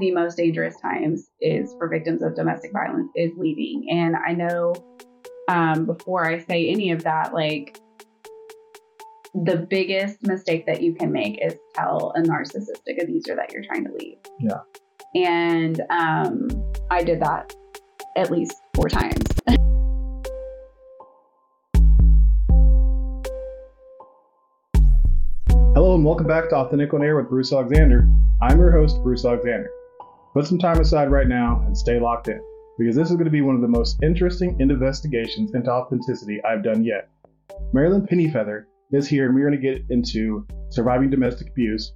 the most dangerous times is for victims of domestic violence is leaving. And I know before I say any of that, like, the biggest mistake that you can make is tell a narcissistic abuser that you're trying to leave. Yeah. And I did that at least 4 times. Hello and welcome back to Authentic On Air with Bruce Alexander. I'm your host, Bruce Alexander. Put some time aside right now and stay locked in, because this is going to be one of the most interesting investigations into authenticity I've done yet. Maralen Pennyfeather is here, and we're going to get into surviving domestic abuse,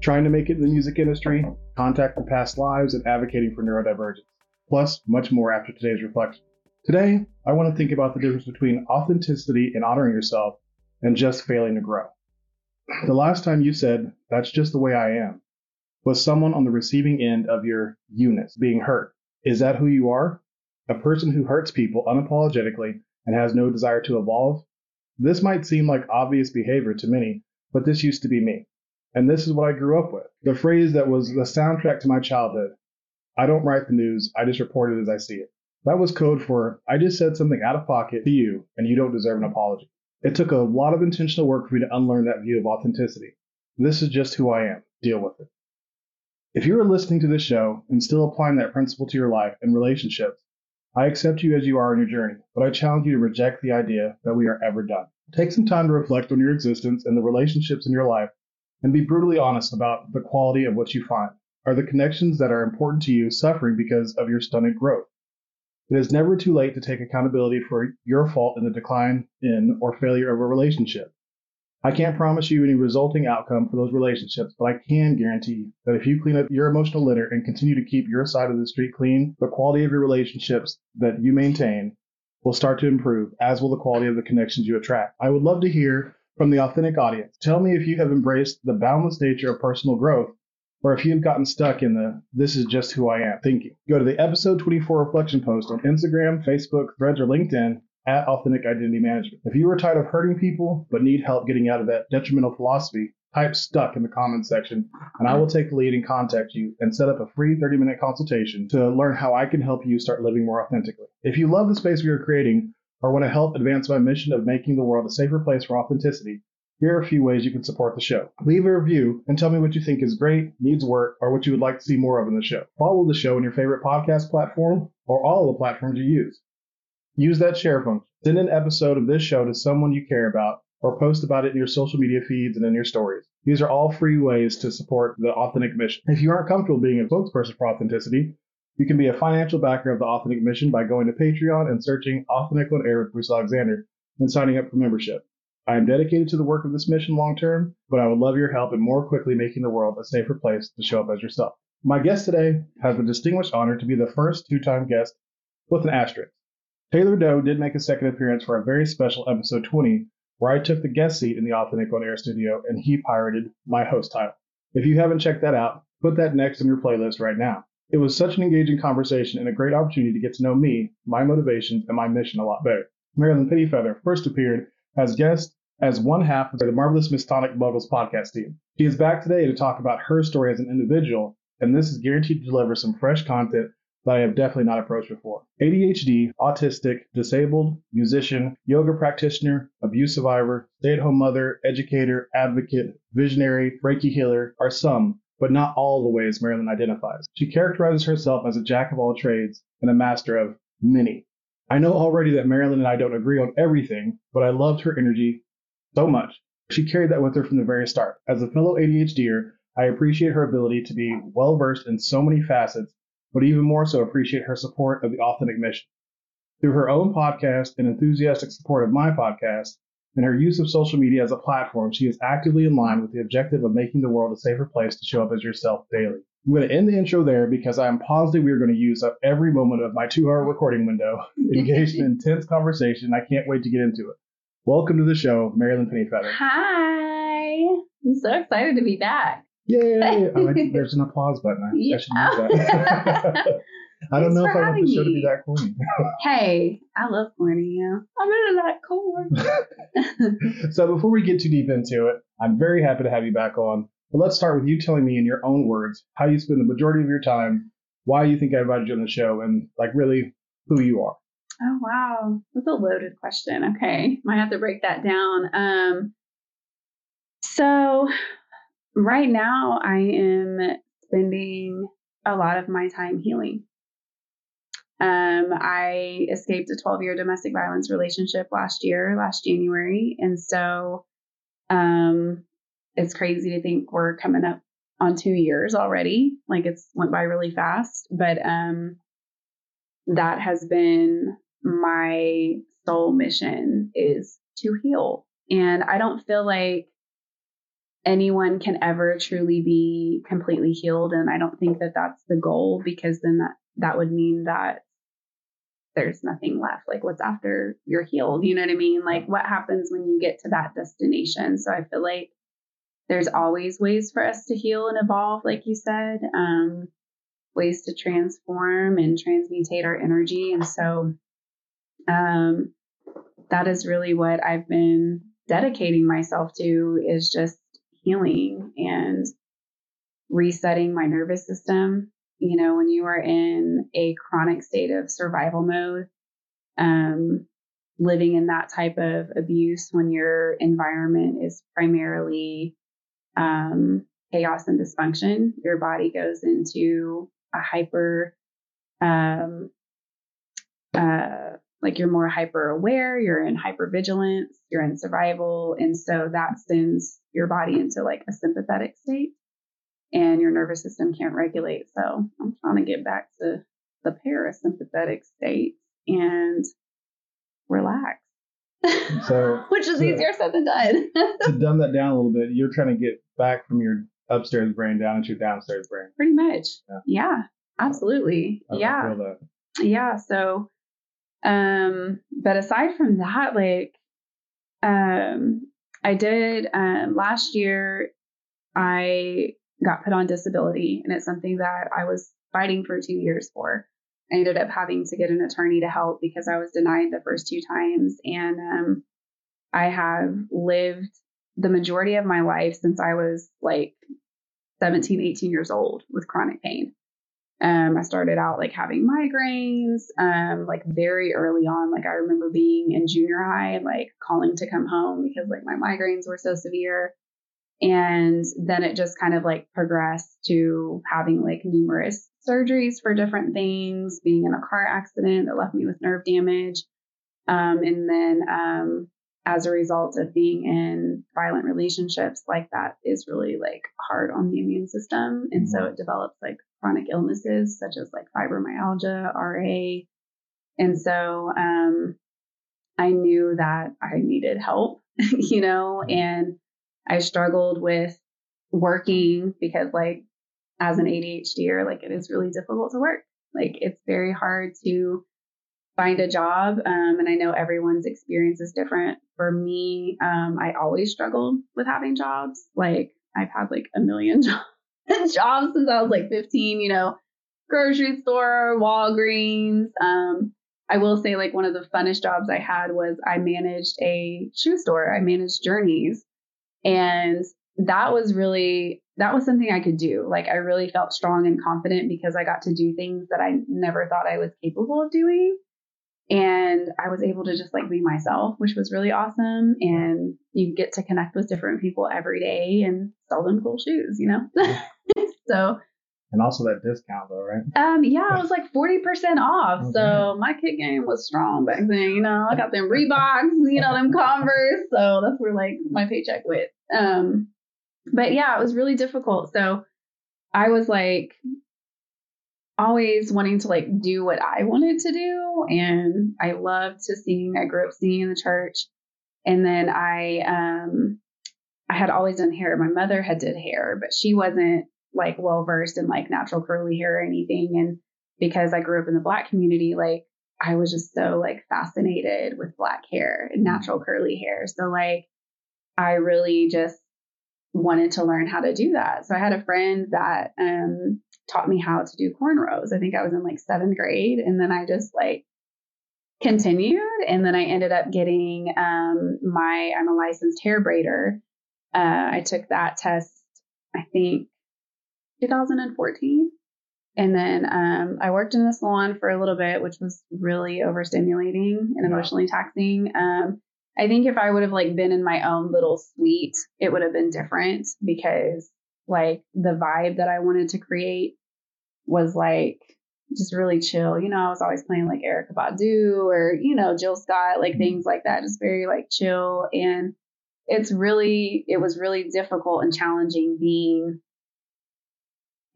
trying to make it in the music industry, contact from past lives, and advocating for neurodivergence, plus much more after today's reflection. Today, I want to think about the difference between authenticity and honoring yourself and just failing to grow. The last time you said, "That's just the way I am," was someone on the receiving end of your units being hurt. Is that who you are? A person who hurts people unapologetically and has no desire to evolve? This might seem like obvious behavior to many, but this used to be me. And this is what I grew up with. The phrase that was the soundtrack to my childhood, "I don't write the news, I just report it as I see it." That was code for, I just said something out of pocket to you, and you don't deserve an apology. It took a lot of intentional work for me to unlearn that view of authenticity. This is just who I am. Deal with it. If you are listening to this show and still applying that principle to your life and relationships, I accept you as you are on your journey, but I challenge you to reject the idea that we are ever done. Take some time to reflect on your existence and the relationships in your life, and be brutally honest about the quality of what you find. Are the connections that are important to you suffering because of your stunted growth? It is never too late to take accountability for your fault in the decline in or failure of a relationship. I can't promise you any resulting outcome for those relationships, but I can guarantee that if you clean up your emotional litter and continue to keep your side of the street clean, the quality of your relationships that you maintain will start to improve, as will the quality of the connections you attract. I would love to hear from the authentic audience. Tell me if you have embraced the boundless nature of personal growth, or if you've gotten stuck in the "this is just who I am" thinking. Go to the episode 24 reflection post on Instagram, Facebook, Threads, or LinkedIn at Authentic Identity Management. If you are tired of hurting people but need help getting out of that detrimental philosophy, type "stuck" in the comments section, and I will take the lead and contact you and set up a free 30-minute consultation to learn how I can help you start living more authentically. If you love the space we are creating, or want to help advance my mission of making the world a safer place for authenticity, here are a few ways you can support the show. Leave a review and tell me what you think is great, needs work, or what you would like to see more of in the show. Follow the show on your favorite podcast platform or all of the platforms you use. Use that share function. Send an episode of this show to someone you care about, or post about it in your social media feeds and in your stories. These are all free ways to support the authentic mission. If you aren't comfortable being a spokesperson for authenticity, you can be a financial backer of the Authentic Mission by going to Patreon and searching Authentic On Air with Bruce Alexander and signing up for membership. I am dedicated to the work of this mission long term, but I would love your help in more quickly making the world a safer place to show up as yourself. My guest today has the distinguished honor to be the first 2-time guest with an asterisk. Taylor Doe did make a second appearance for a very special episode 20, where I took the guest seat in the Authentic On Air studio and he pirated my host title. If you haven't checked that out, put that next on your playlist right now. It was such an engaging conversation and a great opportunity to get to know me, my motivations, and my mission a lot better. Maralen Pennyfeather first appeared as guest as one half of the Marvelous Mastonic Muggles podcast team. She is back today to talk about her story as an individual, and this is guaranteed to deliver some fresh content that I have definitely not approached before. ADHD, autistic, disabled, musician, yoga practitioner, abuse survivor, stay-at-home mother, educator, advocate, visionary, Reiki healer are some, but not all the ways Maralen identifies. She characterizes herself as a jack of all trades and a master of many. I know already that Maralen and I don't agree on everything, but I loved her energy so much. She carried that with her from the very start. As a fellow ADHDer, I appreciate her ability to be well-versed in so many facets, but even more so appreciate her support of the Authentic Mission. Through her own podcast and enthusiastic support of my podcast, and her use of social media as a platform, she is actively in line with the objective of making the world a safer place to show up as yourself daily. I'm going to end the intro there because I am positive we are going to use up every moment of my 2-hour recording window, engaged in intense conversation. I can't wait to get into it. Welcome to the show, Maralen Pennyfeather. Hi. I'm so excited to be back. Yay. Oh, there's an applause button. I should use that. I don't know if I want the show to be that corny. Hey, I love corny. Yeah. I'm really like corn. So before we get too deep into it, I'm very happy to have you back on. But let's start with you telling me in your own words how you spend the majority of your time, why you think I invited you on the show, and like really who you are. Oh, wow. That's a loaded question. Okay. Might have to break that down. So right now I am spending a lot of my time healing. I escaped a 12-year domestic violence relationship last January. And so it's crazy to think we're coming up on 2 years already. Like it's went by really fast, but that has been my sole mission is to heal. And I don't feel like anyone can ever truly be completely healed. And I don't think that that's the goal, because then that would mean that there's nothing left. Like what's after you're healed? You know what I mean? Like what happens when you get to that destination? So I feel like there's always ways for us to heal and evolve, like you said, ways to transform and transmutate our energy. And so that is really what I've been dedicating myself to, is just healing and resetting my nervous system. You know, when you are in a chronic state of survival mode, living in that type of abuse, when your environment is primarily chaos and dysfunction, your body goes into a hyper, like you're more hyper aware, you're in hyper vigilance, you're in survival. And so that sends your body into like a sympathetic state. And your nervous system can't regulate. So I'm trying to get back to the parasympathetic state and relax, so, which is easier said than done. To dumb that down a little bit, you're trying to get back from your upstairs brain down into your downstairs brain. Pretty much. Yeah, absolutely. I feel that. Yeah. So, but aside from that, like, I did, last year, I got put on disability, and it's something that I was fighting for 2 years for. I ended up having to get an attorney to help because I was denied the first two times. And I have lived the majority of my life since I was like 17, 18 years old with chronic pain. I started out like having migraines, like very early on. Like I remember being in junior high, like calling to come home because like my migraines were so severe. And then it just kind of like progressed to having like numerous surgeries for different things, being in a car accident that left me with nerve damage. And then as a result of being in violent relationships, like that is really like hard on the immune system. And so it develops like chronic illnesses such as like fibromyalgia, RA. And so I knew that I needed help, you know, and I struggled with working because like as an ADHDer, like it is really difficult to work. Like it's very hard to find a job. And I know everyone's experience is different. For me, I always struggled with having jobs. Like I've had like a million jobs since I was like 15, you know, grocery store, Walgreens. I will say like one of the funnest jobs I had was I managed a shoe store. I managed Journeys. And that was something I could do. Like I really felt strong and confident because I got to do things that I never thought I was capable of doing. And I was able to just like be myself, which was really awesome. And you get to connect with different people every day and sell them cool shoes, you know? So. And also that discount though, right? Yeah, it was like 40% off. Okay. So my kid game was strong back then, you know. I got them Reeboks, you know, them Converse. So that's where like my paycheck went. But yeah, it was really difficult. So I was like always wanting to like do what I wanted to do. And I loved to sing. I grew up singing in the church. And then I had always done hair. My mother had did hair, but she wasn't like well-versed in like natural curly hair or anything. And because I grew up in the Black community, like I was just so like fascinated with Black hair and natural curly hair. So like, I really just wanted to learn how to do that. So I had a friend that taught me how to do cornrows. I think I was in like 7th grade. And then I just like continued. And then I ended up getting I'm a licensed hair braider. I took that test I think, 2014. And then I worked in the salon for a little bit, which was really overstimulating and emotionally taxing. I think if I would have like been in my own little suite, it would have been different, because like the vibe that I wanted to create was like just really chill. You know, I was always playing like Erykah Badu or, you know, Jill Scott, like things like that, just very like chill. And it was really difficult and challenging being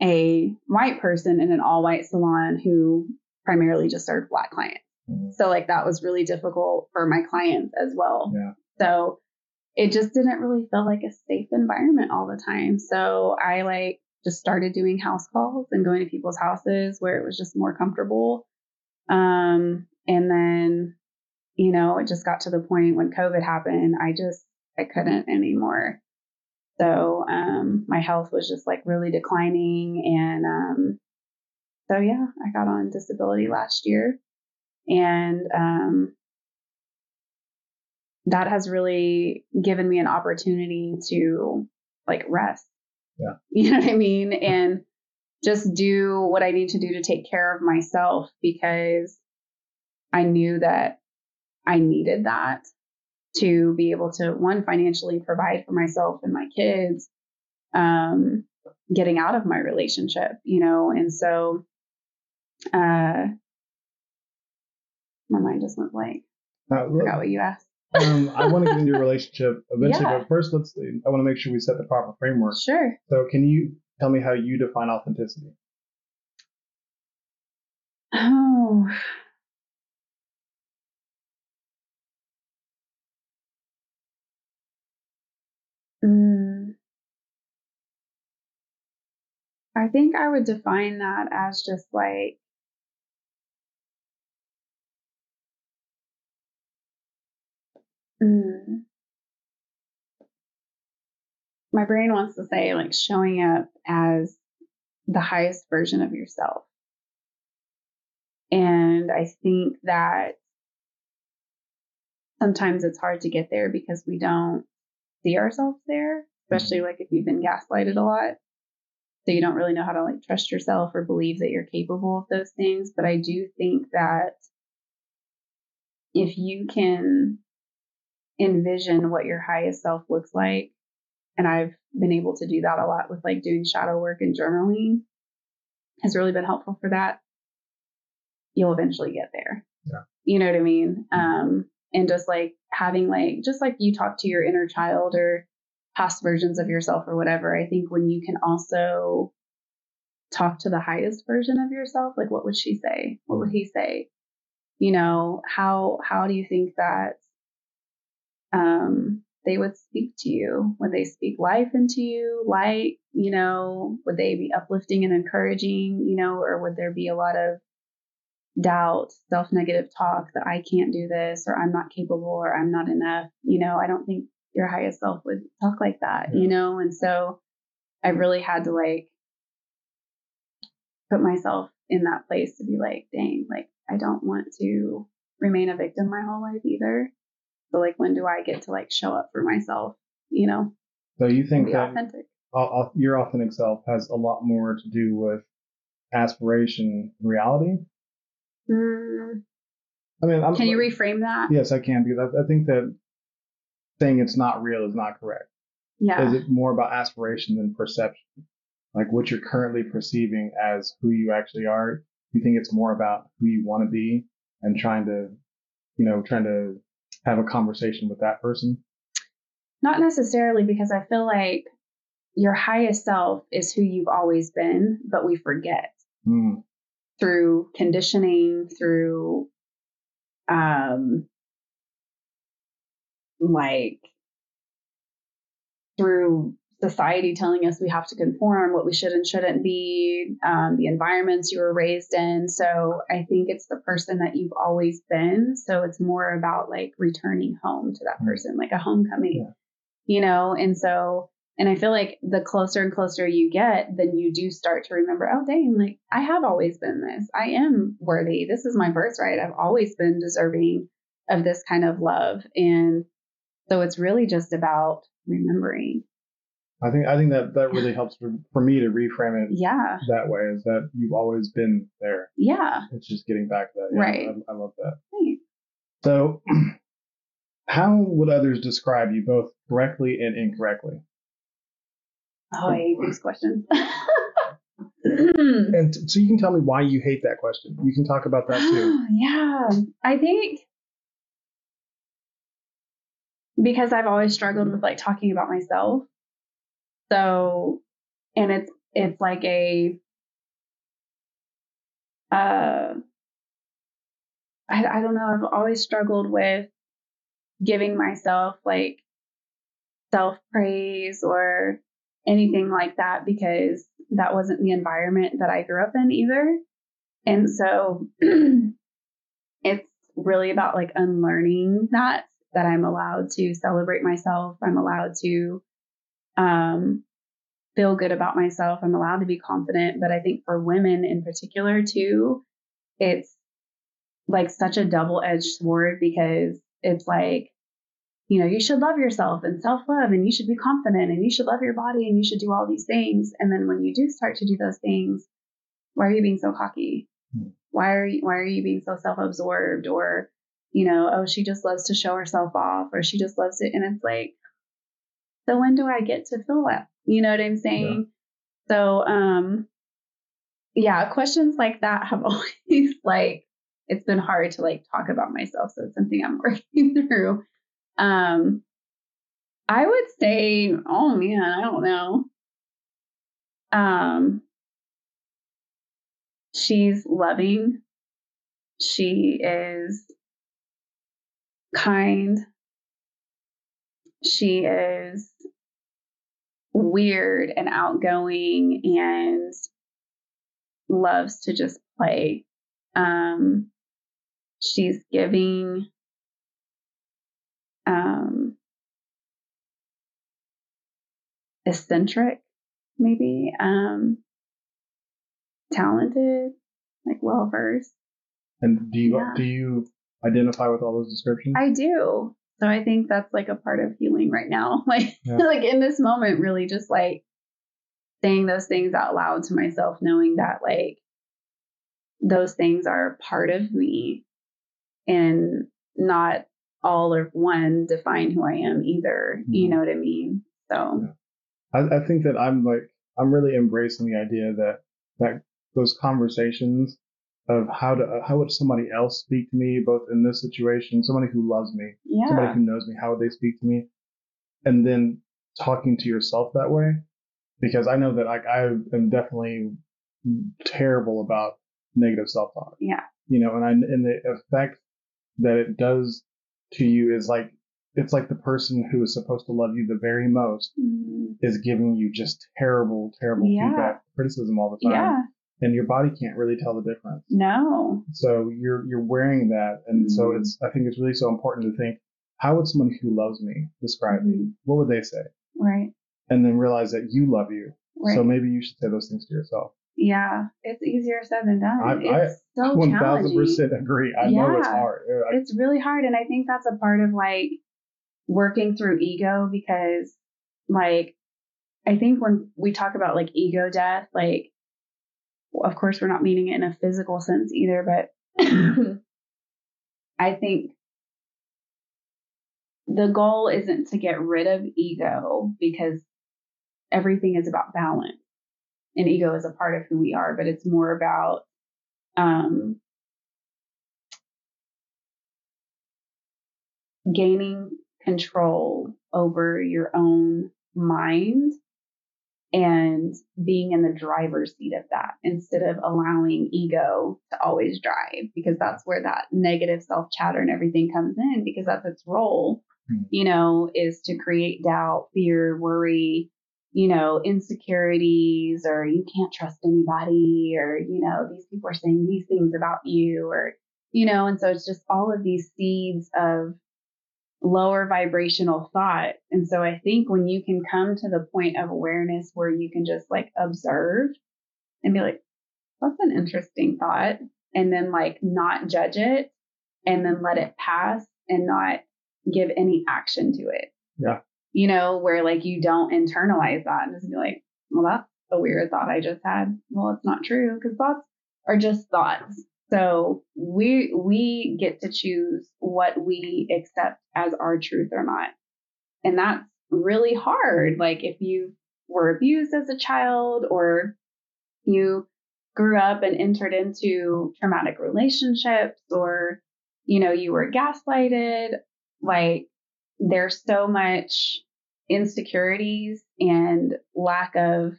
a white person in an all white salon who primarily just served Black clients. Mm-hmm. So like that was really difficult for my clients as well. Yeah. So it just didn't really feel like a safe environment all the time. So I like just started doing house calls and going to people's houses where it was just more comfortable. And then, you know, it just got to the point when COVID happened, I couldn't anymore. So my health was just like really declining. And so, yeah, I got on disability last year. And that has really given me an opportunity to like rest. Yeah. You know what I mean? And just do what I need to do to take care of myself, because I knew that I needed that to be able to, one, financially provide for myself and my kids, getting out of my relationship, you know? And so my mind just went blank. I forgot what you asked. I want to get into your relationship eventually, but first, I want to make sure we set the proper framework. Sure. So can you tell me how you define authenticity? Oh, I think I would define that as just like my brain wants to say like showing up as the highest version of yourself. And I think that sometimes it's hard to get there because we don't see ourselves there, especially like if you've been gaslighted a lot. So you don't really know how to like trust yourself or believe that you're capable of those things. But I do think that if you can envision what your highest self looks like, and I've been able to do that a lot with like doing shadow work and journaling, has really been helpful for that, you'll eventually get there. Yeah. You know what I mean? And just like having like, just like you talk to your inner child or past versions of yourself or whatever, I think when you can also talk to the highest version of yourself, like what would she say? What would he say? You know, how do you think that they would speak to you? Would they speak life into you? Like, you know, would they be uplifting and encouraging, you know, or would there be a lot of doubt, self-negative talk that I can't do this, or I'm not capable, or I'm not enough? You know, I don't think your highest self would talk like that, you know? And so I really had to like put myself in that place to be like, dang, like I don't want to remain a victim my whole life either. So like, when do I get to like show up for myself, you know? So you think that authentic. Your authentic self has a lot more to do with aspiration and reality? I mean, can you reframe that? Yes, I can, because I think that saying it's not real is not correct. Yeah. Is it more about aspiration than perception? Like what you're currently perceiving as who you actually are? You think it's more about who you want to be and trying to have a conversation with that person? Not necessarily, because I feel like your highest self is who you've always been, but we forget through conditioning, through like through society telling us we have to conform, what we should and shouldn't be, the environments you were raised in. So I think it's the person that you've always been. So it's more about like returning home to that person, like a homecoming, you know? And so, and I feel like the closer and closer you get, then you do start to remember, oh, dang, like I have always been this. I am worthy. This is my birthright. I've always been deserving of this kind of love. And so it's really just about remembering I think that really helps for me to reframe it that way, is that you've always been there. Yeah. It's just getting back to that. Yeah, right. I love that. Thanks. So how would others describe you, both correctly and incorrectly? Oh, I hate these questions. And so you can tell me why you hate that question. You can talk about that too. Yeah. I think because I've always struggled with like talking about myself. So, and it's like a, I don't know. I've always struggled with giving myself like self-praise or anything like that, because that wasn't the environment that I grew up in either. And so it's really about like unlearning that I'm allowed to celebrate myself. I'm allowed to feel good about myself. I'm allowed to be confident. But I think for women in particular too, it's like such a double-edged sword, because it's like, you know, you should love yourself and self-love, and you should be confident, and you should love your body, and you should do all these things. And then when you do start to do those things, why are you being so cocky? Why are you being so self-absorbed? Or, you know, oh, she just loves to show herself off, or she just loves it. And it's like, so when do I get to feel that? You know what I'm saying? Yeah. So, questions like that have always like, it's been hard to like talk about myself. So it's something I'm working through. I would say, oh man, I don't know. She's loving. She is kind. She is weird and outgoing and loves to just play. She's giving. Eccentric, maybe, talented, like well-versed. And do you identify with all those descriptions? I do. So I think that's like a part of healing right now. Like, like in this moment, really just like saying those things out loud to myself, knowing that like those things are part of me and not all or one define who I am either. Mm-hmm. You know what I mean? So yeah. I think that I'm really embracing the idea that those conversations of how would somebody else speak to me, both in this situation, somebody who loves me, somebody who knows me, how would they speak to me? And then talking to yourself that way, because I know that like I am definitely terrible about negative self-talk. Yeah. You know, and the effect that it does to you is like, it's like the person who is supposed to love you the very most is giving you just terrible feedback, criticism all the time. Yeah. And your body can't really tell the difference. No. So you're wearing that. And so I think it's really so important to think, how would someone who loves me describe me? What would they say? Right. And then realize that you love you. Right. So maybe you should say those things to yourself. Yeah, it's easier said than done. It's so 1,000% agree. I know it's hard. It's really hard. And I think that's a part of like working through ego, because like, I think when we talk about like ego death, like, of course, we're not meaning it in a physical sense either, but I think the goal isn't to get rid of ego, because everything is about balance. And ego is a part of who we are, but it's more about gaining control over your own mind and being in the driver's seat of that, instead of allowing ego to always drive, because that's where that negative self-chatter and everything comes in, because that's its role, you know, is to create doubt, fear, worry, you know, insecurities, or you can't trust anybody, or, you know, these people are saying these things about you, or, you know, and so it's just all of these seeds of lower vibrational thought. And so I think when you can come to the point of awareness where you can just like observe and be like, that's an interesting thought, and then like not judge it, and then let it pass and not give any action to it. Yeah. you know, where like you don't internalize that and just be like, well, that's a weird thought I just had. Well, it's not true, because thoughts are just thoughts. So we get to choose what we accept as our truth or not. And that's really hard. Like if you were abused as a child, or you grew up and entered into traumatic relationships, or, you know, you were gaslighted, like there's so much insecurities and lack of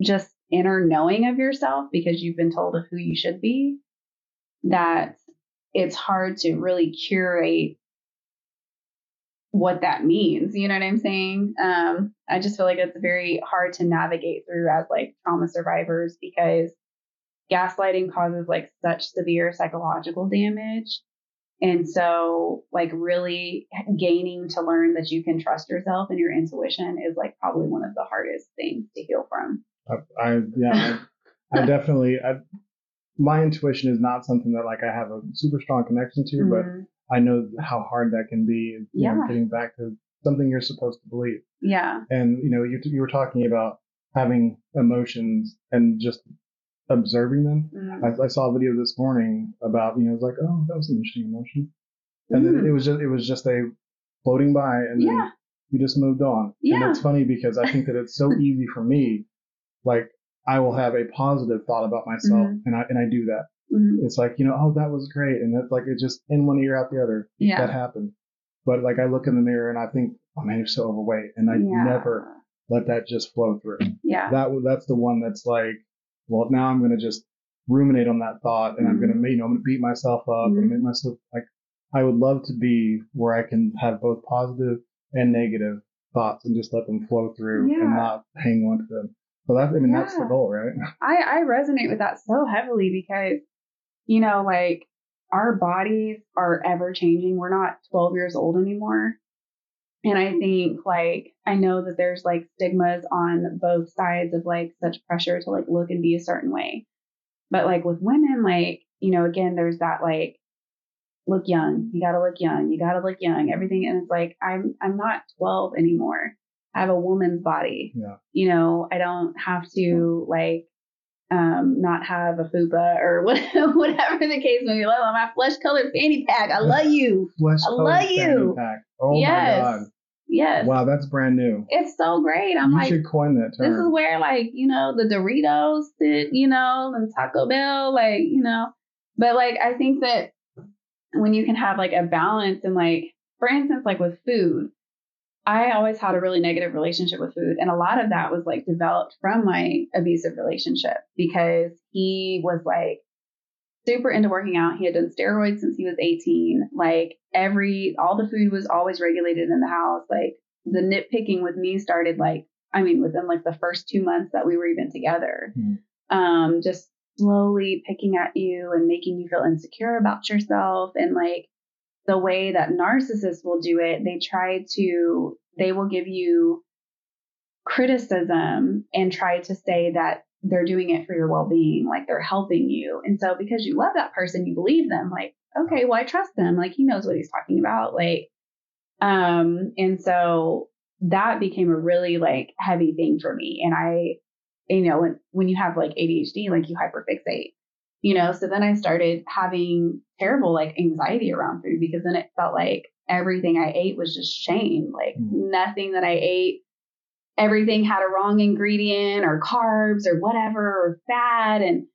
just inner knowing of yourself, because you've been told of who you should be, that it's hard to really curate what that means. You know what I'm saying? I just feel like it's very hard to navigate through as like trauma survivors, because gaslighting causes like such severe psychological damage. And so like really gaining to learn that you can trust yourself and your intuition is like probably one of the hardest things to heal from. My intuition is not something that like I have a super strong connection to, mm-hmm. but I know how hard that can be, you know, getting back to something you're supposed to believe. Yeah. And, you know, you were talking about having emotions and just observing them. Mm-hmm. I saw a video this morning about, you know, it was like, oh, that was an interesting emotion. And mm-hmm. then it was just a floating by, and then you just moved on. Yeah. And it's funny because I think that it's so easy for me, like, I will have a positive thought about myself, mm-hmm. and I do that. Mm-hmm. It's like, you know, oh, that was great. And that's like, it's just in one ear, out the other. Yeah. That happened. But like, I look in the mirror and I think, oh man, you're so overweight. And I never let that just flow through. Yeah. That's the one that's like, well, now I'm going to just ruminate on that thought, and mm-hmm. I'm going to beat myself up, mm-hmm. and make myself like, I would love to be where I can have both positive and negative thoughts and just let them flow through and not hang on to them. So that's the goal, right? I resonate with that so heavily, because, you know, like our bodies are ever changing. We're not 12 years old anymore. And I think like, I know that there's like stigmas on both sides of like such pressure to like look and be a certain way. But like with women, like, you know, again, there's that like, look young, you gotta look young, you gotta look young, everything. And it's like, I'm not 12 anymore. I have a woman's body, you know, I don't have to like, not have a fupa or whatever the case may be. I'm my flesh colored fanny pack. I love you. Flesh colored fanny pack. Oh yes. My God. Yes. Wow. That's brand new. It's so great. You should coin that term. This is where like, you know, the Doritos sit, you know, and Taco Bell, like, you know, but like, I think that when you can have like a balance, and like, for instance, like with food, I always had a really negative relationship with food. And a lot of that was like developed from my abusive relationship, because he was like super into working out. He had done steroids since he was 18. Like all the food was always regulated in the house. Like the nitpicking with me started within like the first 2 months that we were even together, mm-hmm. Just slowly picking at you and making you feel insecure about yourself. And like, the way that narcissists will do it, they will give you criticism and try to say that they're doing it for your well-being, like they're helping you. And so because you love that person, you believe them, like, okay, well, I trust them. Like he knows what he's talking about. Like, and so that became a really like heavy thing for me. And I, you know, when you have like ADHD, like you hyperfixate. You know, so then I started having terrible like anxiety around food, because then it felt like everything I ate was just shame. Like nothing that I ate, everything had a wrong ingredient or carbs or whatever, or fat and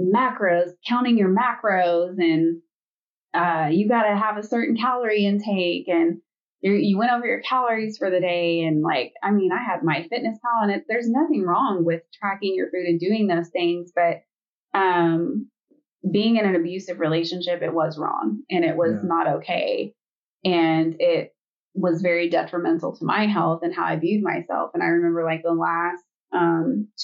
macros, counting your macros, and you got to have a certain calorie intake, and you went over your calories for the day. And like, I mean, I had MyFitnessPal, and there's nothing wrong with tracking your food and doing those things, but being in an abusive relationship, it was wrong, and it was not okay. And it was very detrimental to my health and how I viewed myself. And I remember like the last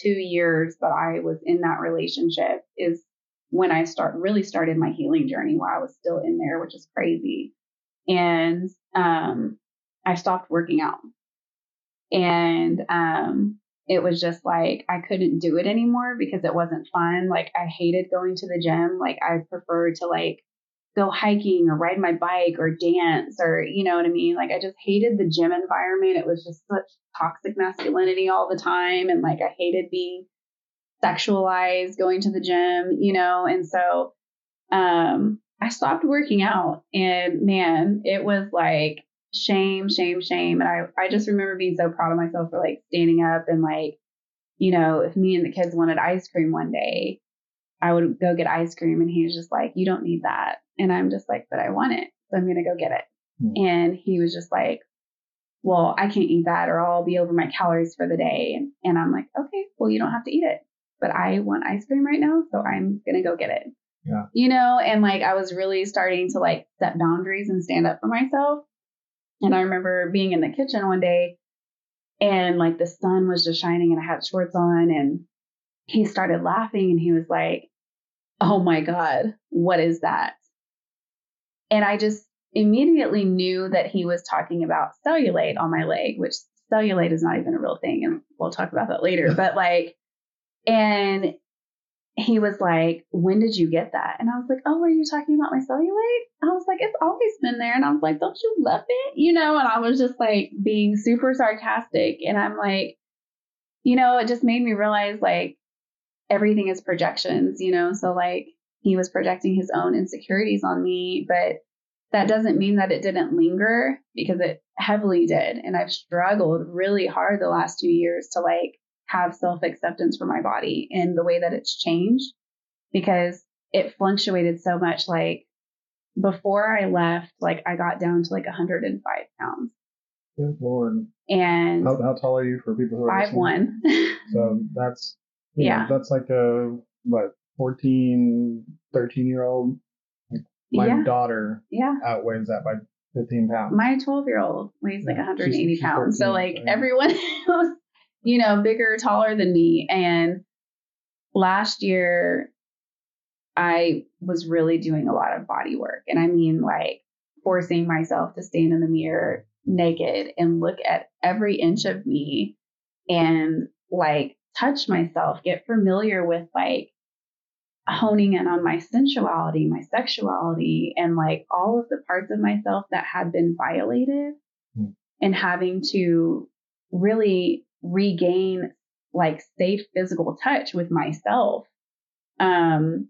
2 years that I was in that relationship is when I really started my healing journey while I was still in there, which is crazy. And I stopped working out, and it was just like, I couldn't do it anymore because it wasn't fun. Like I hated going to the gym. Like I preferred to like go hiking or ride my bike or dance or, you know what I mean? Like, I just hated the gym environment. It was just such toxic masculinity all the time. And like, I hated being sexualized, going to the gym, you know? And so, I stopped working out, and man, it was like shame, shame, shame. And I just remember being so proud of myself for like standing up and like, you know, if me and the kids wanted ice cream one day, I would go get ice cream, and he was just like, you don't need that. And I'm just like, but I want it, so I'm going to go get it. Mm-hmm. And he was just like, well, I can't eat that, or I'll be over my calories for the day. And I'm like, okay, well, you don't have to eat it, but I want ice cream right now, so I'm going to go get it. Yeah. You know, and like, I was really starting to like set boundaries and stand up for myself. And I remember being in the kitchen one day, and like the sun was just shining, and I had shorts on, and he started laughing, and he was like, oh my God, what is that? And I just immediately knew that he was talking about cellulite on my leg, which cellulite is not even a real thing. And we'll talk about that later. But like, and he was like, when did you get that? And I was like, oh, were you talking about my cellulite? And I was like, it's always been there. And I was like, don't you love it? You know, and I was just like being super sarcastic. And I'm like, you know, it just made me realize like everything is projections, you know? So like, he was projecting his own insecurities on me, but that doesn't mean that it didn't linger, because it heavily did. And I've struggled really hard the last 2 years to like have self-acceptance for my body and the way that it's changed, because it fluctuated so much. Like before I left, like I got down to like 105 pounds. Good Lord. And how tall are you, for people who are 5'1" So that's, yeah, know, that's like a, what, 14, 13-year-old, like my daughter outweighs that by 15 pounds. My 12-year-old weighs like 180 pounds. 14, so like everyone else, you know, bigger, taller than me. And last year I was really doing a lot of body work. And I mean, like forcing myself to stand in the mirror naked and look at every inch of me and like touch myself, get familiar with like honing in on my sensuality, my sexuality, and like all of the parts of myself that had been violated, and having to really regain like safe physical touch with myself. And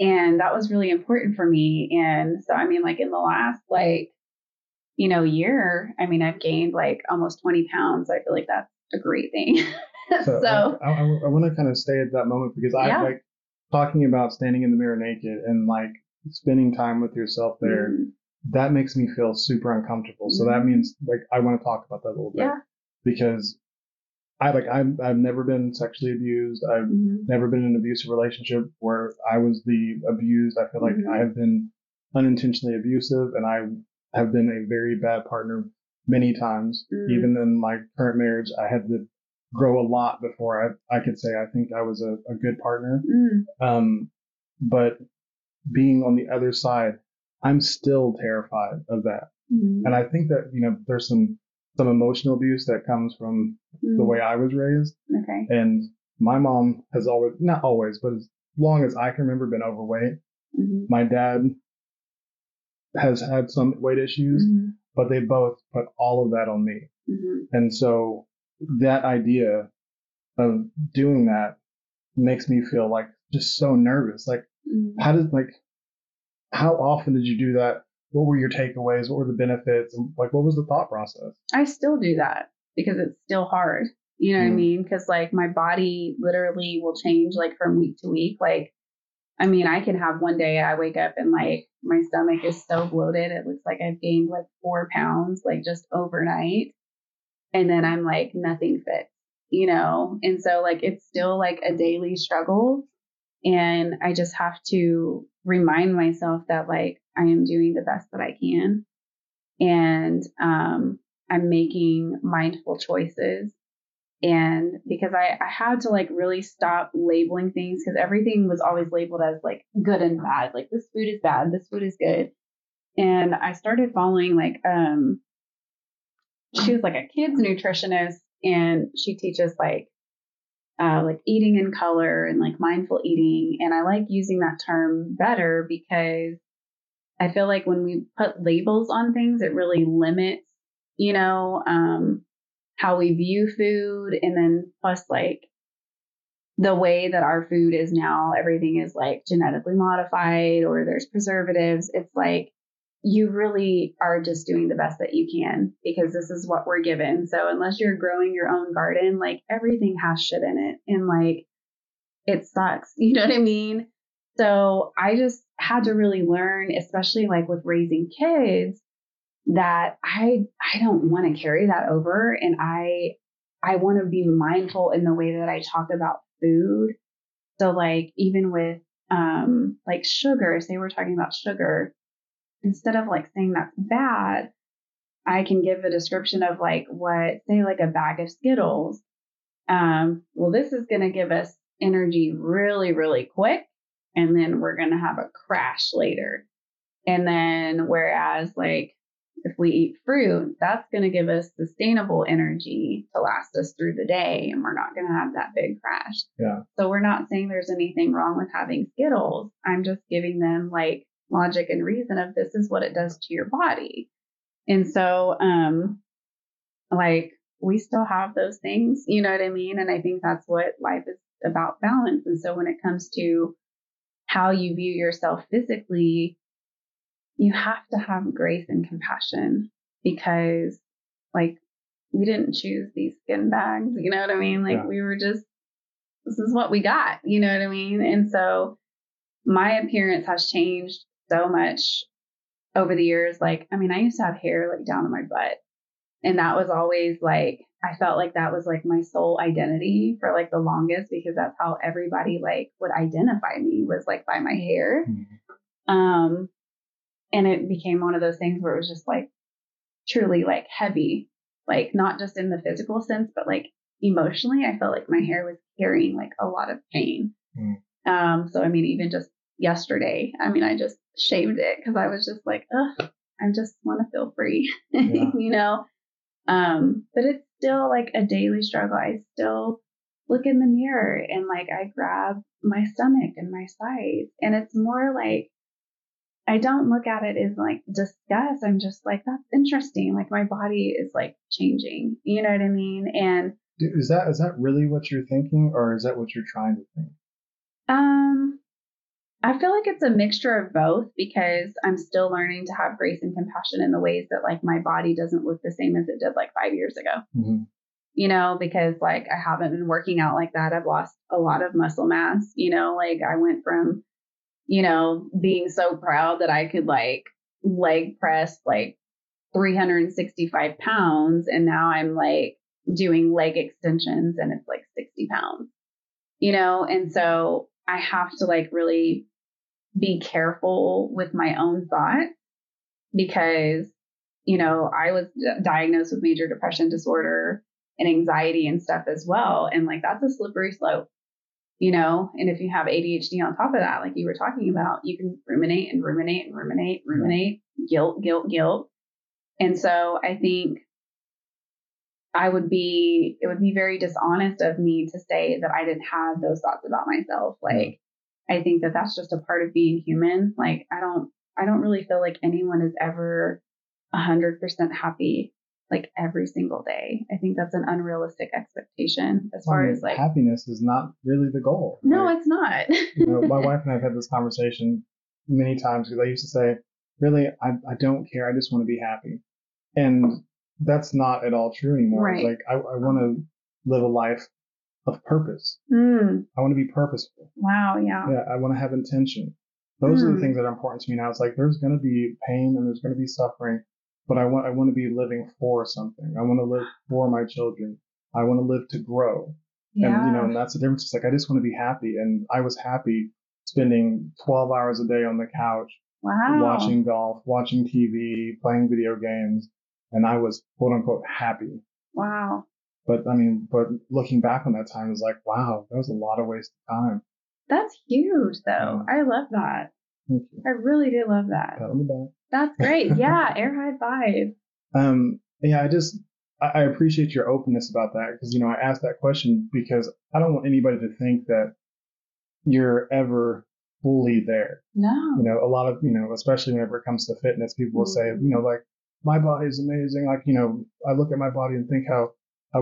that was really important for me. And so, I mean, like in the last, like, you know, year, I mean, I've gained like almost 20 pounds. So I feel like that's a great thing. So I want to kind of stay at that moment, because I like, talking about standing in the mirror naked and like spending time with yourself there, that makes me feel super uncomfortable. So that means like I want to talk about that a little bit, because I've never been sexually abused. I've never been in an abusive relationship where I was the abused. I feel like I have been unintentionally abusive, and I have been a very bad partner many times. Even in my current marriage, I had to grow a lot before I could say I think I was a good partner. But being on the other side, I'm still terrified of that. And I think that, you know, there's some emotional abuse that comes from the way I was raised. Okay. And my mom has always, not always, but as long as I can remember, been overweight. My dad has had some weight issues, but they both put all of that on me. And so that idea of doing that makes me feel like just so nervous. Like, how often did you do that? What were your takeaways? What were the benefits? And like, what was the thought process? I still do that because it's still hard. You know what I mean? Because like my body literally will change like from week to week. Like, I mean, I can have one day I wake up and like my stomach is so bloated. It looks like I've gained like 4 pounds, like just overnight. And then I'm like, nothing fits, you know? And so like, it's still like a daily struggle. And I just have to remind myself that like, I am doing the best that I can. And I'm making mindful choices. And because I had to like really stop labeling things, because everything was always labeled as like good and bad. Like this food is bad, this food is good. And I started following like, she was like a kids nutritionist, and she teaches like eating in color and like mindful eating. And I like using that term better because I feel like when we put labels on things, it really limits, you know, how we view food. And then plus like the way that our food is now, everything is like genetically modified or there's preservatives. It's like, you really are just doing the best that you can because this is what we're given. So unless you're growing your own garden, like everything has shit in it and like it sucks, you know what I mean? So I just had to really learn, especially like with raising kids, that I don't want to carry that over. And I want to be mindful in the way that I talk about food. So like, even with like sugar, say we're talking about sugar, instead of like saying that's bad, I can give a description of like what, say like a bag of Skittles. Well, this is going to give us energy really, really quick. And then we're going to have a crash later. And then whereas like if we eat fruit, that's going to give us sustainable energy to last us through the day. And we're not going to have that big crash. Yeah. So we're not saying there's anything wrong with having Skittles. I'm just giving them like logic and reason of this is what it does to your body. And so like we still have those things, you know what I mean? And I think that's what life is about, balance. And so when it comes to how you view yourself physically, you have to have grace and compassion because like we didn't choose these skin bags, you know what I mean? Like we were just, this is what we got, you know what I mean? And so my appearance has changed so much over the years. Like, I mean, I used to have hair like down to my butt, and that was always like, I felt like that was like my sole identity for like the longest, because that's how everybody like would identify me, was like by my hair. Mm-hmm. And it became one of those things where it was just like truly like heavy, like not just in the physical sense, but like emotionally, I felt like my hair was carrying like a lot of pain. Mm-hmm. So, I mean, even just yesterday, I mean, I just shaved it because I was just like, ugh, I just want to feel free, yeah. you know? But it's still like a daily struggle. I still look in the mirror and like I grab my stomach and my sides, and it's more like, I don't look at it as like disgust. I'm just like, that's interesting. Like my body is like changing, you know what I mean? And is that really what you're thinking, or is that what you're trying to think? I feel like it's a mixture of both, because I'm still learning to have grace and compassion in the ways that like my body doesn't look the same as it did like 5 years ago, mm-hmm. you know, because like I haven't been working out like that. I've lost a lot of muscle mass, you know, like I went from, you know, being so proud that I could like leg press like 365 pounds. And now I'm like doing leg extensions and it's like 60 pounds, you know? And so I have to like really be careful with my own thought, because, you know, I was diagnosed with major depression disorder and anxiety and stuff as well. And like, that's a slippery slope, you know? And if you have ADHD on top of that, like you were talking about, you can ruminate and ruminate and ruminate, guilt. And so I think it would be very dishonest of me to say that I didn't have those thoughts about myself. Like, I think that that's just a part of being human. Like, I don't really feel like anyone is ever 100% happy, like every single day. I think that's an unrealistic expectation as far as like happiness is not really the goal. No, like, it's not. You know, my wife and I've had this conversation many times, because I used to say, really, I don't care. I just want to be happy. And that's not at all true anymore. Right. Like I want to live a life of purpose. Mm. I want to be purposeful. Wow. Yeah. Yeah. I want to have intention. Those are the things that are important to me now. It's like, there's going to be pain and there's going to be suffering, but I want to be living for something. I want to live for my children. I want to live to grow. Yeah. And, you know, and that's the difference. It's like, I just want to be happy. And I was happy spending 12 hours a day on the couch, watching golf, watching TV, playing video games. And I was, quote unquote, happy. Wow. But I mean, looking back on that time, it was like, wow, that was a lot of wasted time. That's huge, though. I love that. Thank you. I really do love that. Pat on the back. That's great. Yeah. Air high five. Yeah, I appreciate your openness about that, because, you know, I asked that question because I don't want anybody to think that you're ever fully there. No. You know, a lot of, you know, especially whenever it comes to fitness, people will say, you know, like, my body is amazing. Like, you know, I look at my body and think how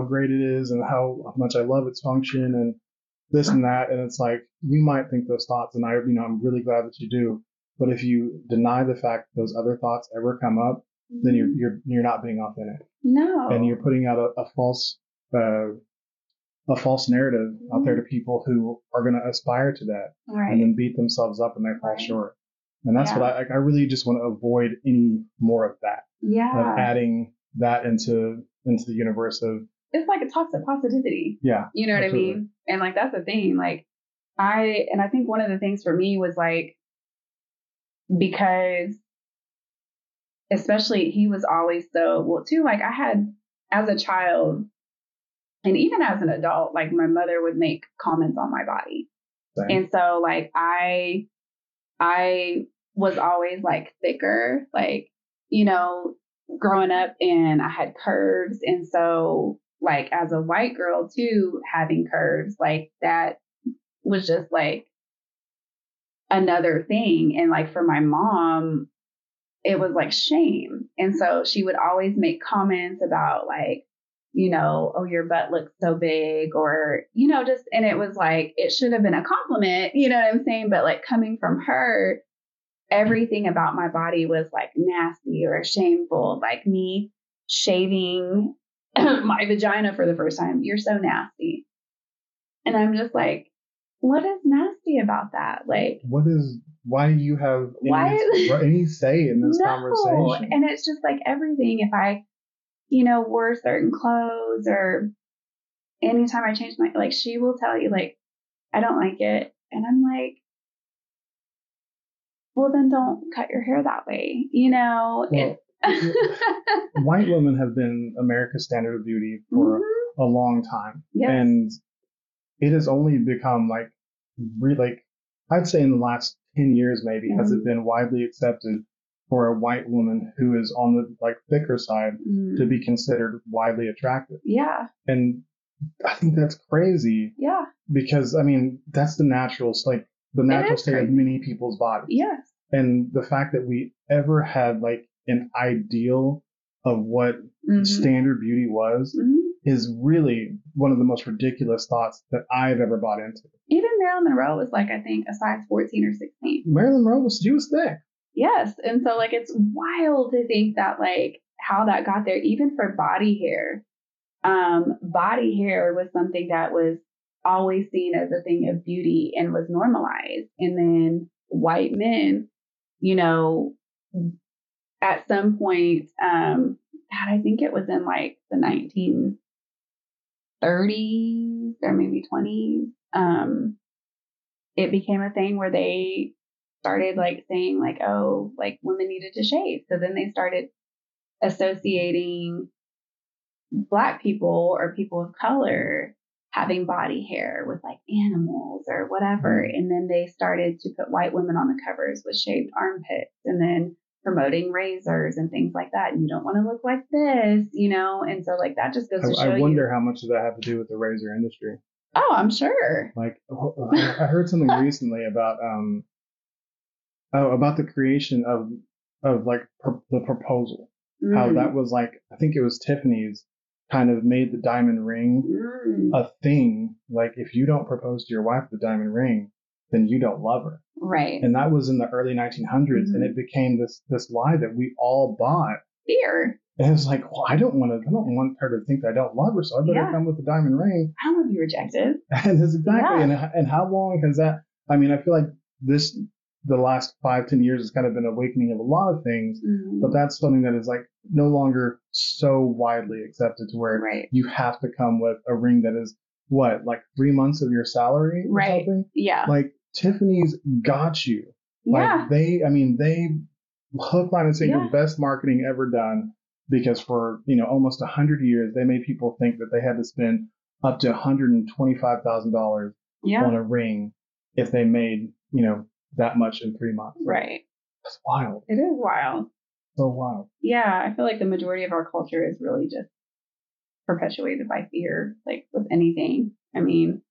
great it is and how much I love its function and this and that. And it's like, you might think those thoughts, and I, you know, I'm really glad that you do. But if you deny the fact that those other thoughts ever come up, then you're not being authentic. No. And you're putting out a false narrative out there to people who are going to aspire to that and then beat themselves up and they fall short. And that's what I really just want to avoid any more of that. Yeah. Of adding that into the universe of. It's like a toxic positivity. Yeah. You know what I mean? And like, that's the thing. Like I think one of the things for me was like, because especially he was always so, well too, like I had as a child and even as an adult, like my mother would make comments on my body. Right. And so like, I was always like thicker, like, you know, growing up, and I had curves. And so like as a white girl too, having curves, like that was just like another thing. And like for my mom, it was like shame. And so she would always make comments about like, you know, oh, your butt looks so big, or, you know, just, and it was like, it should have been a compliment, you know what I'm saying? But like coming from her, everything about my body was like nasty or shameful, like me shaving my vagina for the first time. You're so nasty. And I'm just like, what is nasty about that? Like, why do you have any say in this conversation? And it's just like everything. If I, you know, wore certain clothes or anytime I changed my, like, she will tell you, like, I don't like it. And I'm like, well, then don't cut your hair that way. You know, well, white women have been America's standard of beauty for a long time. Yes. And it has only become like, I'd say in the last 10 years, maybe, has it been widely accepted for a white woman who is on the like thicker side to be considered widely attractive. Yeah. And I think that's crazy. Yeah. Because I mean, that's the natural state of many people's bodies. Yes. And the fact that we ever had like an ideal of what standard beauty was is really one of the most ridiculous thoughts that I've ever bought into. Even Marilyn Monroe was like, I think a size 14 or 16. Marilyn Monroe was thick. Yes. And so like, it's wild to think that like how that got there, even for body hair. Body hair was something that was always seen as a thing of beauty and was normalized. And then white men, you know, at some point, God, I think it was in like the 1930s or maybe 20s. It became a thing where they started like saying like, oh, like women needed to shave. So then they started associating Black people or people of color having body hair with like animals or whatever. And then they started to put white women on the covers with shaved armpits and then promoting razors and things like that. And you don't want to look like this, you know? And so like that just goes to show you. I wonder how much does that have to do with the razor industry? Oh, I'm sure. Like I heard something recently about the creation of like the proposal, how that was like, I think it was Tiffany's kind of made the diamond ring a thing. Like if you don't propose to your wife with the diamond ring, then you don't love her. Right. And that was in the early 1900s. And it became this lie that we all bought. Fear. And it was like, well, I don't want her to think that I don't love her. So I better come with the diamond ring. I don't want to be rejected. And that's exactly. Yeah. And how long has that, I mean, I feel like the last 5-10 years has kind of been awakening of a lot of things, but that's something that is like no longer so widely accepted to where you have to come with a ring that is what, like 3 months of your salary or something? Yeah. Like Tiffany's got you. Like they hook, line, and sinker the best marketing ever done, because for, you know, almost 100 years, they made people think that they had to spend up to $125,000 on a ring if they made, you know, that much in 3 months. Right. That's wild. It is wild. So wild. Yeah. I feel like the majority of our culture is really just perpetuated by fear, like with anything. I mean,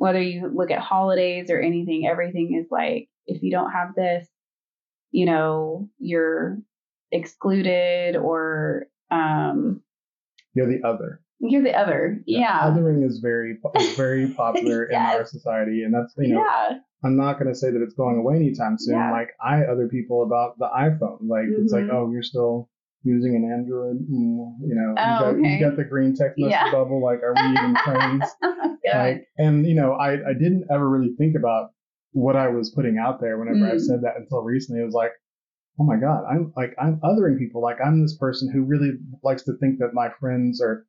whether you look at holidays or anything, everything is like, if you don't have this, you know, you're excluded, or you're the other. You're the other. Yeah. Othering is very popular yes. in our society. And that's, you know, yeah. I'm not going to say that it's going away anytime soon. Yeah. Like, I other people about the iPhone. Like, mm-hmm. it's like, oh, you're still using an Android. You know, you got the green text message yeah. bubble. Like, are we even friends? Like, and, you know, I didn't ever really think about what I was putting out there whenever I said that until recently. It was like, oh my God, I'm othering people. Like, I'm this person who really likes to think that my friends are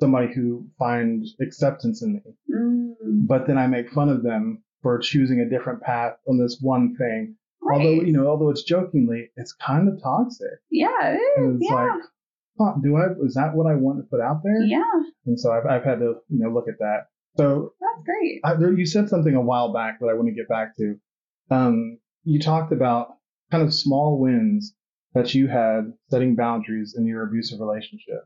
somebody who finds acceptance in me, but then I make fun of them for choosing a different path on this one thing. Right. Although it's jokingly, it's kind of toxic. Yeah, it is. And it's like, huh, is that what I want to put out there? Yeah. And so I've had to, you know, look at that. So that's great. You said something a while back that I want to get back to. You talked about kind of small wins that you had setting boundaries in your abusive relationship.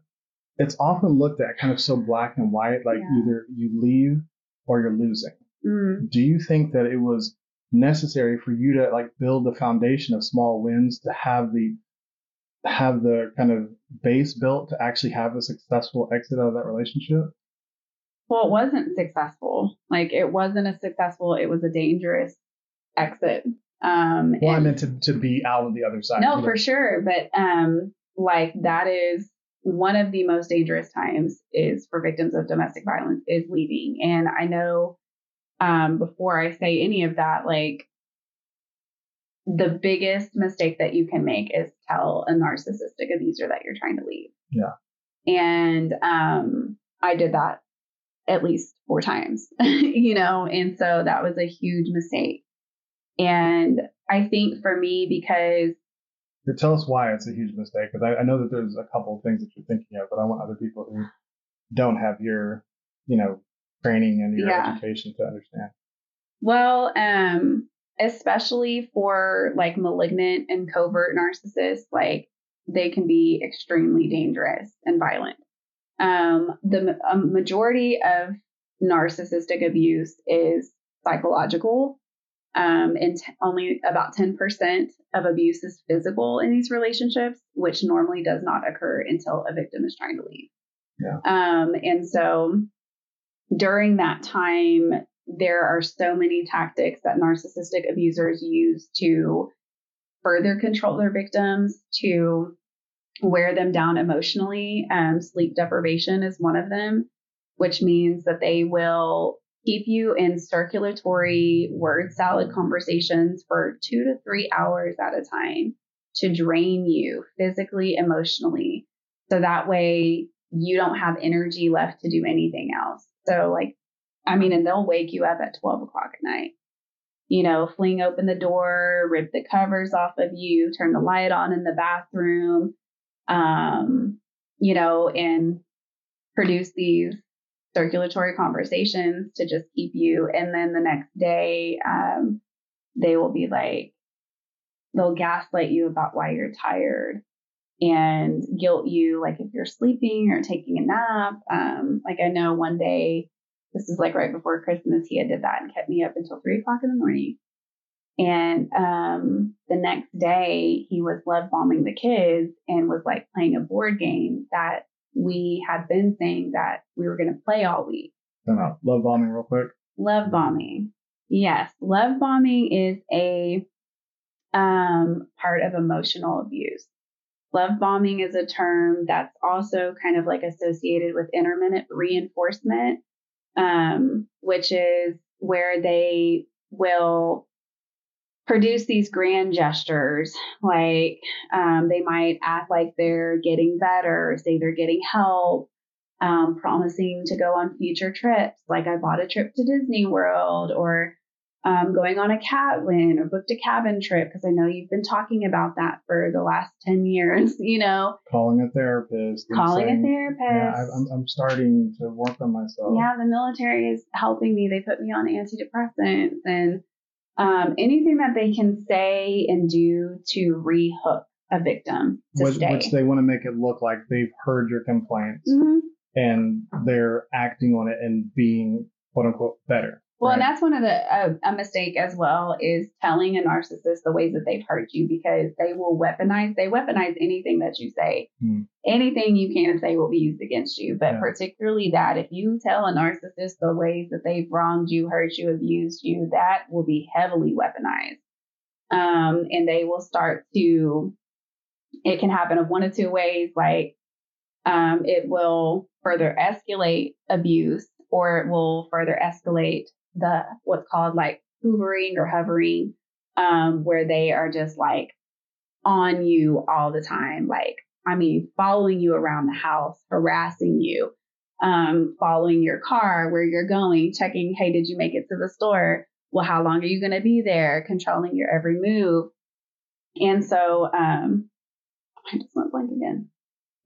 It's often looked at kind of so black and white, like either you leave or you're losing. Mm. Do you think that it was necessary for you to like build the foundation of small wins to have the kind of base built to actually have a successful exit out of that relationship? Well, it wasn't successful. Like, it wasn't a successful, it was a dangerous exit. I meant to be out on the other side. No, for sure. But like, that is one of the most dangerous times is for victims of domestic violence is leaving. And I know before I say any of that, like, the biggest mistake that you can make is tell a narcissistic abuser that you're trying to leave. Yeah. And I did that at least 4 times, you know, and so that was a huge mistake. And I think for me, because tell us why it's a huge mistake, because I know that there's a couple of things that you're thinking of, but I want other people who don't have your, you know, training and your education to understand. Well, especially for like malignant and covert narcissists, like, they can be extremely dangerous and violent. The majority of narcissistic abuse is psychological. And only about 10% of abuse is physical in these relationships, which normally does not occur until a victim is trying to leave. Yeah. And so during that time, there are so many tactics that narcissistic abusers use to further control their victims, to wear them down emotionally. Sleep deprivation is one of them, which means that they will keep you in circulatory word salad conversations for 2 to 3 hours at a time to drain you physically, emotionally. So that way you don't have energy left to do anything else. So like, I mean, and they'll wake you up at 12 o'clock at night, you know, fling open the door, rip the covers off of you, turn the light on in the bathroom, you know, and produce these circulatory conversations to just keep you. And then the next day, they will be like, they'll gaslight you about why you're tired and guilt you, like if you're sleeping or taking a nap. Like, I know one day, this is like right before Christmas, he had did that and kept me up until 3 o'clock in the morning. And the next day, he was love bombing the kids and was like playing a board game that we had been saying that we were going to play all week. Love bombing real quick. Love bombing. Yes. Love bombing is a part of emotional abuse. Love bombing is a term that's also kind of like associated with intermittent reinforcement, which is where they will produce these grand gestures, like they might act like they're getting better, say they're getting help, promising to go on future trips, like I bought a trip to Disney World, or going on a cabin, or booked a cabin trip, because I know you've been talking about that for the last 10 years, you know. Calling a therapist. Yeah, I'm starting to work on myself. Yeah, the military is helping me. They put me on antidepressants and anything that they can say and do to rehook a victim to stay. Which they want to make it look like they've heard your complaints and they're acting on it and being, quote unquote, better. Well, right. And that's one of a mistake as well, is telling a narcissist the ways that they've hurt you, because they will weaponize anything that you say. Mm. Anything you can say will be used against you. But particularly that, if you tell a narcissist the ways that they've wronged you, hurt you, abused you, that will be heavily weaponized. And they will start to, it can happen of one of two ways. Like, it will further escalate abuse, or it will further escalate what's called like hoovering or hovering, where they are just like on you all the time. Like, I mean, following you around the house, harassing you, following your car, where you're going, checking, hey, did you make it to the store? Well, how long are you going to be there? Controlling your every move. And so, I just went blank again.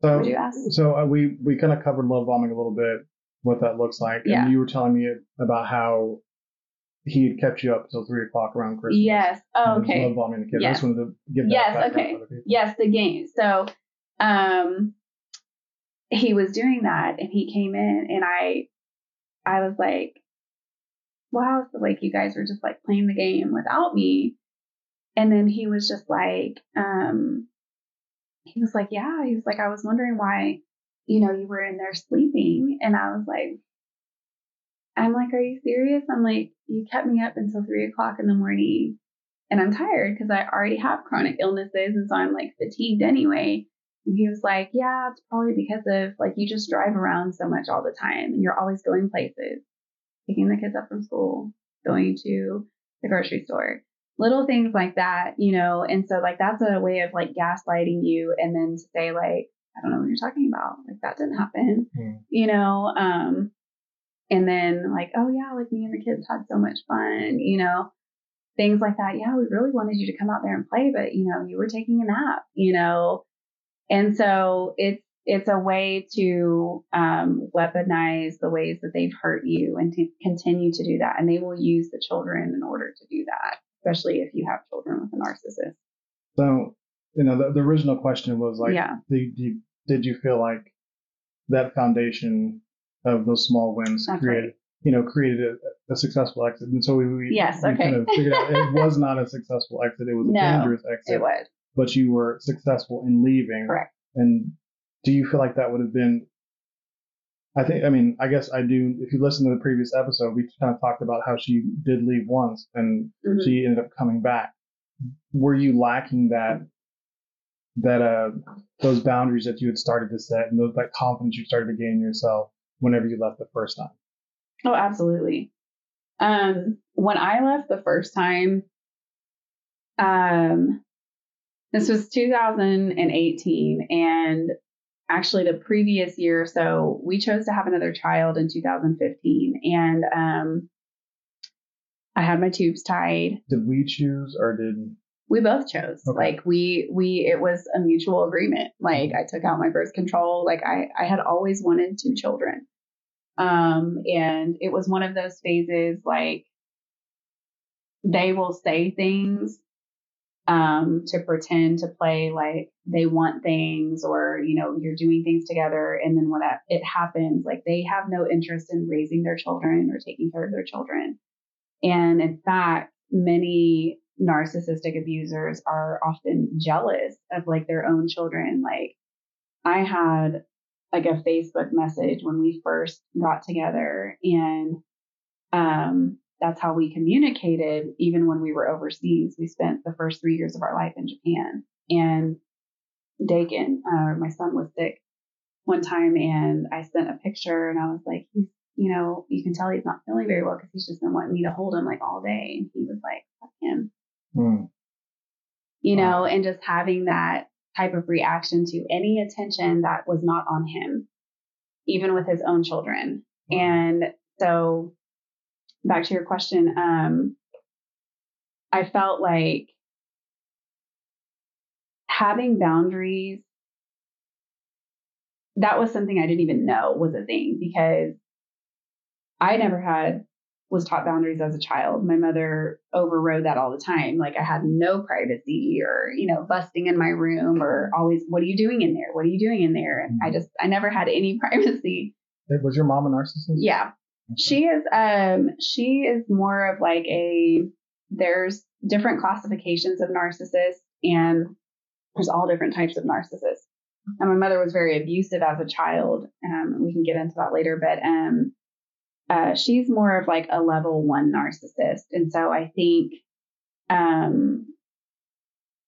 So, would you ask? So we kind of covered love bombing a little bit, what that looks like. Yeah. And you were telling me about how he had kept you up until 3 o'clock around Christmas. Yes. Oh, okay. Love bombing the kids. Yes. I just wanted to give that background for other people. Yes, the game. So, he was doing that, and he came in, and I was like, wow, so like you guys were just like playing the game without me. And then he was just like, he was like, yeah, he was like, I was wondering why, you know, you were in there sleeping. And I was like, are you serious? I'm like, you kept me up until 3 o'clock in the morning, and I'm tired because I already have chronic illnesses. And so I'm like fatigued anyway. And he was like, yeah, it's probably because of like, you just drive around so much all the time, and you're always going places, picking the kids up from school, going to the grocery store, little things like that, you know? And so like, that's a way of like gaslighting you. And then to say like, I don't know what you're talking about. Like, that didn't happen, you know? And then like, oh yeah, like me and the kids had so much fun, you know, things like that. Yeah. We really wanted you to come out there and play, but you know, you were taking a nap, you know? And so it's a way to weaponize the ways that they've hurt you, and to continue to do that. And they will use the children in order to do that, especially if you have children with a narcissist. So, you know, the original question was like, did you feel like that foundation of those small wins created a successful exit? And so we kind of figured out it was not a successful exit. It was a dangerous exit. It was. But you were successful in leaving. Correct. And do you feel like that would have been, I guess I do. If you listen to the previous episode, we kind of talked about how she did leave once, and she ended up coming back. Were you lacking that those boundaries that you had started to set, and that confidence you started to gain yourself whenever you left the first time? Oh, absolutely. When I left the first time, this was 2018, and actually the previous year or so, we chose to have another child in 2015, and I had my tubes tied. Did we choose, or did we both chose? Okay. Like we it was a mutual agreement. Like, I took out my birth control. Like I had always wanted two children, and it was one of those phases. Like, they will say things to pretend to play like they want things, or, you know, you're doing things together. And then when it happens, like, they have no interest in raising their children or taking care of their children. And in fact, many narcissistic abusers are often jealous of like their own children. Like, I had like a Facebook message when we first got together, and, that's how we communicated. Even when we were overseas, we spent the first 3 years of our life in Japan. And Dakin, my son, was sick one time, and I sent a picture, and I was like, he's, you know, you can tell he's not feeling very well, because he's just been wanting me to hold him like all day. And he was like, fuck him. Mm. You know, and just having that type of reaction to any attention that was not on him, even with his own children. Mm. And so, back to your question, I felt like having boundaries, that was something I didn't even know was a thing, because I never was taught boundaries as a child. My mother overrode that all the time. Like, I had no privacy, or, you know, busting in my room, or always, what are you doing in there? What are you doing in there? And I never had any privacy. Was your mom a narcissist? Yeah. She is more of like there's different classifications of narcissists, and there's all different types of narcissists. And my mother was very abusive as a child. We can get into that later, but she's more of like a level one narcissist. And so I think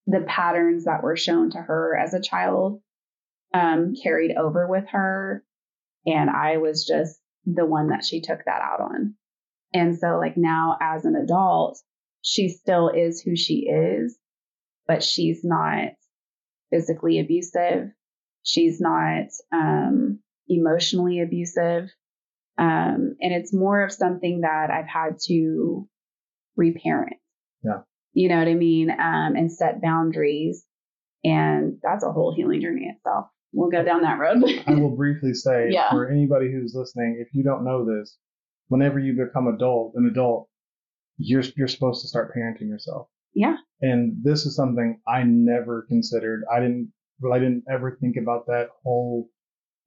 the patterns that were shown to her as a child carried over with her. And I was just the one that she took that out on. And so like now as an adult, she still is who she is, but she's not physically abusive. She's not emotionally abusive. And it's more of something that I've had to reparent. Yeah. You know what I mean? And set boundaries. And that's a whole healing journey itself. We'll go down that road. I will briefly say for anybody who's listening, if you don't know this, whenever you become an adult, you're supposed to start parenting yourself. Yeah. And this is something I never considered. I didn't ever think about that whole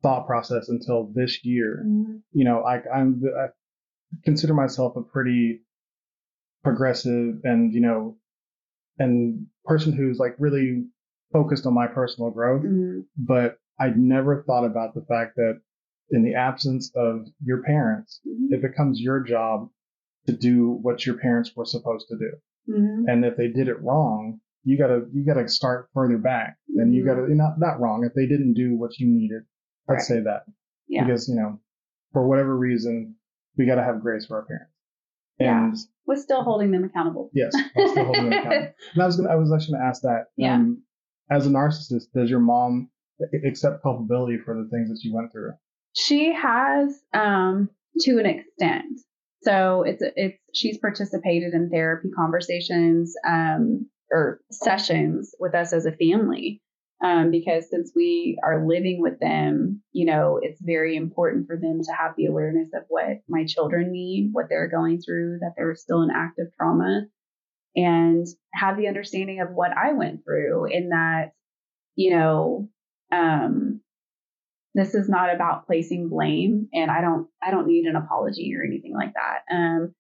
thought process until this year. Mm-hmm. You know, I consider myself a pretty progressive and person who's like really focused on my personal growth. Mm-hmm. But I'd never thought about the fact that in the absence of your parents, mm-hmm. it becomes your job to do what your parents were supposed to do. Mm-hmm. And if they did it wrong, you gotta start further back. Mm-hmm. And you gotta not wrong. If they didn't do what you needed, let's say that. Yeah. Because, for whatever reason, we gotta have grace for our parents. And we're still holding them accountable. Yes, we're still holding them accountable. And I was actually gonna ask that. Yeah. As a narcissist, does your mom accept culpability for the things that you went through? She has, to an extent. So she's participated in therapy conversations, or sessions with us as a family. Because since we are living with them, it's very important for them to have the awareness of what my children need, what they're going through, that they're still in active trauma, and have the understanding of what I went through, in that, this is not about placing blame, and I don't need an apology or anything like that.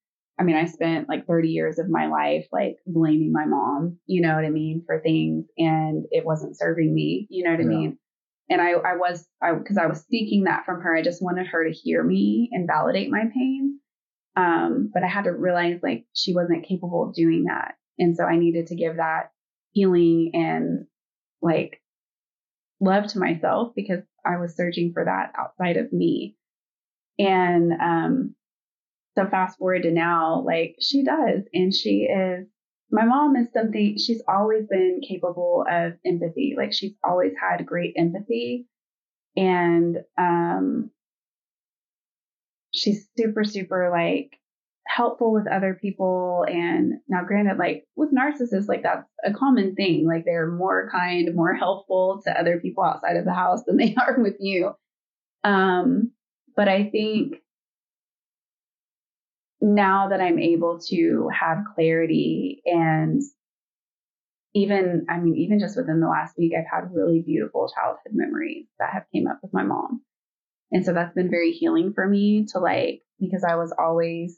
I spent like 30 years of my life, like blaming my mom, for things, and it wasn't serving me, I mean? And because I was seeking that from her. I just wanted her to hear me and validate my pain. But I had to realize like she wasn't capable of doing that. And so I needed to give that healing and like love to myself, because I was searching for that outside of me. And so fast forward to now, like she does. And my mom is something, she's always been capable of empathy. Like she's always had great empathy. And she's super, super like helpful with other people. And now granted, like with narcissists, like that's a common thing. Like they're more kind, more helpful to other people outside of the house than they are with you. But I think now that I'm able to have clarity, and even just within the last week, I've had really beautiful childhood memories that have came up with my mom. And so that's been very healing for me to like, because I was always,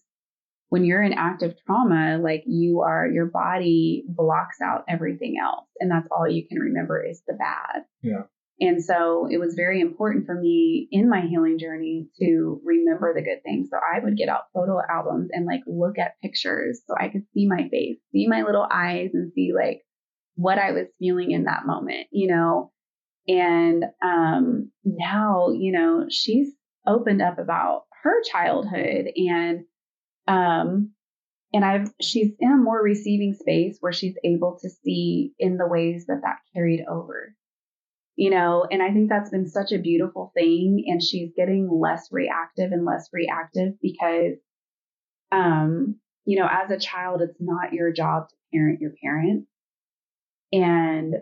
when you're in active trauma, like your body blocks out everything else. And that's all you can remember is the bad. Yeah. And so it was very important for me in my healing journey to remember the good things. So I would get out photo albums and like look at pictures so I could see my face, see my little eyes, and see like what I was feeling in that moment, And now, she's opened up about her childhood, and she's in a more receiving space where she's able to see in the ways that carried over, and I think that's been such a beautiful thing. And she's getting less reactive and less reactive, because, as a child, it's not your job to parent your parents. And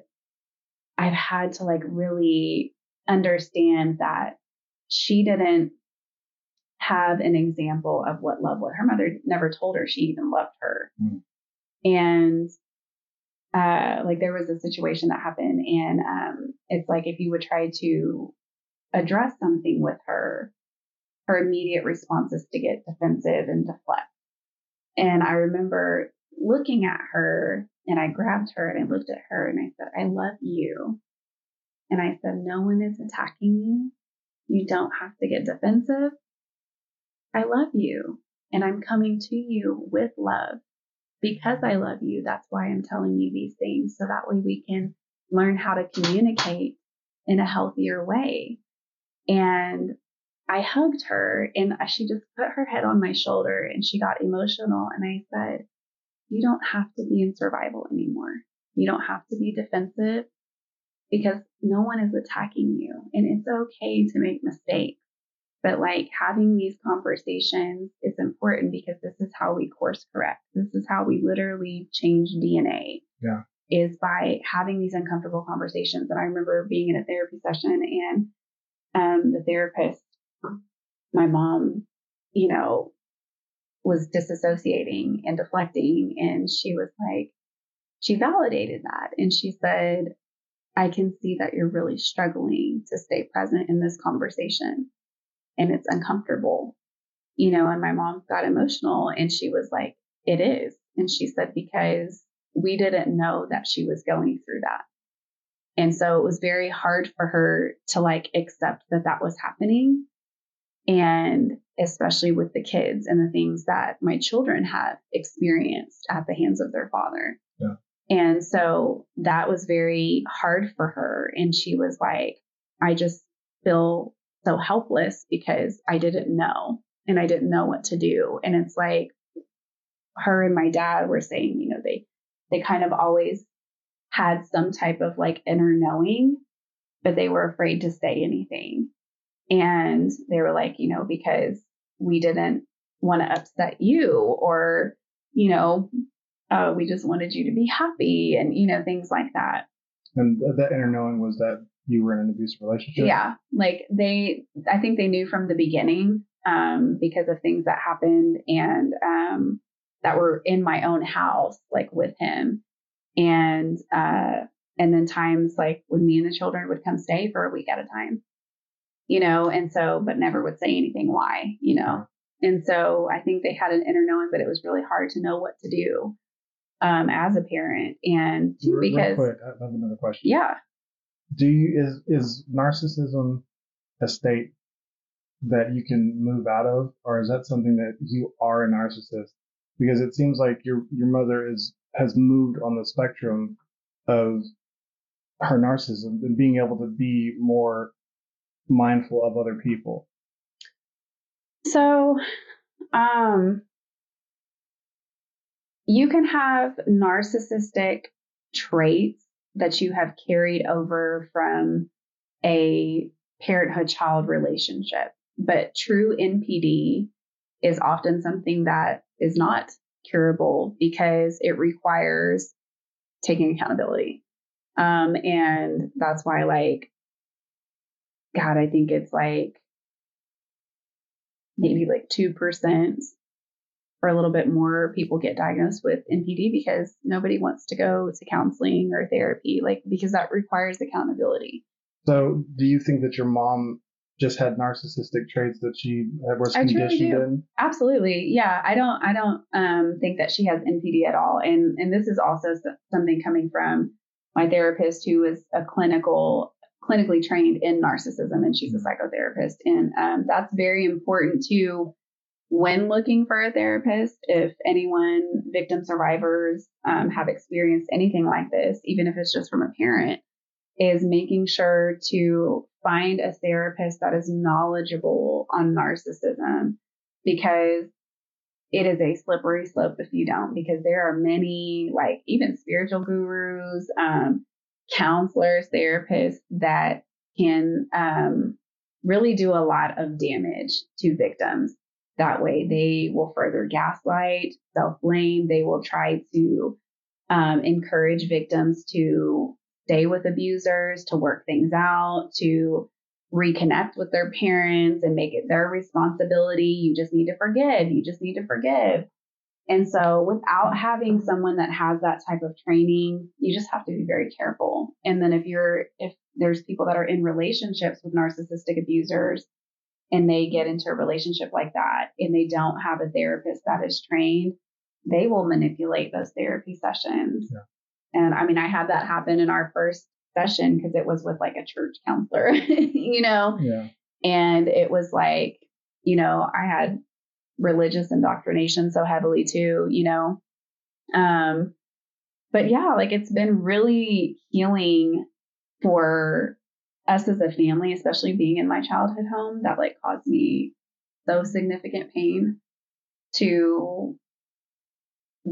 I've had to like really understand that she didn't have an example of what love was. Her mother never told her she even loved her. Mm. And like there was a situation that happened, and it's like if you would try to address something with her, her immediate response is to get defensive and deflect. And I remember looking at her, and I grabbed her and I looked at her and I said, I love you. And I said, no one is attacking you. You don't have to get defensive. I love you. And I'm coming to you with love because I love you. That's why I'm telling you these things. So that way we can learn how to communicate in a healthier way. And I hugged her and she just put her head on my shoulder and she got emotional. And I said, you don't have to be in survival anymore. You don't have to be defensive because no one is attacking you. And it's okay to make mistakes. But like having these conversations is important because this is how we course correct. This is how we literally change DNA. Yeah. Is by having these uncomfortable conversations. And I remember being in a therapy session and the therapist, my mom, you know, was disassociating and deflecting. And she was like, she validated that. And she said, I can see that you're really struggling to stay present in this conversation. And it's uncomfortable, you know, and my mom got emotional and she was like, it is. And she said, because we didn't know that she was going through that. And so it was very hard for her to like accept that that was happening. And especially with the kids and the things that my children have experienced at the hands of their father. Yeah. And so that was very hard for her. And she was like, I just feel so helpless because I didn't know and I didn't know what to do. And it's like her and my dad were saying, you know, they kind of always had some type of like inner knowing, but they were afraid to say anything. And they were like, you know, because we didn't want to upset you or, you know, we just wanted you to be happy and, you know, things like that. And that inner knowing was that you were in an abusive relationship? Yeah. Like I think they knew from the beginning because of things that happened and that were in my own house, like with him. And then times like when me and the children would come stay for a week at a time, you know, and so, but never would say anything why, you know? And so I think they had an inner knowing, but it was really hard to know what to do as a parent. And because real quick, I have another question. Yeah. Is narcissism a state that you can move out of, or is that something that you are a narcissist? Because it seems like your mother has moved on the spectrum of her narcissism and being able to be more mindful of other people. So, you can have narcissistic traits that you have carried over from a parenthood-child relationship. But true NPD is often something that is not curable because it requires taking accountability. And that's why, like, God, I think it's like maybe like 2% or a little bit more people get diagnosed with NPD because nobody wants to go to counseling or therapy, like, because that requires accountability. So do you think that your mom just had narcissistic traits that she was conditioned in? Absolutely. Yeah. I don't think that she has NPD at all. And this is also something coming from my therapist, who is a clinically trained in narcissism, and she's a psychotherapist. And that's very important too when looking for a therapist. If anyone, victim survivors, have experienced anything like this, even if it's just from a parent, is making sure to find a therapist that is knowledgeable on narcissism, because it is a slippery slope if you don't, because there are many, like, even spiritual gurus, counselors, therapists that can really do a lot of damage to victims. That way they will further gaslight, self-blame. They will try to encourage victims to stay with abusers, to work things out, to reconnect with their parents and make it their responsibility. You just need to forgive. You just need to forgive. And so without having someone that has that type of training, you just have to be very careful. And then if there's people that are in relationships with narcissistic abusers, and they get into a relationship like that and they don't have a therapist that is trained, they will manipulate those therapy sessions. Yeah. And I mean, I had that happen in our first session because it was with like a church counselor, you know, yeah. And it was like, you know, I had religious indoctrination so heavily too, you know, but yeah, like it's been really healing for us as a family, especially being in my childhood home that like caused me so significant pain, to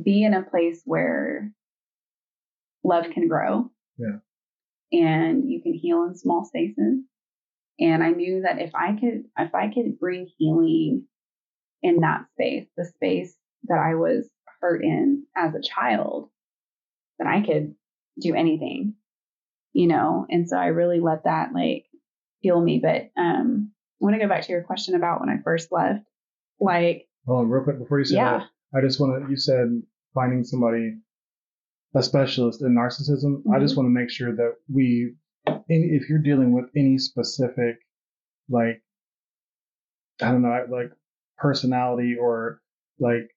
be in a place where love can grow. Yeah. And you can heal in small spaces. And I knew that if I could bring healing in that space, the space that I was hurt in as a child, then I could do anything, you know? And so I really let that like heal me. But I want to go back to your question about when I first left, like, well, real quick before you say yeah. that, I just want to, you said finding somebody, a specialist in narcissism. Mm-hmm. I just want to make sure that if you're dealing with any specific, like, I don't know, like personality or like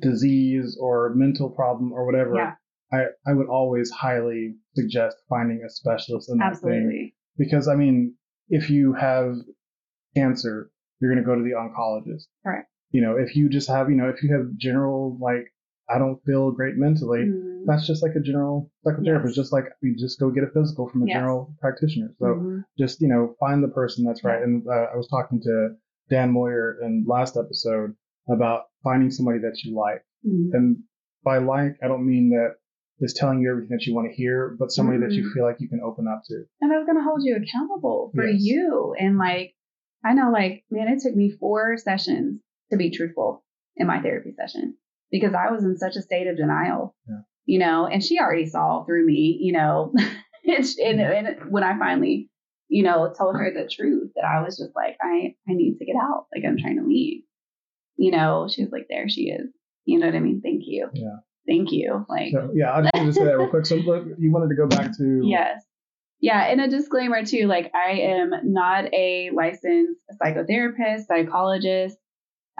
disease or mental problem or whatever, yeah. I would always highly suggest finding a specialist in that thing. Because I mean, if you have cancer, you're going to go to the oncologist. Correct. You know, if you just have, you know, if you have general, like, I don't feel great mentally. Mm-hmm. That's just like a general psychotherapist, yes. just like you just go get a physical from a yes. general practitioner. So mm-hmm. just, you know, find the person that's right. And I was talking to Dan Moyer in last episode about finding somebody that you like. Mm-hmm. And by like, I don't mean that is telling you everything that you want to hear, but somebody mm-hmm. that you feel like you can open up to. And that's going to hold you accountable for yes. you. And like, I know like, man, it took me 4 sessions to be truthful in my therapy session. Because I was in such a state of denial, yeah. you know, and she already saw through me, you know, and when I finally, you know, told her the truth that I was just like, I need to get out. Like, I'm trying to leave, you know, she was like, there she is. You know what I mean? Thank you. Yeah. Thank you. Like, so, yeah, I just wanted to say that real quick. So look, you wanted to go back to. Yes. Yeah. And a disclaimer too, like I am not a licensed psychotherapist, psychologist,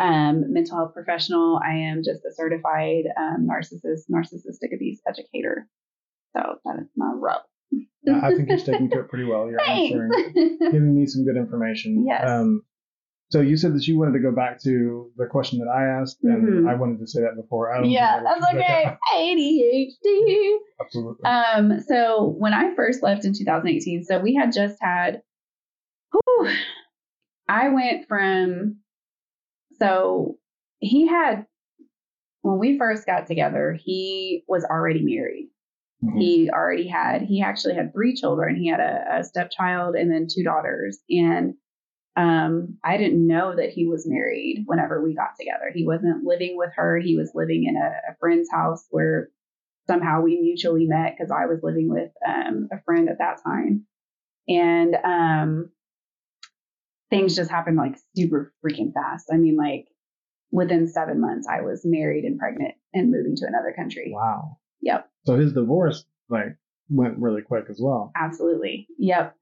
mental health professional. I am just a certified narcissistic abuse educator. So that is my rub. Yeah, I think you're sticking to it pretty well. You're Thanks. Answering, giving me some good information. Yes. So you said that you wanted to go back to the question that I asked, and mm-hmm. I wanted to say that before. Yeah, that's okay. ADHD. Absolutely. So when I first left in 2018, so we had just had, I went from. So he had, when we first got together, he was already married. Mm-hmm. He actually had 3 children. He had a stepchild and then 2 daughters. And I didn't know that he was married whenever we got together. He wasn't living with her. He was living in a friend's house where somehow we mutually met because I was living with a friend at that time. And things just happened like super freaking fast. I mean, like within 7 months, I was married and pregnant and moving to another country. Wow. Yep. So his divorce like went really quick as well. Absolutely. Yep.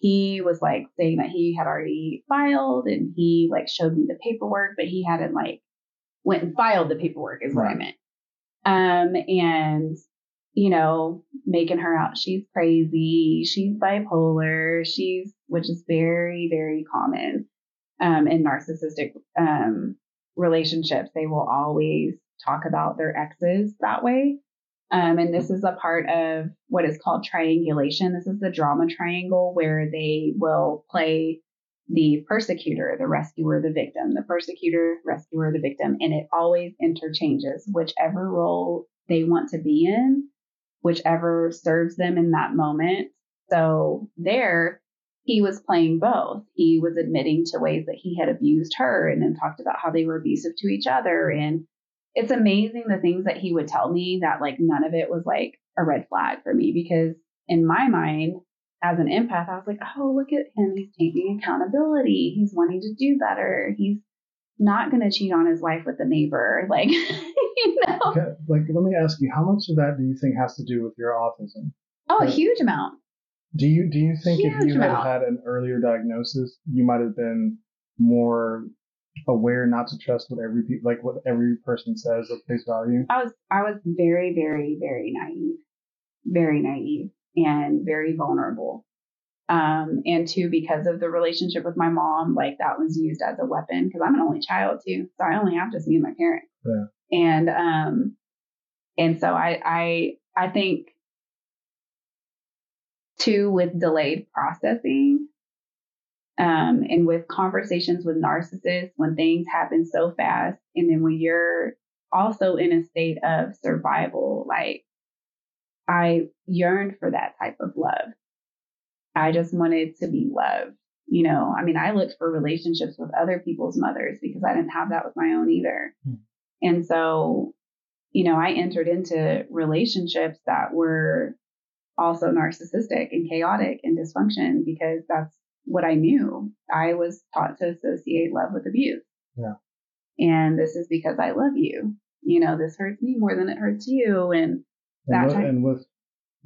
He was like saying that he had already filed and he like showed me the paperwork, but he hadn't like went and filed the paperwork is what right. I meant. And you know, making her out, she's crazy, she's bipolar, which is very, very common in narcissistic relationships. They will always talk about their exes that way. And this is a part of what is called triangulation. This is the drama triangle where they will play the persecutor, the rescuer, the victim, the persecutor, rescuer, the victim, and it always interchanges whichever role they want to be in, whichever serves them in that moment. So there, he was playing both. He was admitting to ways that he had abused her and then talked about how they were abusive to each other. And it's amazing the things that he would tell me that like none of it was like a red flag for me, because in my mind, as an empath, I was like, oh, look at him. He's taking accountability. He's wanting to do better. He's not going to cheat on his wife with the neighbor. Like, you know, okay. Like, let me ask you, how much of that do you think has to do with your autism? Oh, a huge amount. Do you think if you had had an earlier diagnosis, you might have been more aware not to trust what every person says at face value? I was very, very, very naive. Very naive and very vulnerable. And two, because of the relationship with my mom, like that was used as a weapon because I'm an only child too. So I only have just me and my parents. Yeah. And so I think too, with delayed processing, and with conversations with narcissists, when things happen so fast, and then when you're also in a state of survival, like I yearned for that type of love. I just wanted to be loved. You know, I mean, I looked for relationships with other people's mothers because I didn't have that with my own either. And so, you know, I entered into relationships that were also narcissistic and chaotic and dysfunction because that's what I knew. I was taught to associate love with abuse. Yeah. And this is because I love you. You know, this hurts me more than it hurts you. And with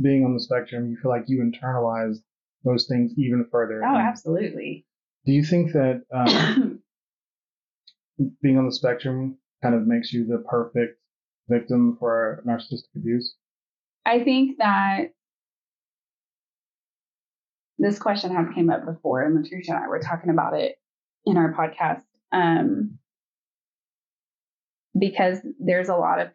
being on the spectrum, you feel like you internalize those things even further. Oh, absolutely. Do you think that being on the spectrum kind of makes you the perfect victim for narcissistic abuse? I think that this question has came up before, and Latricia and I were talking about it in our podcast, because there's a lot of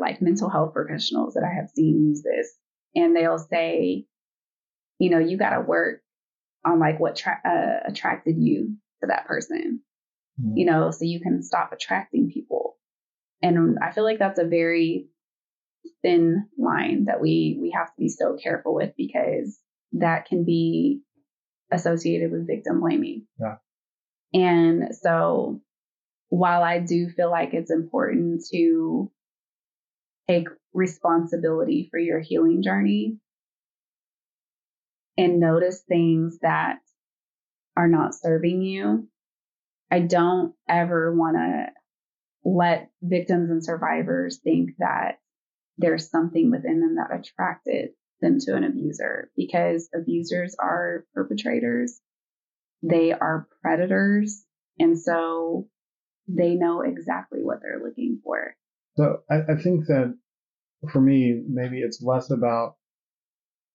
like mental health professionals that I have seen use this, and they'll say, you know, you got to work on like what attracted you to that person, mm-hmm. you know, so you can stop attracting people. And I feel like that's a very thin line that we have to be so careful with, because that can be associated with victim blaming. Yeah. And so while I do feel like it's important to take responsibility for your healing journey and notice things that are not serving you, I don't ever want to let victims and survivors think that there's something within them that attracted them to an abuser, because abusers are perpetrators. They are predators. And so they know exactly what they're looking for. So I think that for me, maybe it's less about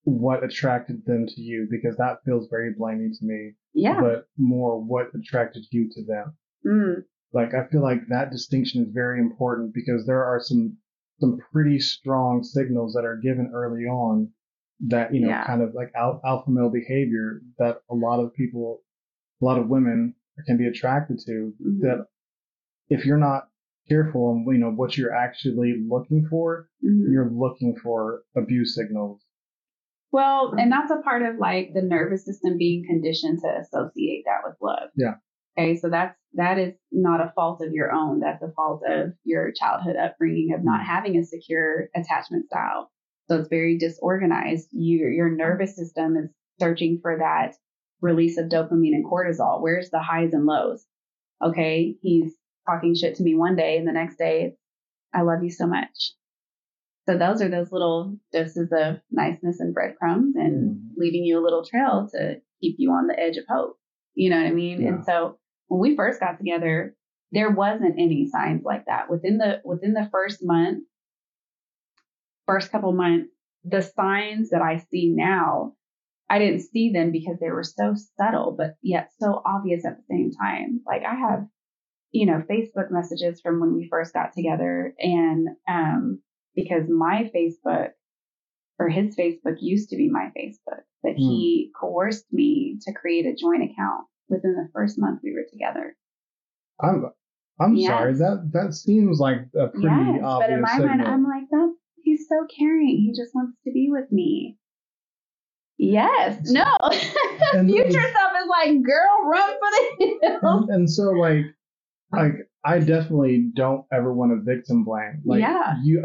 what attracted them to you, because that feels very blaming to me. Yeah. But more what attracted you to them. Mm. Like, I feel like that distinction is very important, because there are some pretty strong signals that are given early on that, you know, yeah. kind of like alpha male behavior that a lot of women can be attracted to, mm-hmm. that if you're not careful and, you know, what you're actually looking for, mm-hmm. you're looking for abuse signals. Well, and that's a part of like the nervous system being conditioned to associate that with love. Yeah. Okay. So that is not a fault of your own. That's a fault of your childhood upbringing of not having a secure attachment style. So it's very disorganized. Your nervous system is searching for that release of dopamine and cortisol. Where's the highs and lows? Okay. He's talking shit to me one day, and the next day, I love you so much. So those are those little doses of niceness and breadcrumbs, and mm-hmm. leaving you a little trail to keep you on the edge of hope. You know what I mean? Yeah. And so when we first got together, there wasn't any signs like that. Within the first couple months, the signs that I see now, I didn't see them because they were so subtle, but yet so obvious at the same time. Like, I have, you know, Facebook messages from when we first got together, and because my Facebook or his Facebook used to be my Facebook, but he coerced me to create a joint account within the first month we were together. I'm yes. sorry. That seems like a pretty obvious signal. But in my mind, I'm like, he's so caring. He just wants to be with me. Yes. No. Future self is like, girl, run for the hills. And so like I definitely don't ever want to victim blame. Like, yeah. you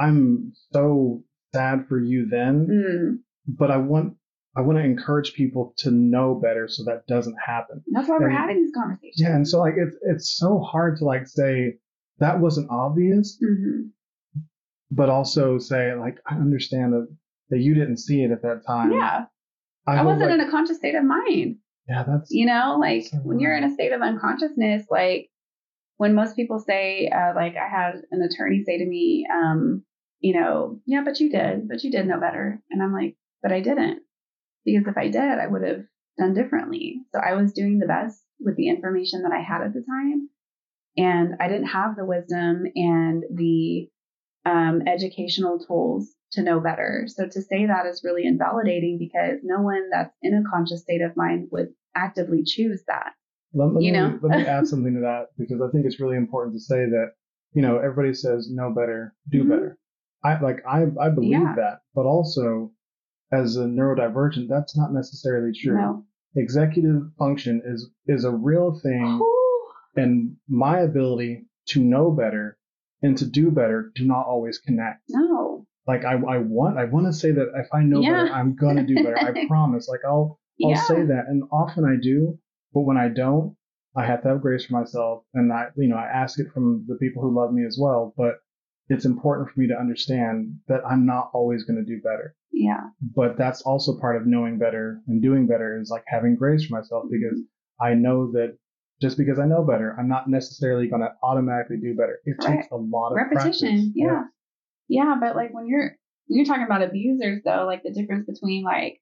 I'm so sad for you then, but I want to encourage people to know better so that doesn't happen. That's why we're having these conversations. Yeah, and so like it's so hard to like say that wasn't obvious, mm-hmm. but also say, like, I understand that you didn't see it at that time. Yeah. I wasn't in a conscious state of mind. Yeah, that's... You know, like, so when you're in a state of unconsciousness, like, when most people say, like, I had an attorney say to me, you know, yeah, but you did know better. And I'm like, but I didn't. Because if I did, I would have done differently. So I was doing the best with the information that I had at the time. And I didn't have the wisdom and the educational tools to know better. So to say that is really invalidating, because no one that's in a conscious state of mind would actively choose that. Let me add something to that, because I think it's really important to say that, you know, everybody says know better, do mm-hmm. better. I believe that, but also as a neurodivergent, that's not necessarily true. No. Executive function is a real thing. Ooh. And my ability to know better and to do better do not always connect. No. Like I want to say that if I know better, I'm going to do better. I promise. Like I'll say that. And often I do. But when I don't, I have to have grace for myself. And I ask it from the people who love me as well. But it's important for me to understand that I'm not always going to do better. Yeah. But that's also part of knowing better and doing better, is like having grace for myself, because I know that just because I know better, I'm not necessarily going to automatically do better. It takes a lot of repetition. Practice. Yeah. Yeah. But like when you're talking about abusers, though, like the difference between like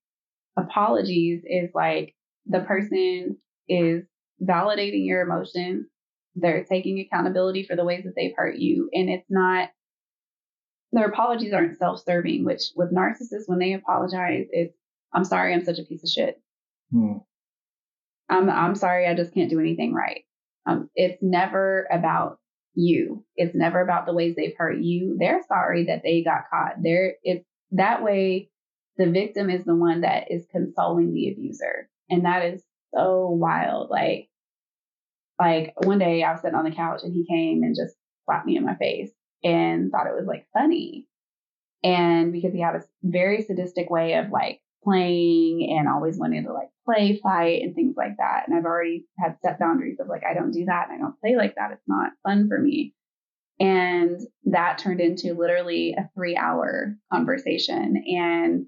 apologies is like the person is validating your emotions. They're taking accountability for the ways that they've hurt you. And it's not, their apologies aren't self-serving, which with narcissists, when they apologize, it's, I'm sorry, I'm such a piece of shit. Hmm. I'm sorry, I just can't do anything right. It's never about you. It's never about the ways they've hurt you. They're sorry that they got caught. It's that way, the victim is the one that is consoling the abuser. And that is so wild. Like one day I was sitting on the couch and he came and just slapped me in my face and thought it was like funny. And because he had a very sadistic way of like playing and always wanted to like play fight and things like that. And I've already had set boundaries of like, I don't do that. And I don't play like that. It's not fun for me. And that turned into literally a 3-hour conversation, and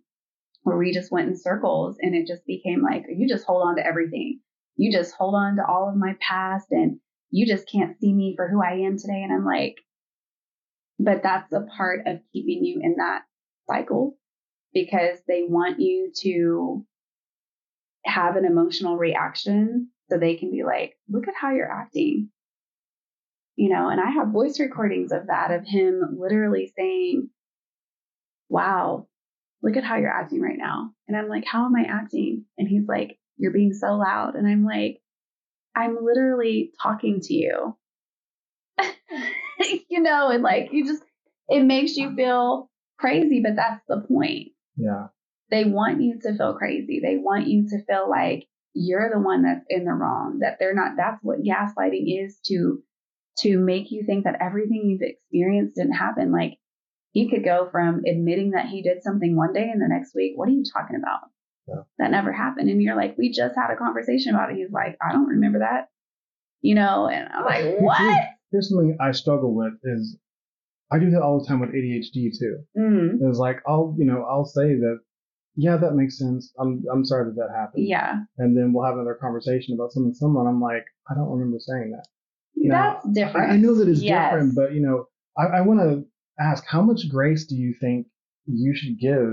where we just went in circles, and it just became like, you just hold on to everything. You just hold on to all of my past, and you just can't see me for who I am today. And I'm like, but that's a part of keeping you in that cycle, because they want you to have an emotional reaction so they can be like, look at how you're acting. You know, and I have voice recordings of that, of him literally saying, wow, look at how you're acting right now. And I'm like, how am I acting? And he's like, you're being so loud. And I'm like, I'm literally talking to you. You know, and like, you just, it makes you feel crazy, but that's the point. Yeah. They want you to feel crazy. They want you to feel like you're the one that's in the wrong, that they're not. That's what gaslighting is, to make you think that everything you've experienced didn't happen. Like, he could go from admitting that he did something one day and the next week, what are you talking about? Yeah. That never happened. And you're like, we just had a conversation about it. He's like, I don't remember that. You know, and I'm like, what? Here's something I struggle with is I do that all the time with ADHD too. Mm-hmm. It's like, I'll say that, yeah, that makes sense. I'm sorry that happened. Yeah. And then we'll have another conversation about something, someone. I'm like, I don't remember saying that. Now, that's different. I know that it's different, but you know, I want to ask, how much grace do you think you should give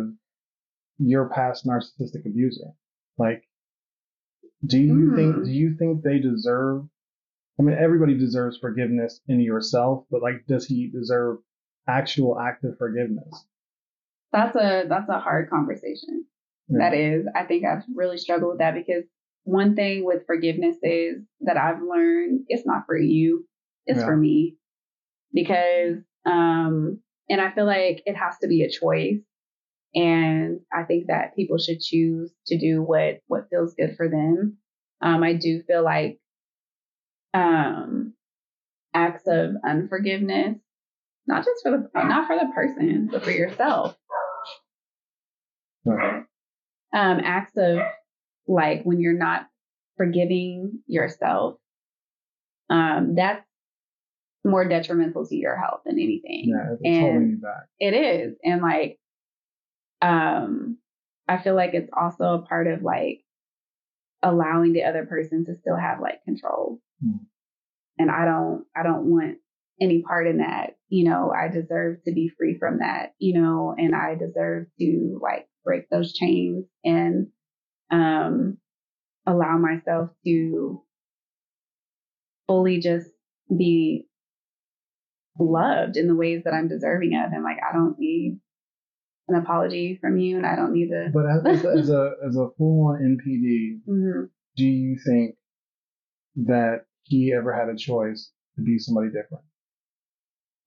your past narcissistic abuser? Like, do you think they deserve, I mean, everybody deserves forgiveness in yourself, but like, does he deserve actual active forgiveness? That's a hard conversation. Yeah. That is, I think I've really struggled with that, because one thing with forgiveness is that I've learned it's not for you, it's for me. Because and I feel like it has to be a choice. And I think that people should choose to do what feels good for them. I do feel like acts of unforgiveness, not just for the, not for the person, but for yourself. Okay. Acts of like when you're not forgiving yourself, that's more detrimental to your health than anything. Yeah, it's holding you back. It is. And like, I feel like it's also a part of like allowing the other person to still have like control. Mm. And I don't want any part in that, you know. I deserve to be free from that, you know, and I deserve to like break those chains and allow myself to fully just be loved in the ways that I'm deserving of. And like, I don't need an apology from you, and I don't need to. But as a full-on NPD, mm-hmm. do you think that he ever had a choice to be somebody different?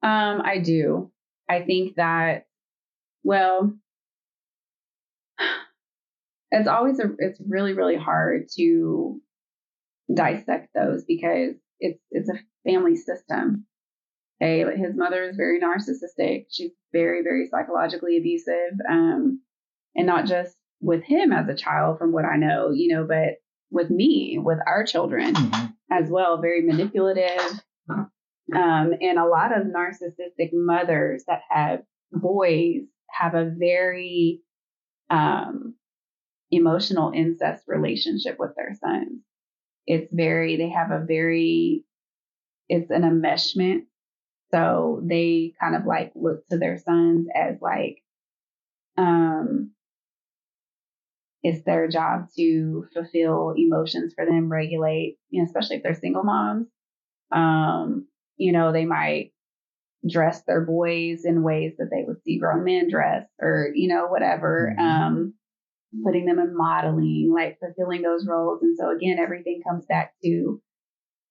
I do. I think that, well, it's always it's really, really hard to dissect those because it's a family system. Okay, but his mother is very narcissistic. She's very, very psychologically abusive. And not just with him as a child, from what I know, you know, but with me, with our children mm-hmm. as well, very manipulative. And a lot of narcissistic mothers that have boys have a very emotional incest relationship with their sons. It's an enmeshment. So they kind of like look to their sons as like, it's their job to fulfill emotions for them, regulate, you know, especially if they're single moms. You know, they might dress their boys in ways that they would see grown men dress, or, you know, whatever, putting them in modeling, like fulfilling those roles. And so again, everything comes back to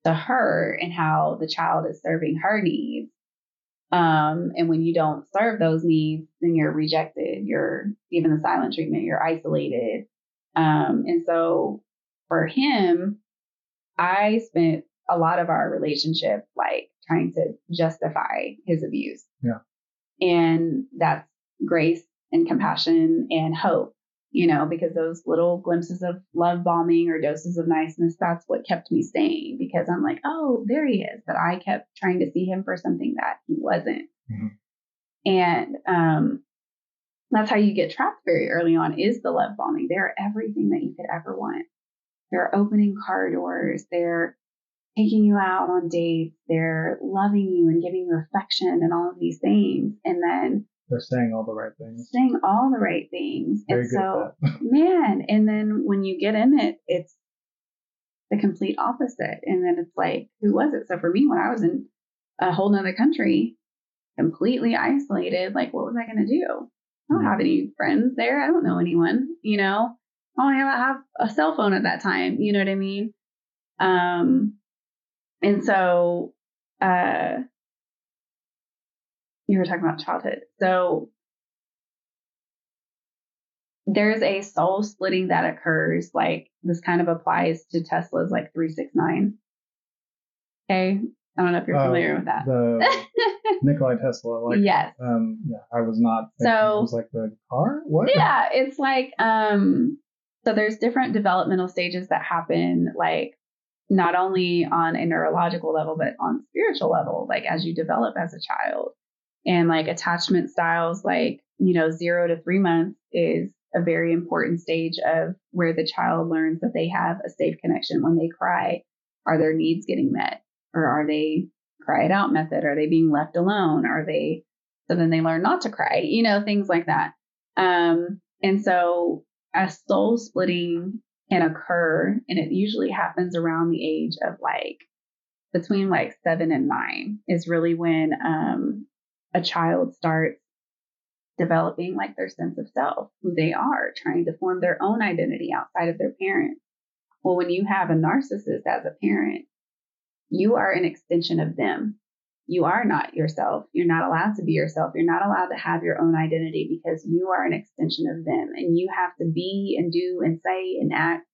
her and how the child is serving her needs. And when you don't serve those needs, then you're rejected, you're given the silent treatment, you're isolated. And so for him, I spent a lot of our relationship like trying to justify his abuse. Yeah. And that's grace and compassion and hope, you know, because those little glimpses of love bombing or doses of niceness, that's what kept me staying, because I'm like, oh, there he is. But I kept trying to see him for something that he wasn't. Mm-hmm. And that's how you get trapped very early on, is the love bombing. They're everything that you could ever want. They're opening car doors. They're taking you out on dates. They're loving you and giving you affection and all of these things. And then they're saying all the right things. Very and so, man, and then when you get in it, it's the complete opposite. And then it's like, who was it? So for me, when I was in a whole nother country, completely isolated, like, what was I going to do? I don't have any friends there. I don't know anyone, you know, I don't have a cell phone at that time. You know what I mean? And so, you were talking about childhood. So there's a soul splitting that occurs. Like this kind of applies to Tesla's like 369. Okay. I don't know if you're familiar with that. The Nikolai Tesla. Like, yes. Yeah, I was not. So it was like the car? What? Yeah. It's like, so there's different developmental stages that happen, like, not only on a neurological level, but on a spiritual level, like as you develop as a child. And like attachment styles, like, you know, 0 to 3 months is a very important stage of where the child learns that they have a safe connection when they cry. Are their needs getting met? Or are they cry it out method? Are they being left alone? So then they learn not to cry, you know, things like that. And so a soul splitting can occur, and it usually happens around the age of like between like 7 and 9 is really when a child starts developing like their sense of self, who they are, trying to form their own identity outside of their parents. Well, when you have a narcissist as a parent, you are an extension of them. You are not yourself. You're not allowed to be yourself. You're not allowed to have your own identity because you are an extension of them, and you have to be and do and say and act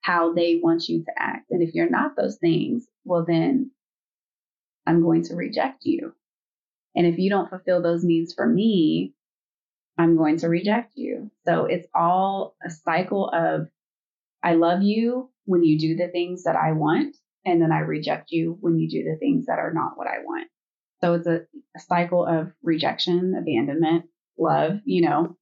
how they want you to act. And if you're not those things, well, then I'm going to reject you. And if you don't fulfill those needs for me, I'm going to reject you. So it's all a cycle of, I love you when you do the things that I want, and then I reject you when you do the things that are not what I want. So it's a cycle of rejection, abandonment, love, you know.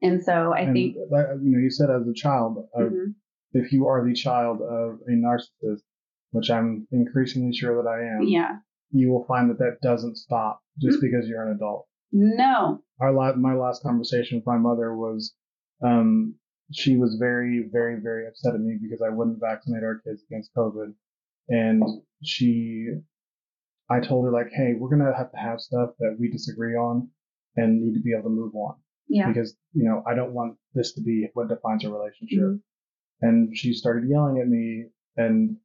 And so I think, that, you know, you said as a child, mm-hmm. if you are the child of a narcissist, which I'm increasingly sure that I am, yeah, you will find that that doesn't stop just mm-hmm. because you're an adult. No. My last conversation with my mother was, she was very, very, very upset at me because I wouldn't vaccinate our kids against COVID. And I told her, like, hey, we're going to have stuff that we disagree on and need to be able to move on. Yeah. Because, you know, I don't want this to be what defines a relationship. Mm-hmm. And she started yelling at me. And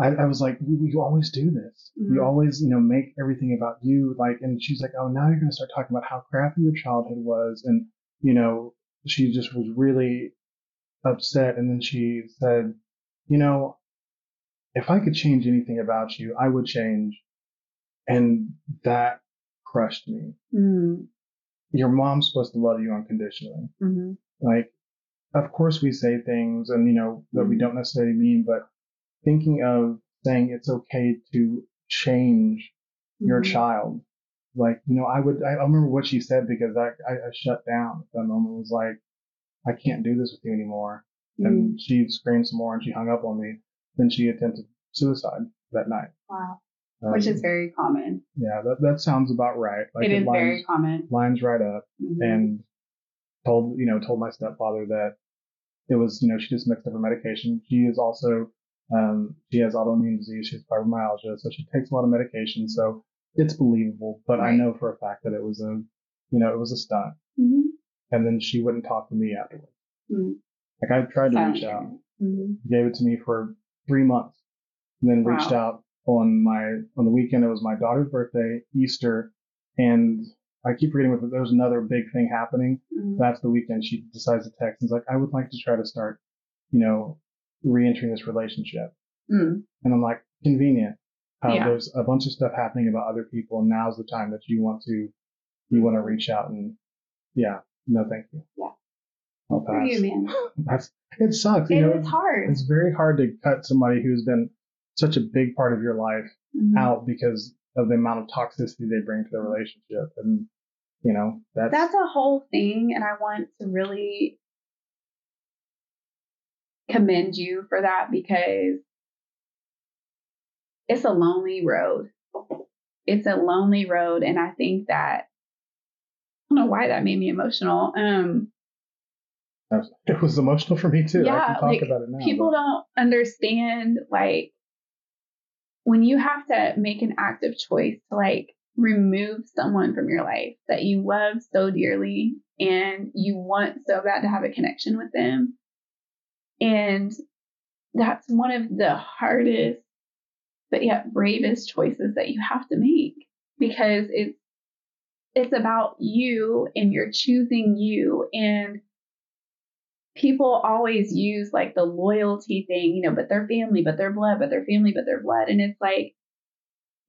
I was like, you always do this. Mm-hmm. You always, you know, make everything about you. Like, and she's like, oh, now you're going to start talking about how crappy your childhood was. And, you know, she just was really upset. And then she said, you know, if I could change anything about you, I would change. And that crushed me. Mm-hmm. Your mom's supposed to love you unconditionally. Mm-hmm. Like, of course we say things and, you know, that mm-hmm. we don't necessarily mean, but thinking of saying it's okay to change mm-hmm. your child. Like, you know, I remember what she said because I shut down at that moment. I was like, I can't do this with you anymore. Mm-hmm. And she screamed some more and she hung up on me. Then she attempted suicide that night. Wow. Which is very common. Yeah, that sounds about right. Like it is lines, very common. Lines right up mm-hmm. and told my stepfather that it was, you know, she just mixed up her medication. She is also, she has autoimmune disease. She has fibromyalgia. So she takes a lot of medication. So it's believable. But right. I know for a fact that it was a stunt. Mm-hmm. And then she wouldn't talk to me afterwards. Mm-hmm. Like I tried to reach out. Mm-hmm. Gave it to me for 3 months and then reached out. On the weekend, it was my daughter's birthday, Easter, and I keep reading with it. There's another big thing happening. Mm-hmm. That's the weekend she decides to text and is like, I would like to try to start, you know, re-entering this relationship. Mm. And I'm like, convenient. There's a bunch of stuff happening about other people, and now's the time that you want to reach out and no, thank you. Yeah. I'll pass. For you, man. It sucks. It's hard. It's very hard to cut somebody who's been such a big part of your life mm-hmm. out because of the amount of toxicity they bring to the relationship. And, you know, that's a whole thing. And I want to really commend you for that because it's a lonely road. It's a lonely road. And I think that, I don't know why that made me emotional. It was emotional for me too. Yeah, I can talk about it now. People don't understand, like, when you have to make an active choice to like remove someone from your life that you love so dearly and you want so bad to have a connection with them. And that's one of the hardest, but yet bravest choices that you have to make because it's about you and you're choosing you. And people always use like the loyalty thing, you know, but their family, but their blood, but their family, but their blood. And it's like,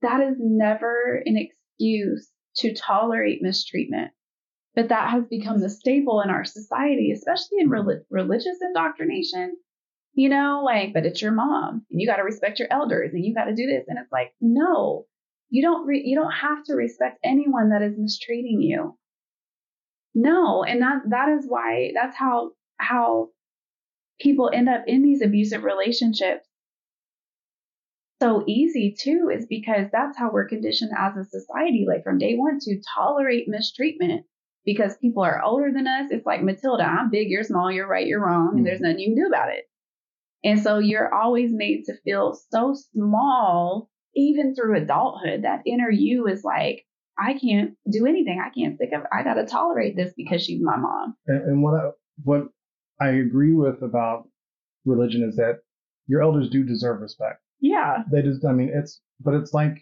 that is never an excuse to tolerate mistreatment. But that has become the staple in our society, especially in religious indoctrination, you know, like, but it's your mom and you got to respect your elders and you got to do this. And it's like, no, you don't have to respect anyone that is mistreating you. No. And that is why that's how people end up in these abusive relationships so easy too, is because that's how we're conditioned as a society, like from day one, to tolerate mistreatment because people are older than us. It's like, Matilda, I'm big, you're small, you're right, you're wrong, and there's nothing you can do about it. And so you're always made to feel so small, even through adulthood. That inner you is like, I can't do anything. I can't think of, I got to tolerate this because she's my mom. And what I agree with about religion is that your elders do deserve respect. Yeah. They just, I mean, it's like,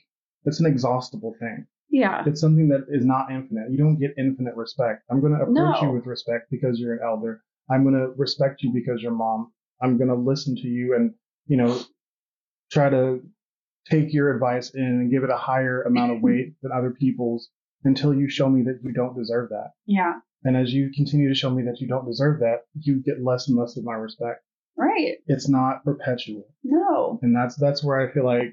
it's an exhaustible thing. Yeah. It's something that is not infinite. You don't get infinite respect. I'm going to approach you with respect because you're an elder. I'm going to respect you because you're mom. I'm going to listen to you and, you know, try to take your advice in and give it a higher amount of weight than other people's until you show me that you don't deserve that. Yeah. And as you continue to show me that you don't deserve that, you get less and less of my respect. Right. It's not perpetual. No. And that's where I feel like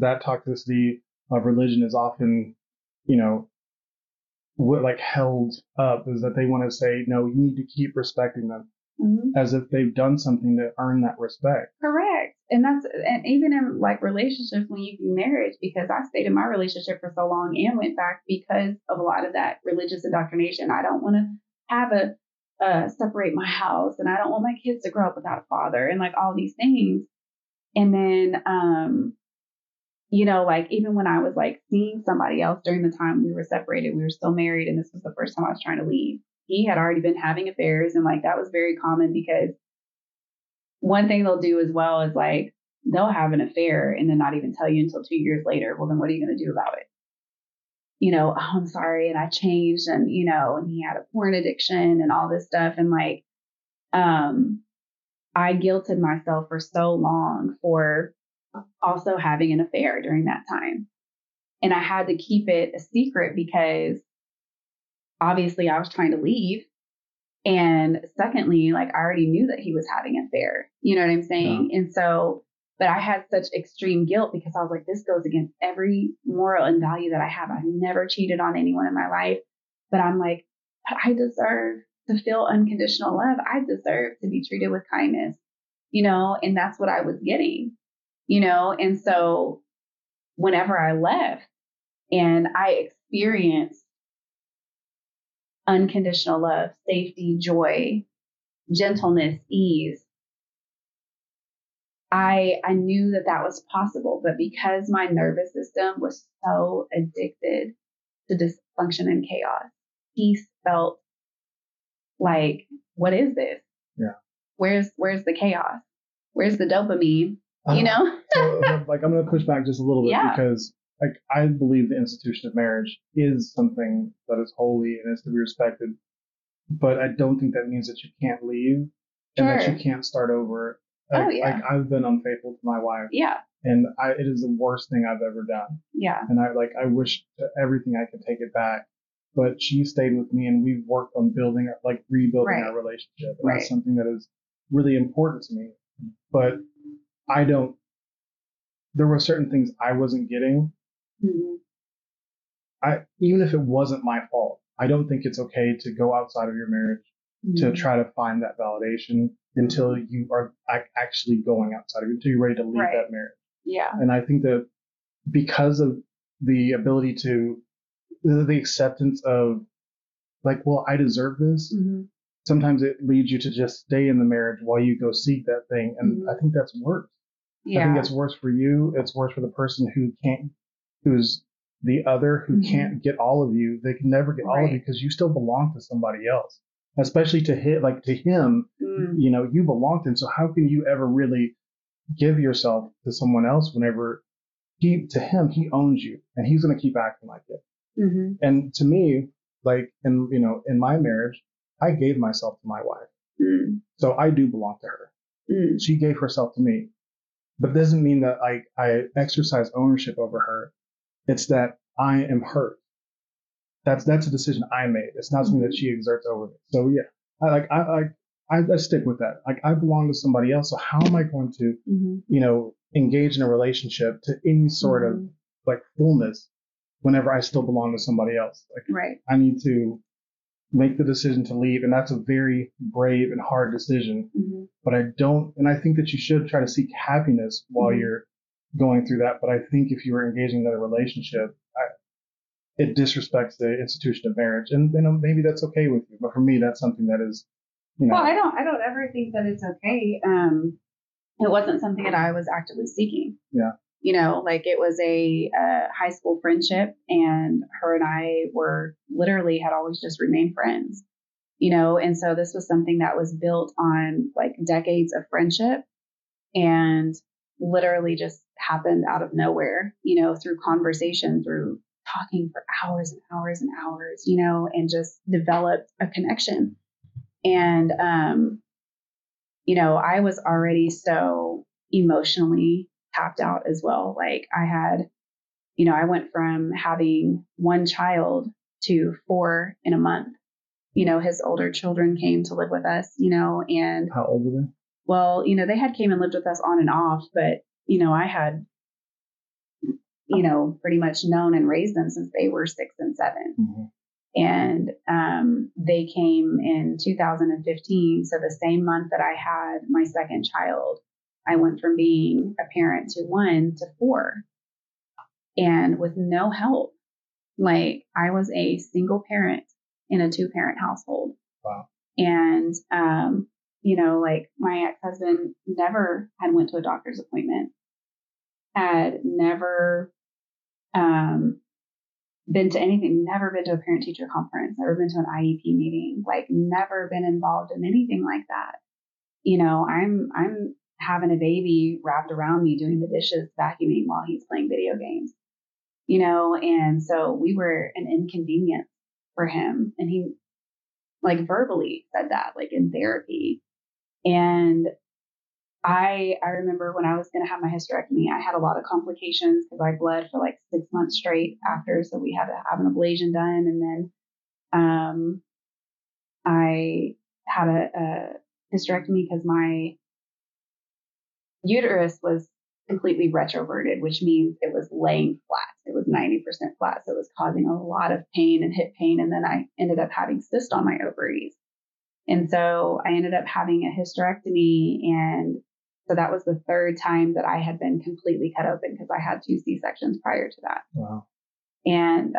that toxicity of religion is often, you know, what like held up is that they want to say, no, you need to keep respecting them, mm-hmm. as if they've done something to earn that respect. Correct. And even in like relationships, when you do marriage, because I stayed in my relationship for so long and went back because of a lot of that religious indoctrination. I don't want to have separate my house, and I don't want my kids to grow up without a father, and like all these things. And then, you know, like even when I was like seeing somebody else during the time we were separated, we were still married, and this was the first time I was trying to leave. He had already been having affairs, and like that was very common, because one thing they'll do as well is like they'll have an affair and then not even tell you until 2 years later. Well, then what are you going to do about it? You know, oh, I'm sorry, and I changed, and you know, and he had a porn addiction and all this stuff, and like, I guilted myself for so long for also having an affair during that time. And I had to keep it a secret because obviously I was trying to leave. And secondly, like I already knew that he was having an affair, you know what I'm saying? Yeah. And so, but I had such extreme guilt because I was like, this goes against every moral and value that I have. I've never cheated on anyone in my life, but I'm like, I deserve to feel unconditional love. I deserve to be treated with kindness, you know, and that's what I was getting. You know, and so whenever I left and I experienced unconditional love, safety, joy, gentleness, ease, I knew that that was possible. But because my nervous system was so addicted to dysfunction and chaos, peace felt like, what is this? Yeah. Where's the chaos? Where's the dopamine? You know, so, like I'm going to push back just a little bit, yeah. because like I believe the institution of marriage is something that is holy and is to be respected, but I don't think that means that you can't leave, sure. and that you can't start over. Like, oh, yeah. like I've been unfaithful to my wife, yeah, and it is the worst thing I've ever done, yeah, and I wish everything I could take it back, but she stayed with me and we've worked on building like rebuilding right. our relationship, and right. that's something that is really important to me, but. There were certain things I wasn't getting. Mm-hmm. Even if it wasn't my fault, I don't think it's okay to go outside of your marriage mm-hmm. to try to find that validation until you are actually going outside of it, until you're ready to leave right. that marriage. Yeah. And I think that because of the ability to, the acceptance of like, well, I deserve this. Mm-hmm. Sometimes it leads you to just stay in the marriage while you go seek that thing. And mm-hmm. I think that's worse. Yeah. I think that's worse for you. It's worse for the person who's the other, who mm-hmm. can't get all of you. They can never get right. all of you because you still belong to somebody else, especially to him, mm-hmm. you know, you belong to him. So how can you ever really give yourself to someone else whenever he owns you and he's going to keep acting like it. Mm-hmm. And to me, like, and you know, in my marriage, I gave myself to my wife. Mm. So I do belong to her. Mm. She gave herself to me. But it doesn't mean that I exercise ownership over her. It's that I am hers. That's a decision I made. It's not something that she exerts over me. So yeah, I stick with that. Like I belong to somebody else. So how am I going to, mm-hmm. you know, engage in a relationship to any sort mm-hmm. of like fullness whenever I still belong to somebody else? Like right. I need to make the decision to leave. And that's a very brave and hard decision. Mm-hmm. But I think that you should try to seek happiness while mm-hmm. you're going through that. But I think if you were engaging in another relationship, it disrespects the institution of marriage. And you know, maybe that's okay with you. But for me, that's something that is, you know. Well, I don't ever think that it's okay. It wasn't something that I was actively seeking. Yeah. You know, like it was a high school friendship, and her and I were literally had always just remained friends, you know, and so this was something that was built on like decades of friendship and literally just happened out of nowhere, you know, through conversation, through talking for hours and hours and hours, you know, and just developed a connection. And, you know, I was already so emotionally tapped out as well. Like I had, you know, I went from having one child to 4 in a month. You know, his older children came to live with us, you know, and how old were they? Well, you know, they had came and lived with us on and off, but you know, I had you know, pretty much known and raised them since they were 6 and 7. Mm-hmm. And they came in 2015. So the same month that I had my second child, I went from being a parent to 1 to 4, and with no help. Like, I was a single parent in a 2-parent household. Wow. And, you know, like, my ex-husband never had went to a doctor's appointment, had never, been to anything, never been to a parent teacher conference, never been to an IEP meeting, like, never been involved in anything like that. You know, I'm having a baby wrapped around me, doing the dishes, vacuuming while he's playing video games, you know? And so we were an inconvenience for him. And he, like, verbally said that, like, in therapy. And I remember when I was going to have my hysterectomy, I had a lot of complications because I bled for like 6 months straight after. So we had to have an ablation done. And then I had a hysterectomy because my uterus was completely retroverted, which means it was laying flat. It was 90% flat. So it was causing a lot of pain and hip pain. And then I ended up having cysts on my ovaries. And so I ended up having a hysterectomy. And so that was the third time that I had been completely cut open, because I had 2 C-sections prior to that. Wow. And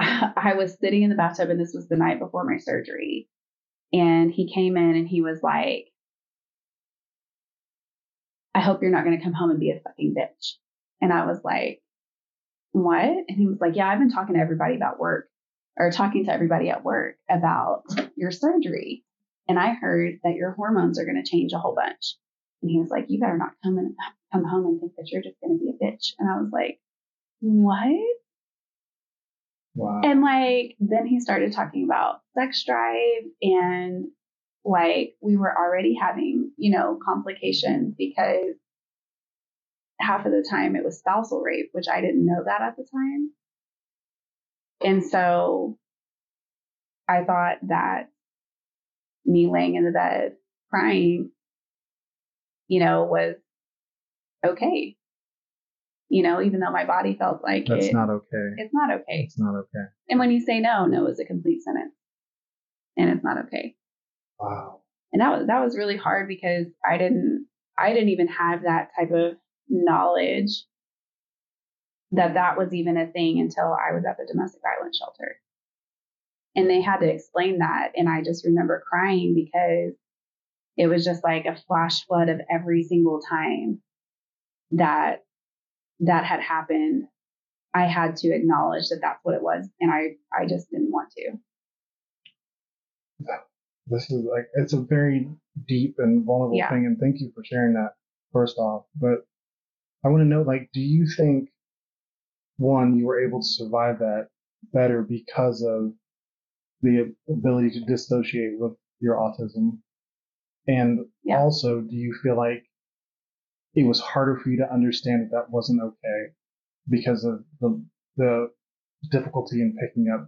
I was sitting in the bathtub, and this was the night before my surgery. And he came in and he was like, I hope you're not going to come home and be a fucking bitch. And I was like, what? And he was like, yeah, I've been talking to everybody about work, or talking to everybody at work about your surgery. And I heard that your hormones are going to change a whole bunch. And he was like, you better not come home and think that you're just going to be a bitch. And I was like, what? Wow. And like, then he started talking about sex drive, and like, we were already having, you know, complications because half of the time it was spousal rape, which I didn't know that at the time. And so I thought that me laying in the bed crying, you know, was okay. You know, even though my body felt like that's not okay. It's not okay. It's not okay. And when you say no, no is a complete sentence, and it's not okay. Wow. And that was really hard, because I didn't even have that type of knowledge that was even a thing until I was at the domestic violence shelter. And they had to explain that. And I just remember crying, because it was just like a flash flood of every single time that had happened. I had to acknowledge that that's what it was. And I just didn't want to. This is like, it's a very deep and vulnerable thing. And thank you for sharing that, first off. But I want to know, like, do you think, one, you were able to survive that better because of the ability to dissociate with your autism? And also, do you feel like it was harder for you to understand that wasn't okay because of the difficulty in picking up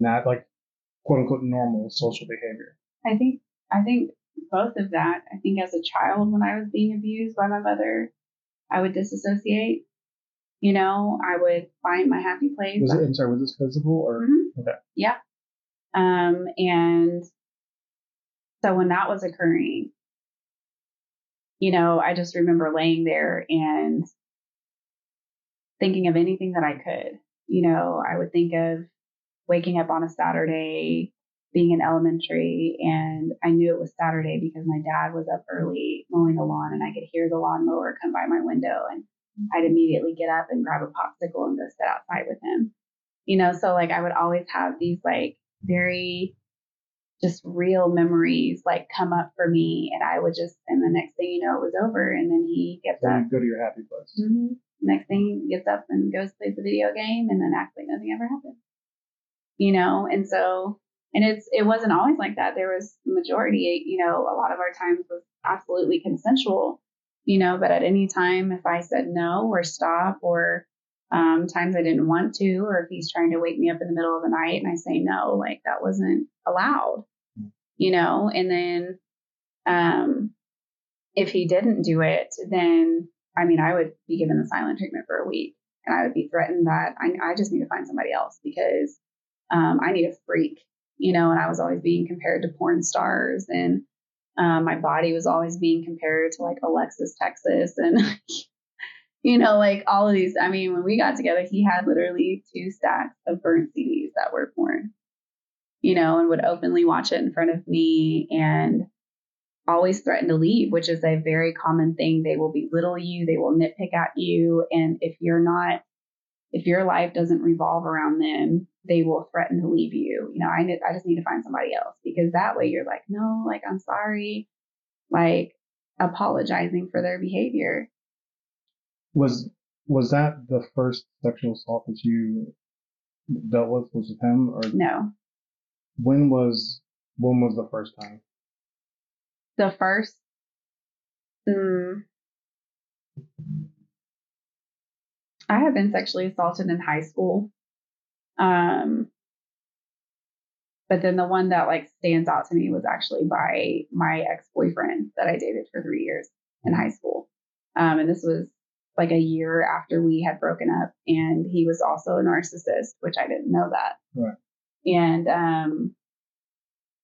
that, like, quote unquote, normal social behavior? I think both of that. I think as a child, when I was being abused by my mother, I would disassociate. You know, I would find my happy place. Was this physical or? Mm-hmm. Okay. Yeah. And so when that was occurring, you know, I just remember laying there and thinking of anything that I could. You know, I would think of waking up on a Saturday, being in elementary, and I knew it was Saturday because my dad was up early mowing the lawn, and I could hear the lawnmower come by my window, and I'd immediately get up and grab a popsicle and go sit outside with him, you know? So like, I would always have these like very just real memories like come up for me, and I would just, and the next thing you know, it was over. And then he gets up. You go to your happy place. Mm-hmm. Next thing, he gets up and goes plays the video game, and then actually nothing ever happened, you know? And so, and it wasn't always like that. There was majority, you know, a lot of our times was absolutely consensual. You know, but at any time, if I said no or stop, or times I didn't want to, or if he's trying to wake me up in the middle of the night and I say no, like, that wasn't allowed, you know? And then if he didn't do it, then I mean, I would be given the silent treatment for a week, and I would be threatened that I just need to find somebody else because I need a freak, you know, and I was always being compared to porn stars, and my body was always being compared to like Alexis Texas and, you know, like all of these. I mean, when we got together, he had literally 2 stacks of burnt CDs that were porn, you know, and would openly watch it in front of me and always threaten to leave, which is a very common thing. They will belittle you. They will nitpick at you. And if your life doesn't revolve around them, they will threaten to leave you. You know, I just need to find somebody else, because that way you're like, no, like, I'm sorry, like apologizing for their behavior. Was that the first sexual assault that you dealt with was with him, or no? When was the first time? The first, I had been sexually assaulted in high school. But then the one that like stands out to me was actually by my ex-boyfriend that I dated for 3 years in high school. And this was like a year after we had broken up, and he was also a narcissist, which I didn't know that. Right. And,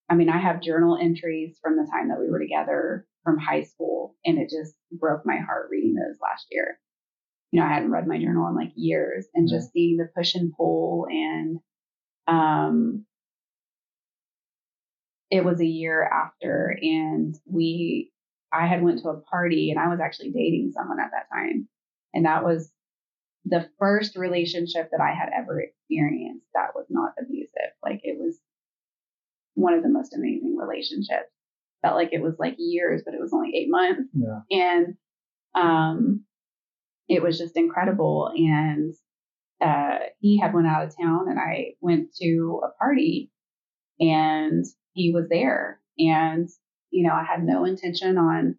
I mean, I have journal entries from the time that we were together from high school, and it just broke my heart reading those last year. You know, I hadn't read my journal in like years, and just seeing the push and pull. And it was a year after, and I had went to a party, and I was actually dating someone at that time. And that was the first relationship that I had ever experienced that was not abusive. Like, it was one of the most amazing relationships. Felt like it was like years, but it was only 8 months. Yeah. And, it was just incredible. And he had went out of town, and I went to a party, and he was there. And, you know, I had no intention on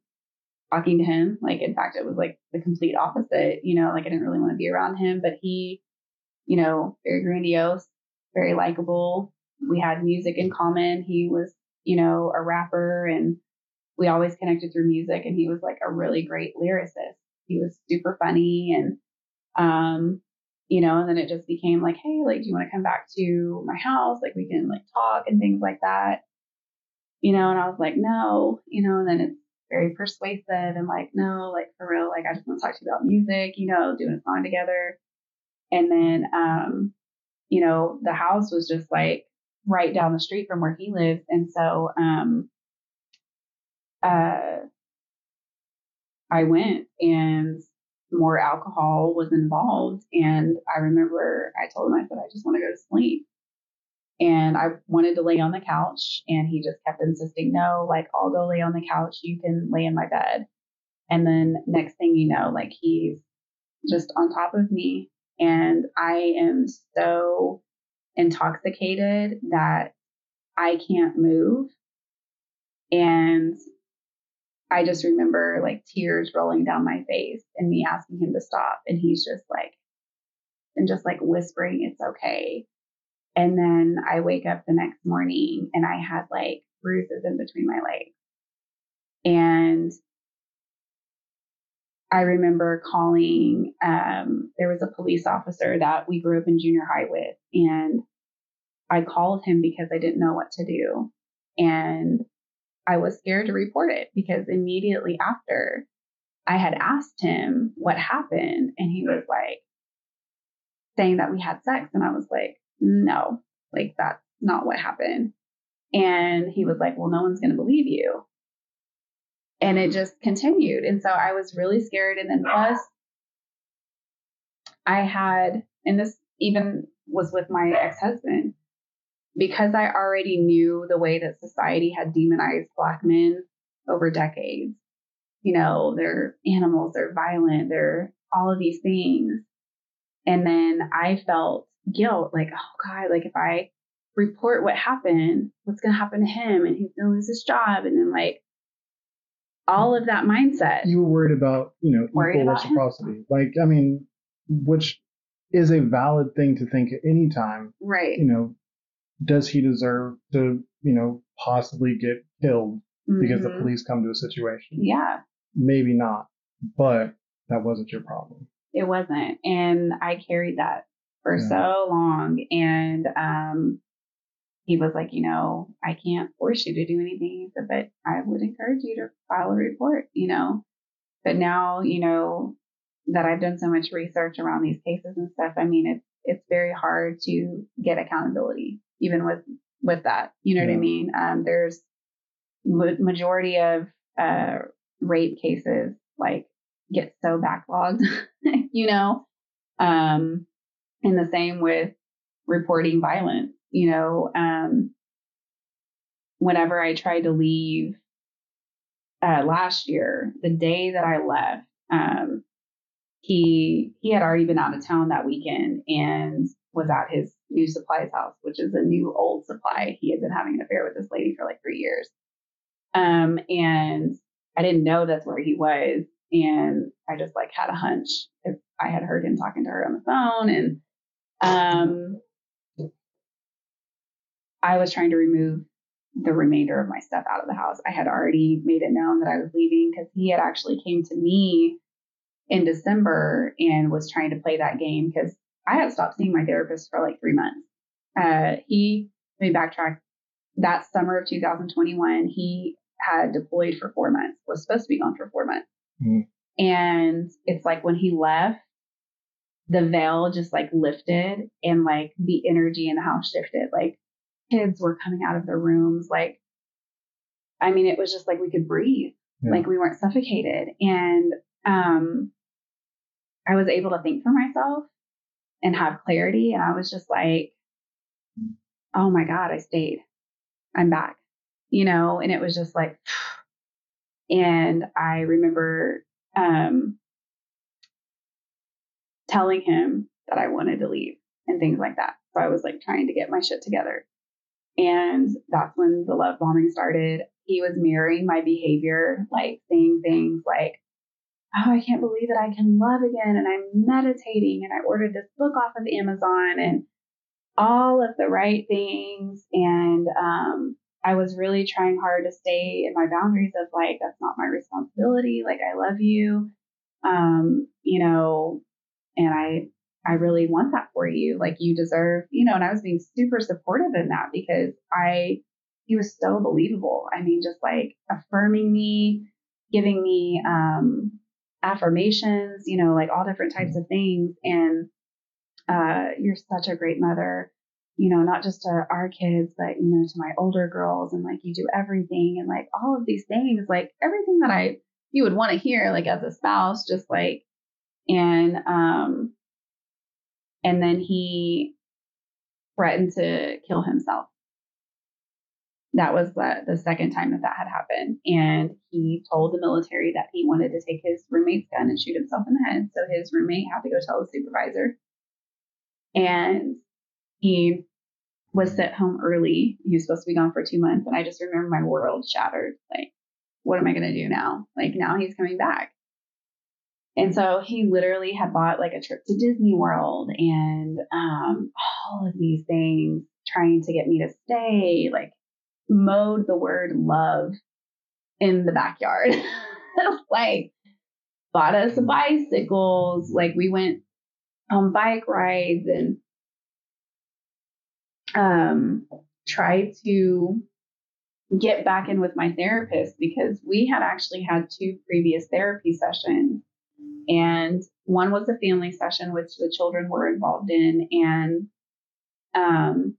talking to him. Like, in fact, it was like the complete opposite, you know, like I didn't really want to be around him, but he, you know, very grandiose, very likable. We had music in common. He was, you know, a rapper, and we always connected through music. And he was like a really great lyricist. He was super funny, and, you know, and then it just became like, hey, like, do you want to come back to my house? Like, we can like talk and things like that, you know? And I was like, no, you know, and then it's very persuasive and like, no, like for real, like, I just want to talk to you about music, you know, doing a song together. And then, you know, the house was just like right down the street from where he lives. And so, I went, and more alcohol was involved. And I remember I told him, I said, I just want to go to sleep. And I wanted to lay on the couch, and he just kept insisting, no, like, I'll go lay on the couch. You can lay in my bed. And then next thing you know, like, he's just on top of me, and I am so intoxicated that I can't move. And I just remember like tears rolling down my face and me asking him to stop. And he's just like, and just like whispering, it's okay. And then I wake up the next morning, and I had like bruises in between my legs. And I remember calling, there was a police officer that we grew up in junior high with. And I called him because I didn't know what to do. And I was scared to report it, because immediately after I had asked him what happened, and he was like saying that we had sex. And I was like, no, like, that's not what happened. And he was like, well, no one's going to believe you. And it just continued. And so I was really scared. And then plus I had, and this even was with my ex-husband, because I already knew the way that society had demonized Black men over decades. You know, they're animals, they're violent, they're all of these things. And then I felt guilt, like, oh God, like, if I report what happened, what's going to happen to him? And he's going to lose his job. And then like all of that mindset. You were worried about, you know, equal reciprocity. Like, I mean, which is a valid thing to think at any time. Right. You know, does he deserve to, you know, possibly get killed because the police come to a situation? Yeah. Maybe not. But that wasn't your problem. It wasn't. And I carried that for so long. And he was like, you know, I can't force you to do anything. He said, but I would encourage you to file a report, you know. But now, you know, that I've done so much research around these cases and stuff, I mean, it's very hard to get accountability, even with that. You know what I mean? There's majority of rape cases, like, get so backlogged, you know, and the same with reporting violence, you know, whenever I tried to leave last year, the day that I left, he had already been out of town that weekend and was at his new supply's house, which is a new old supply. He had been having an affair with this lady for like 3 years. And I didn't know that's where he was. And I just like had a hunch. I had heard him talking to her on the phone, and I was trying to remove the remainder of my stuff out of the house. I had already made it known that I was leaving because he had actually came to me in December and was trying to play that game because I had stopped seeing my therapist for like 3 months. Let me backtrack. That summer of 2021, he had deployed for 4 months, was supposed to be gone for 4 months. Mm-hmm. And it's like when he left, the veil just like lifted and like the energy in the house shifted. Like kids were coming out of their rooms. Like, I mean, it was just like we could breathe, like we weren't suffocated. And I was able to think for myself and have clarity. And I was just like, oh my God, I stayed. I'm back, you know? And it was just like, and I remember telling him that I wanted to leave and things like that. So I was like trying to get my shit together. And that's when the love bombing started. He was mirroring my behavior, like saying things like, oh, I can't believe that I can love again. And I'm meditating and I ordered this book off of Amazon and all of the right things. And I was really trying hard to stay in my boundaries of like, that's not my responsibility. Like, I love you, you know, and I really want that for you. Like, you deserve, you know, and I was being super supportive in that because he was so believable. I mean, just like affirming me, giving me affirmations, you know, like all different types of things. And you're such a great mother, you know, not just to our kids, but, you know, to my older girls, and like, you do everything, and like all of these things, like everything that you would want to hear, like as a spouse, just like, and then he threatened to kill himself. That was the second time that had happened. And he told the military that he wanted to take his roommate's gun and shoot himself in the head. So his roommate had to go tell the supervisor, and he was sent home early. He was supposed to be gone for 2 months. And I just remember my world shattered. Like, what am I going to do now? Like, now he's coming back. And so he literally had bought like a trip to Disney World and all of these things, trying to get me to stay, like mowed the word love in the backyard, like bought us bicycles. Like, we went on bike rides and tried to get back in with my therapist because we had actually had 2 previous therapy sessions, and one was a family session, which the children were involved in. And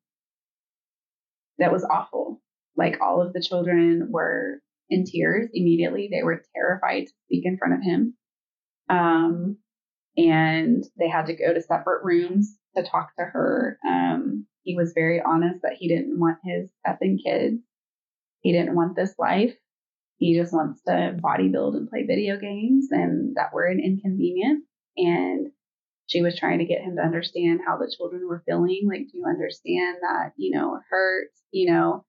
that was awful. Like, all of the children were in tears immediately. They were terrified to speak in front of him. And they had to go to separate rooms to talk to her. He was very honest that he didn't want his effing kids. He didn't want this life. He just wants to bodybuild and play video games, and that were an inconvenience. And she was trying to get him to understand how the children were feeling. Like, do you understand that, you know, it hurts, you know?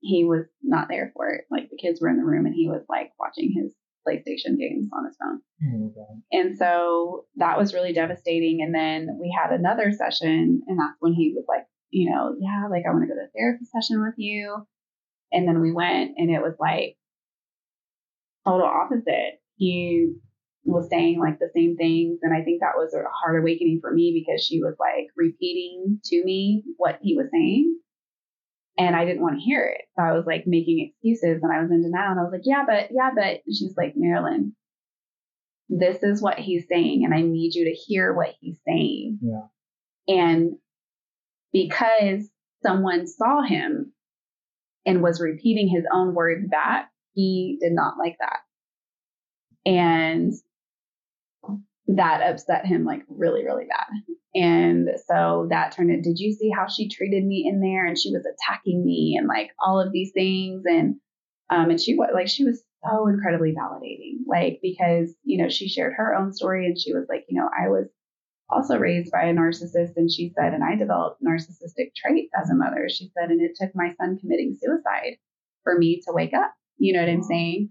He was not there for it. Like, the kids were in the room and he was like watching his PlayStation games on his phone. Mm-hmm. And so that was really devastating. And then we had another session, and that's when he was like, you know, yeah, like, I want to go to a therapy session with you. And then we went, and it was like total opposite. He was saying like the same things. And I think that was a hard awakening for me because she was like repeating to me what he was saying. And I didn't want to hear it. So I was like making excuses and I was in denial. And I was like, yeah, but. And she's like, Maralen, this is what he's saying. And I need you to hear what he's saying. Yeah. And because someone saw him and was repeating his own words back, he did not like that. And that upset him like really, really bad. And so that turned into, did you see how she treated me in there? And she was attacking me and like all of these things. And she was like, she was so incredibly validating, like, because, you know, she shared her own story and she was like, you know, I was also raised by a narcissist. And she said, and I developed narcissistic traits as a mother. She said, and it took my son committing suicide for me to wake up. You know what I'm saying?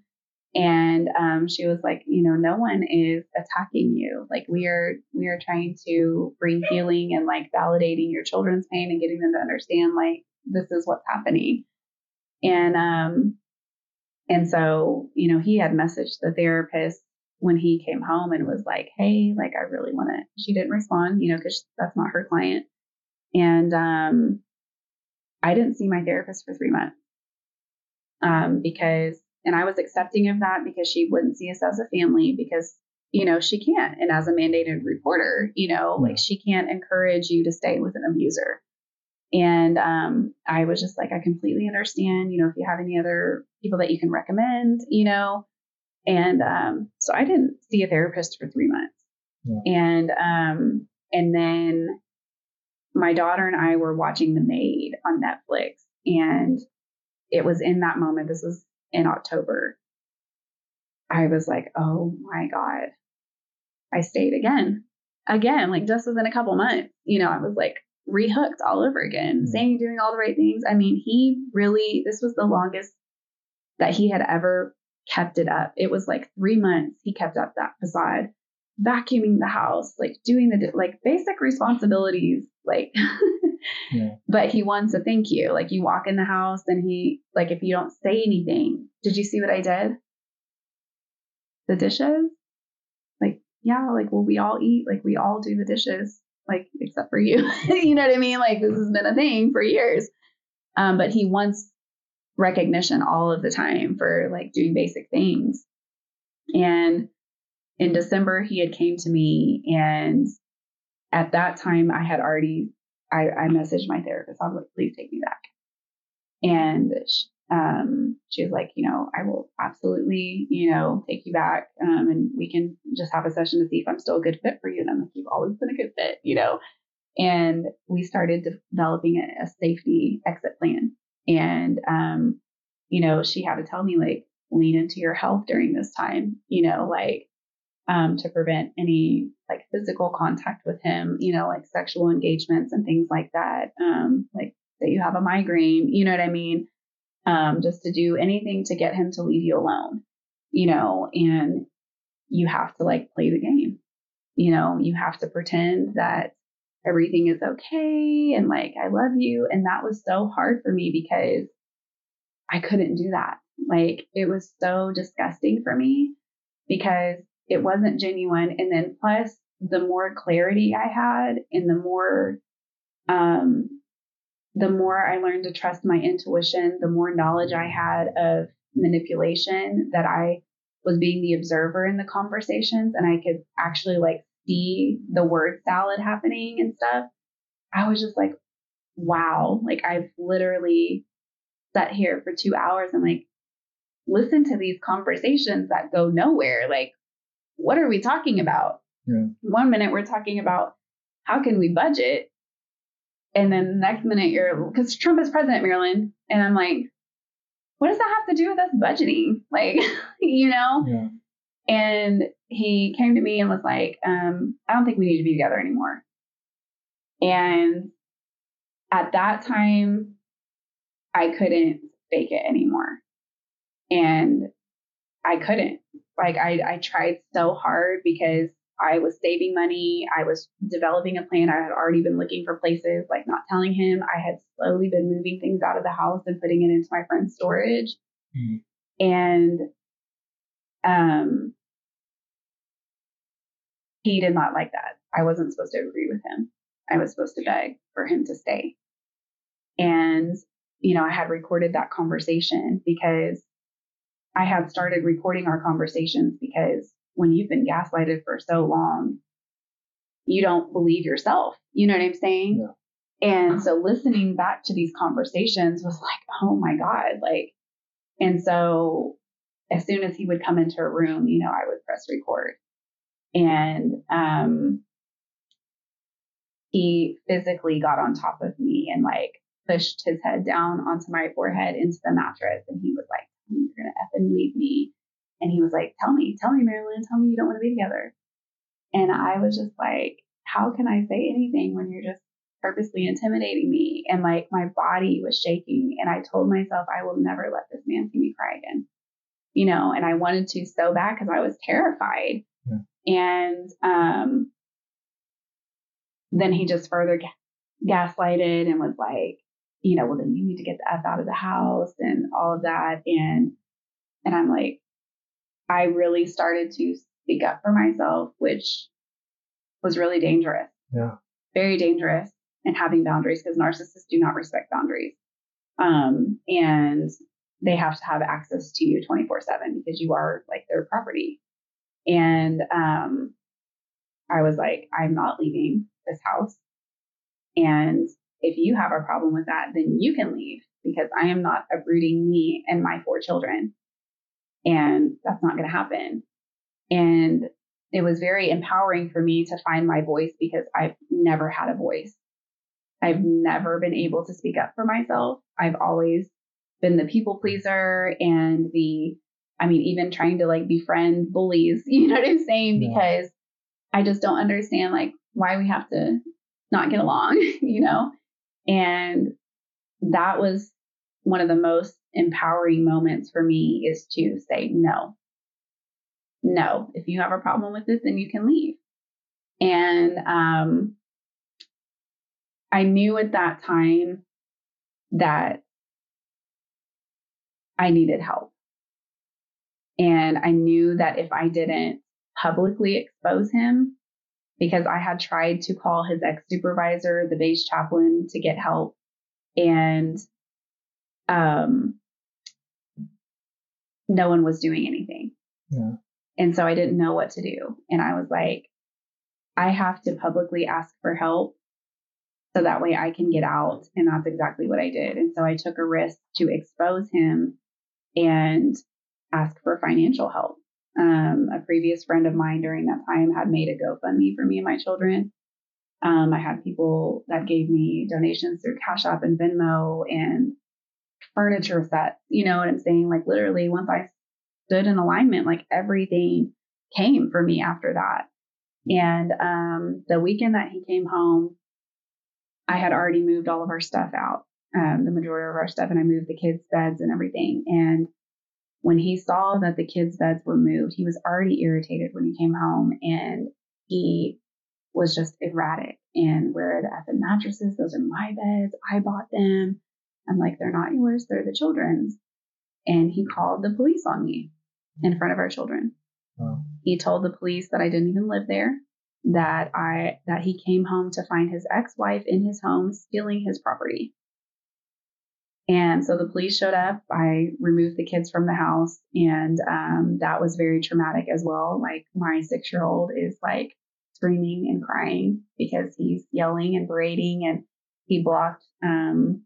And she was like, you know, no one is attacking you. Like we are trying to bring healing and like validating your children's pain and getting them to understand like this is what's happening. And so, you know, he had messaged the therapist when he came home and was like, hey, like I really want to. She didn't respond, you know, because that's not her client. And I didn't see my therapist for 3 months because. And I was accepting of that because she wouldn't see us as a family because, you know, she can't. And as a mandated reporter, you know, like she can't encourage you to stay with an abuser. And I was just like, I completely understand, you know, if you have any other people that you can recommend, you know. And so I didn't see a therapist for 3 months. Yeah. And then my daughter and I were watching The Maid on Netflix. And it was in that moment, this was in October, I was like, oh my God, I stayed again, like just within a couple months, you know, I was like rehooked all over again, saying, doing all the right things. I mean, he really, this was the longest that he had ever kept it up. It was like 3 months he kept up that facade, vacuuming the house, like doing the, like basic responsibilities, like, yeah. But he wants a thank you. Like you walk in the house and he, like, if you don't say anything, did you see what I did? The dishes? Like, yeah, like, well, we all eat, like we all do the dishes, like, except for you, you know what I mean? Like this has been a thing for years. But he wants recognition all of the time for like doing basic things. And in December, he had came to me, and at that time I had already, I messaged my therapist. I was like, please take me back. And she was like, you know, I will absolutely, you know, take you back. And we can just have a session to see if I'm still a good fit for you. And I'm like, you've always been a good fit, you know. And we started developing a safety exit plan. And, you know, she had to tell me, like, lean into your health during this time, you know, like, to prevent any like physical contact with him, you know, like sexual engagements and things like that. Like that you have a migraine, you know what I mean? Just to do anything to get him to leave you alone, you know, and you have to like play the game, you know, you have to pretend that everything is okay. And like, I love you. And that was so hard for me because I couldn't do that. Like it was so disgusting for me because it wasn't genuine. And then plus the more clarity I had and the more I learned to trust my intuition, the more knowledge I had of manipulation, that I was being the observer in the conversations and I could actually like see the word salad happening and stuff. I was just like, wow, like I've literally sat here for 2 hours and like listened to these conversations that go nowhere. Like, what are we talking about? Yeah. 1 minute we're talking about how can we budget? And then the next minute because Trump is president, Maralen. And I'm like, what does that have to do with us budgeting? Like, you know? Yeah. And he came to me and was like, I don't think we need to be together anymore. And at that time, I couldn't fake it anymore. And I couldn't. Like I tried so hard because I was saving money. I was developing a plan. I had already been looking for places, like not telling him. I had slowly been moving things out of the house and putting it into my friend's storage. Mm-hmm. And he did not like that. I wasn't supposed to agree with him. I was supposed to beg for him to stay. And, you know, I had recorded that conversation because I had started recording our conversations because when you've been gaslighted for so long, you don't believe yourself. You know what I'm saying? Yeah. And so listening back to these conversations was like, oh my God, like, and so as soon as he would come into a room, you know, I would press record. And he physically got on top of me and like pushed his head down onto my forehead into the mattress. And he was like, you're going to effing leave me. And he was like, tell me, Maralen, tell me you don't want to be together. And I was just like, how can I say anything when you're just purposely intimidating me? And like my body was shaking. And I told myself, I will never let this man see me cry again. You know, and I wanted to so bad because I was terrified. Yeah. And then he just further gaslighted and was like, you know, well, then you need to get the F out of the house and all of that. And I'm like, I really started to speak up for myself, which was really dangerous. Yeah. Very dangerous. And having boundaries, because narcissists do not respect boundaries. And they have to have access to you 24/7 because you are like their property. And I was like, I'm not leaving this house. And if you have a problem with that, then you can leave because I am not uprooting me and my 4 children. And that's not going to happen. And it was very empowering for me to find my voice because I've never had a voice. I've never been able to speak up for myself. I've always been the people pleaser and even trying to like befriend bullies, you know what I'm saying? Yeah. Because I just don't understand like why we have to not get along, you know? And that was one of the most empowering moments for me is to say, no, if you have a problem with this, then you can leave. And I knew at that time that I needed help. And I knew that if I didn't publicly expose him, because I had tried to call his ex-supervisor, the beige chaplain, to get help. And no one was doing anything. Yeah. And so I didn't know what to do. And I was like, I have to publicly ask for help so that way I can get out. And that's exactly what I did. And so I took a risk to expose him and ask for financial help. A previous friend of mine during that time had made a GoFundMe for me and my children. I had people that gave me donations through Cash App and Venmo and furniture sets. You know what I'm saying? Like literally once I stood in alignment, like everything came for me after that. And the weekend that he came home, I had already moved all of our stuff out, the majority of our stuff. And I moved the kids' beds and everything. And when he saw that the kids' beds were moved, he was already irritated when he came home, and he was just erratic. And where are the effing mattresses? Those are my beds. I bought them. I'm like, they're not yours. They're the children's. And he called the police on me in front of our children. Wow. He told the police that I didn't even live there, that he came home to find his ex-wife in his home stealing his property. And so the police showed up. I removed the kids from the house. And that was very traumatic as well. Like my 6-year-old is like screaming and crying because he's yelling and berating. And he blocked one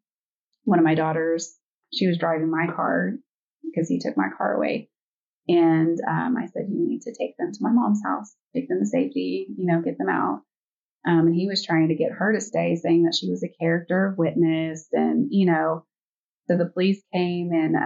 of my daughters. She was driving my car because he took my car away. And I said, you need to take them to my mom's house, take them to safety, you know, get them out. And he was trying to get her to stay, saying that she was a character witness and, you know. So the police came and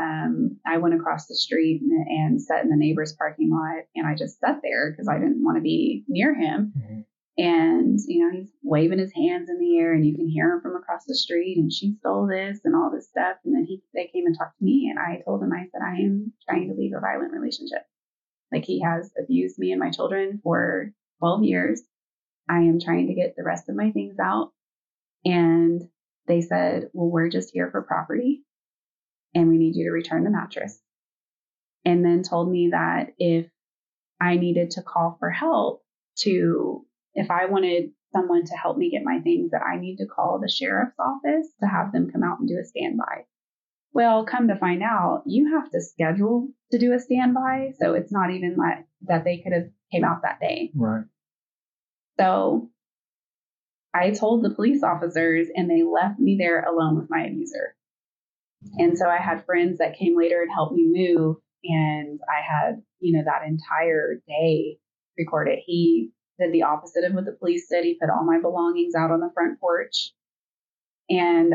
I went across the street and sat in the neighbor's parking lot, and I just sat there because I didn't want to be near him. Mm-hmm. And, you know, he's waving his hands in the air and you can hear him from across the street and she stole this and all this stuff. And then they came and talked to me, and I told him, I said, I am trying to leave a violent relationship. Like he has abused me and my children for 12 years. I am trying to get the rest of my things out. And they said, well, we're just here for property. And we need you to return the mattress. And then told me that if I needed to call for help, to, if I wanted someone to help me get my things, that I need to call the sheriff's office to have them come out and do a standby. Well, come to find out, you have to schedule to do a standby. So it's not even like that they could have came out that day. Right. So I told the police officers and they left me there alone with my abuser. And so I had friends that came later and helped me move. And I had, you know, that entire day recorded. He did the opposite of what the police did. He put all my belongings out on the front porch and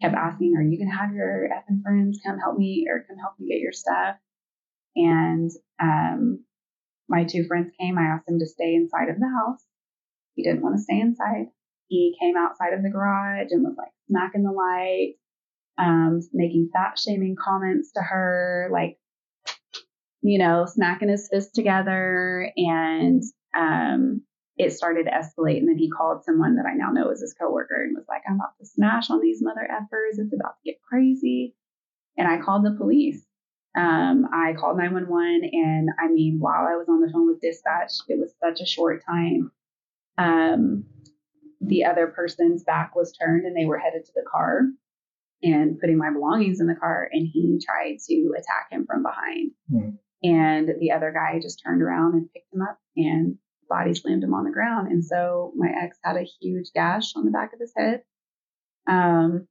kept asking, are you going to have your effing friends come help me or come help me get your stuff? And my two friends came. I asked them to stay inside of the house. He didn't want to stay inside. He came outside of the garage and was like smacking the light, making fat shaming comments to her, like, you know, smacking his fist together. And it started to escalate. And then he called someone that I now know is his coworker and was like, I'm about to smash on these mother effers. It's about to get crazy. And I called the police. I called 911. And I mean, while I was on the phone with dispatch, it was such a short time. The other person's back was turned and they were headed to the car and putting my belongings in the car. And he tried to attack him from behind. Mm. And the other guy just turned around and picked him up and body slammed him on the ground. And so my ex had a huge gash on the back of his head.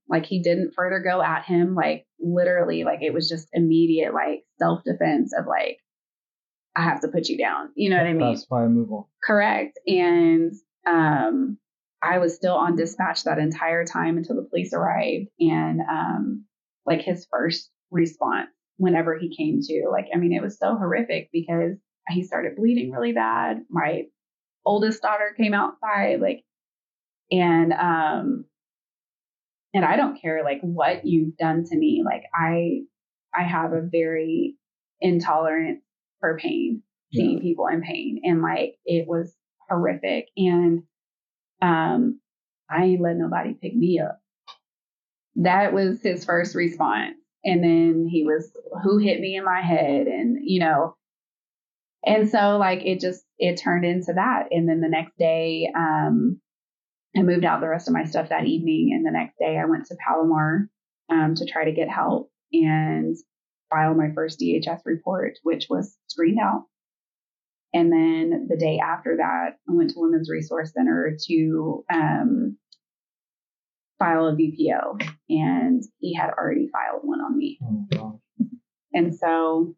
Like he didn't further go at him, like literally, like it was just immediate, like self-defense of like, I have to put you down. You know what I mean? That's why I move on. Correct. And I was still on dispatch that entire time until the police arrived. And like his first response whenever he came to, like, I mean, it was so horrific because he started bleeding really bad. My oldest daughter came outside, like, and I don't care like what you've done to me. Like I have a very intolerant for pain, seeing people in pain. And like, it was horrific. And, I ain't let nobody pick me up. That was his first response. And then he was, who hit me in my head? And, you know, and so like, it turned into that. And then the next day, I moved out the rest of my stuff that evening. And the next day I went to Palomar, to try to get help and file my first DHS report, which was screened out. And then the day after that, I went to Women's Resource Center to file a VPO. And he had already filed one on me. Oh, wow. And so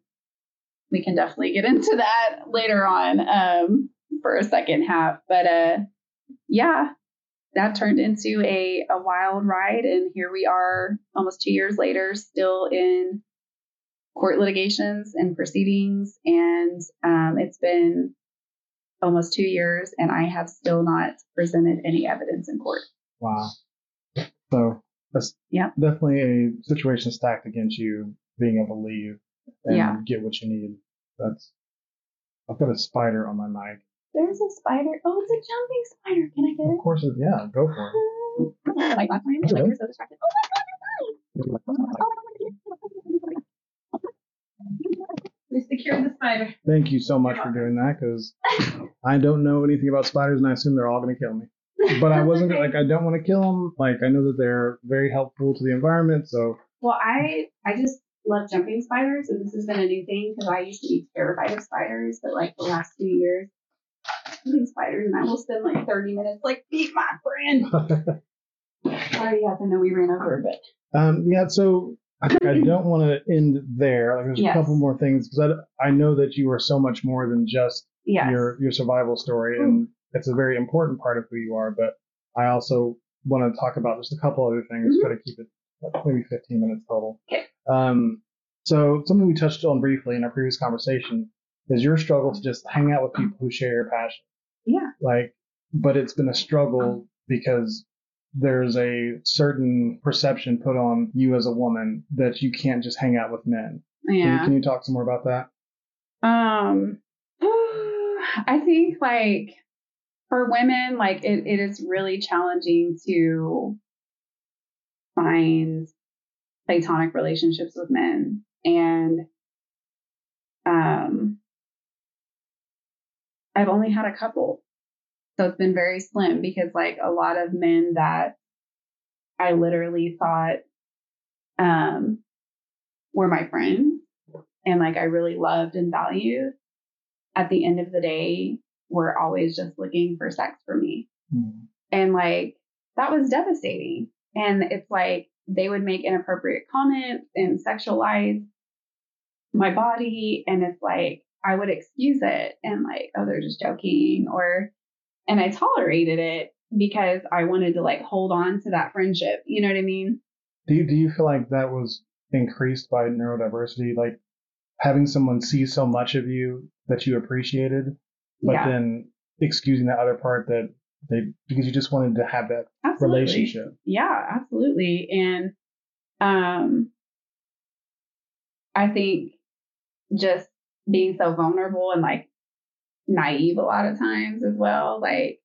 we can definitely get into that later on for a second half. But yeah, that turned into a wild ride. And here we are almost 2 years later, still in court litigations and proceedings. And it's been almost 2 years and I have still not presented any evidence in court. Wow. So that's definitely a situation stacked against you being able to leave and get what you need. I've got a spider on my mic. There's a spider. Oh, it's a jumping spider. Can I get it? Of course. Yeah, go for it. Like last time, like you're so distracted. Oh my God, you're fine. We secured the spider. Thank you so much for doing that because I don't know anything about spiders and I assume they're all going to kill me. But I wasn't like, I don't want to kill them. Like, I know that they're very helpful to the environment. So, well, I just love jumping spiders and this has been a new thing because I used to be terrified of spiders, but like the last 2 years, jumping spiders and I will spend like 30 minutes like, beat my friend. Sorry, yes, I know we ran over, but so. I don't want to end there. Like, there's a couple more things because I know that you are so much more than just your survival story, and it's a very important part of who you are. But I also want to talk about just a couple other things. Try to keep it like maybe 15 minutes total. Okay. So something we touched on briefly in our previous conversation is your struggle to just hang out with people who share your passion. Yeah. Like, but it's been a struggle because there's a certain perception put on you as a woman that you can't just hang out with men. Yeah. Can you talk some more about that? I think like for women, like it is really challenging to find platonic relationships with men. And I've only had a couple. So it's been very slim because like a lot of men that I literally thought were my friends and like I really loved and valued, at the end of the day, were always just looking for sex for me. Mm. And like, that was devastating. And it's like, they would make inappropriate comments and sexualize my body. And it's like, I would excuse it and like, oh, they're just joking, or, and I tolerated it because I wanted to like hold on to that friendship. You know what I mean? Do you feel like that was increased by neurodiversity? Like having someone see so much of you that you appreciated, but yeah, then excusing the other part that they, because you just wanted to have that absolutely relationship. Yeah, absolutely. And I think just being so vulnerable and like naive a lot of times as well, like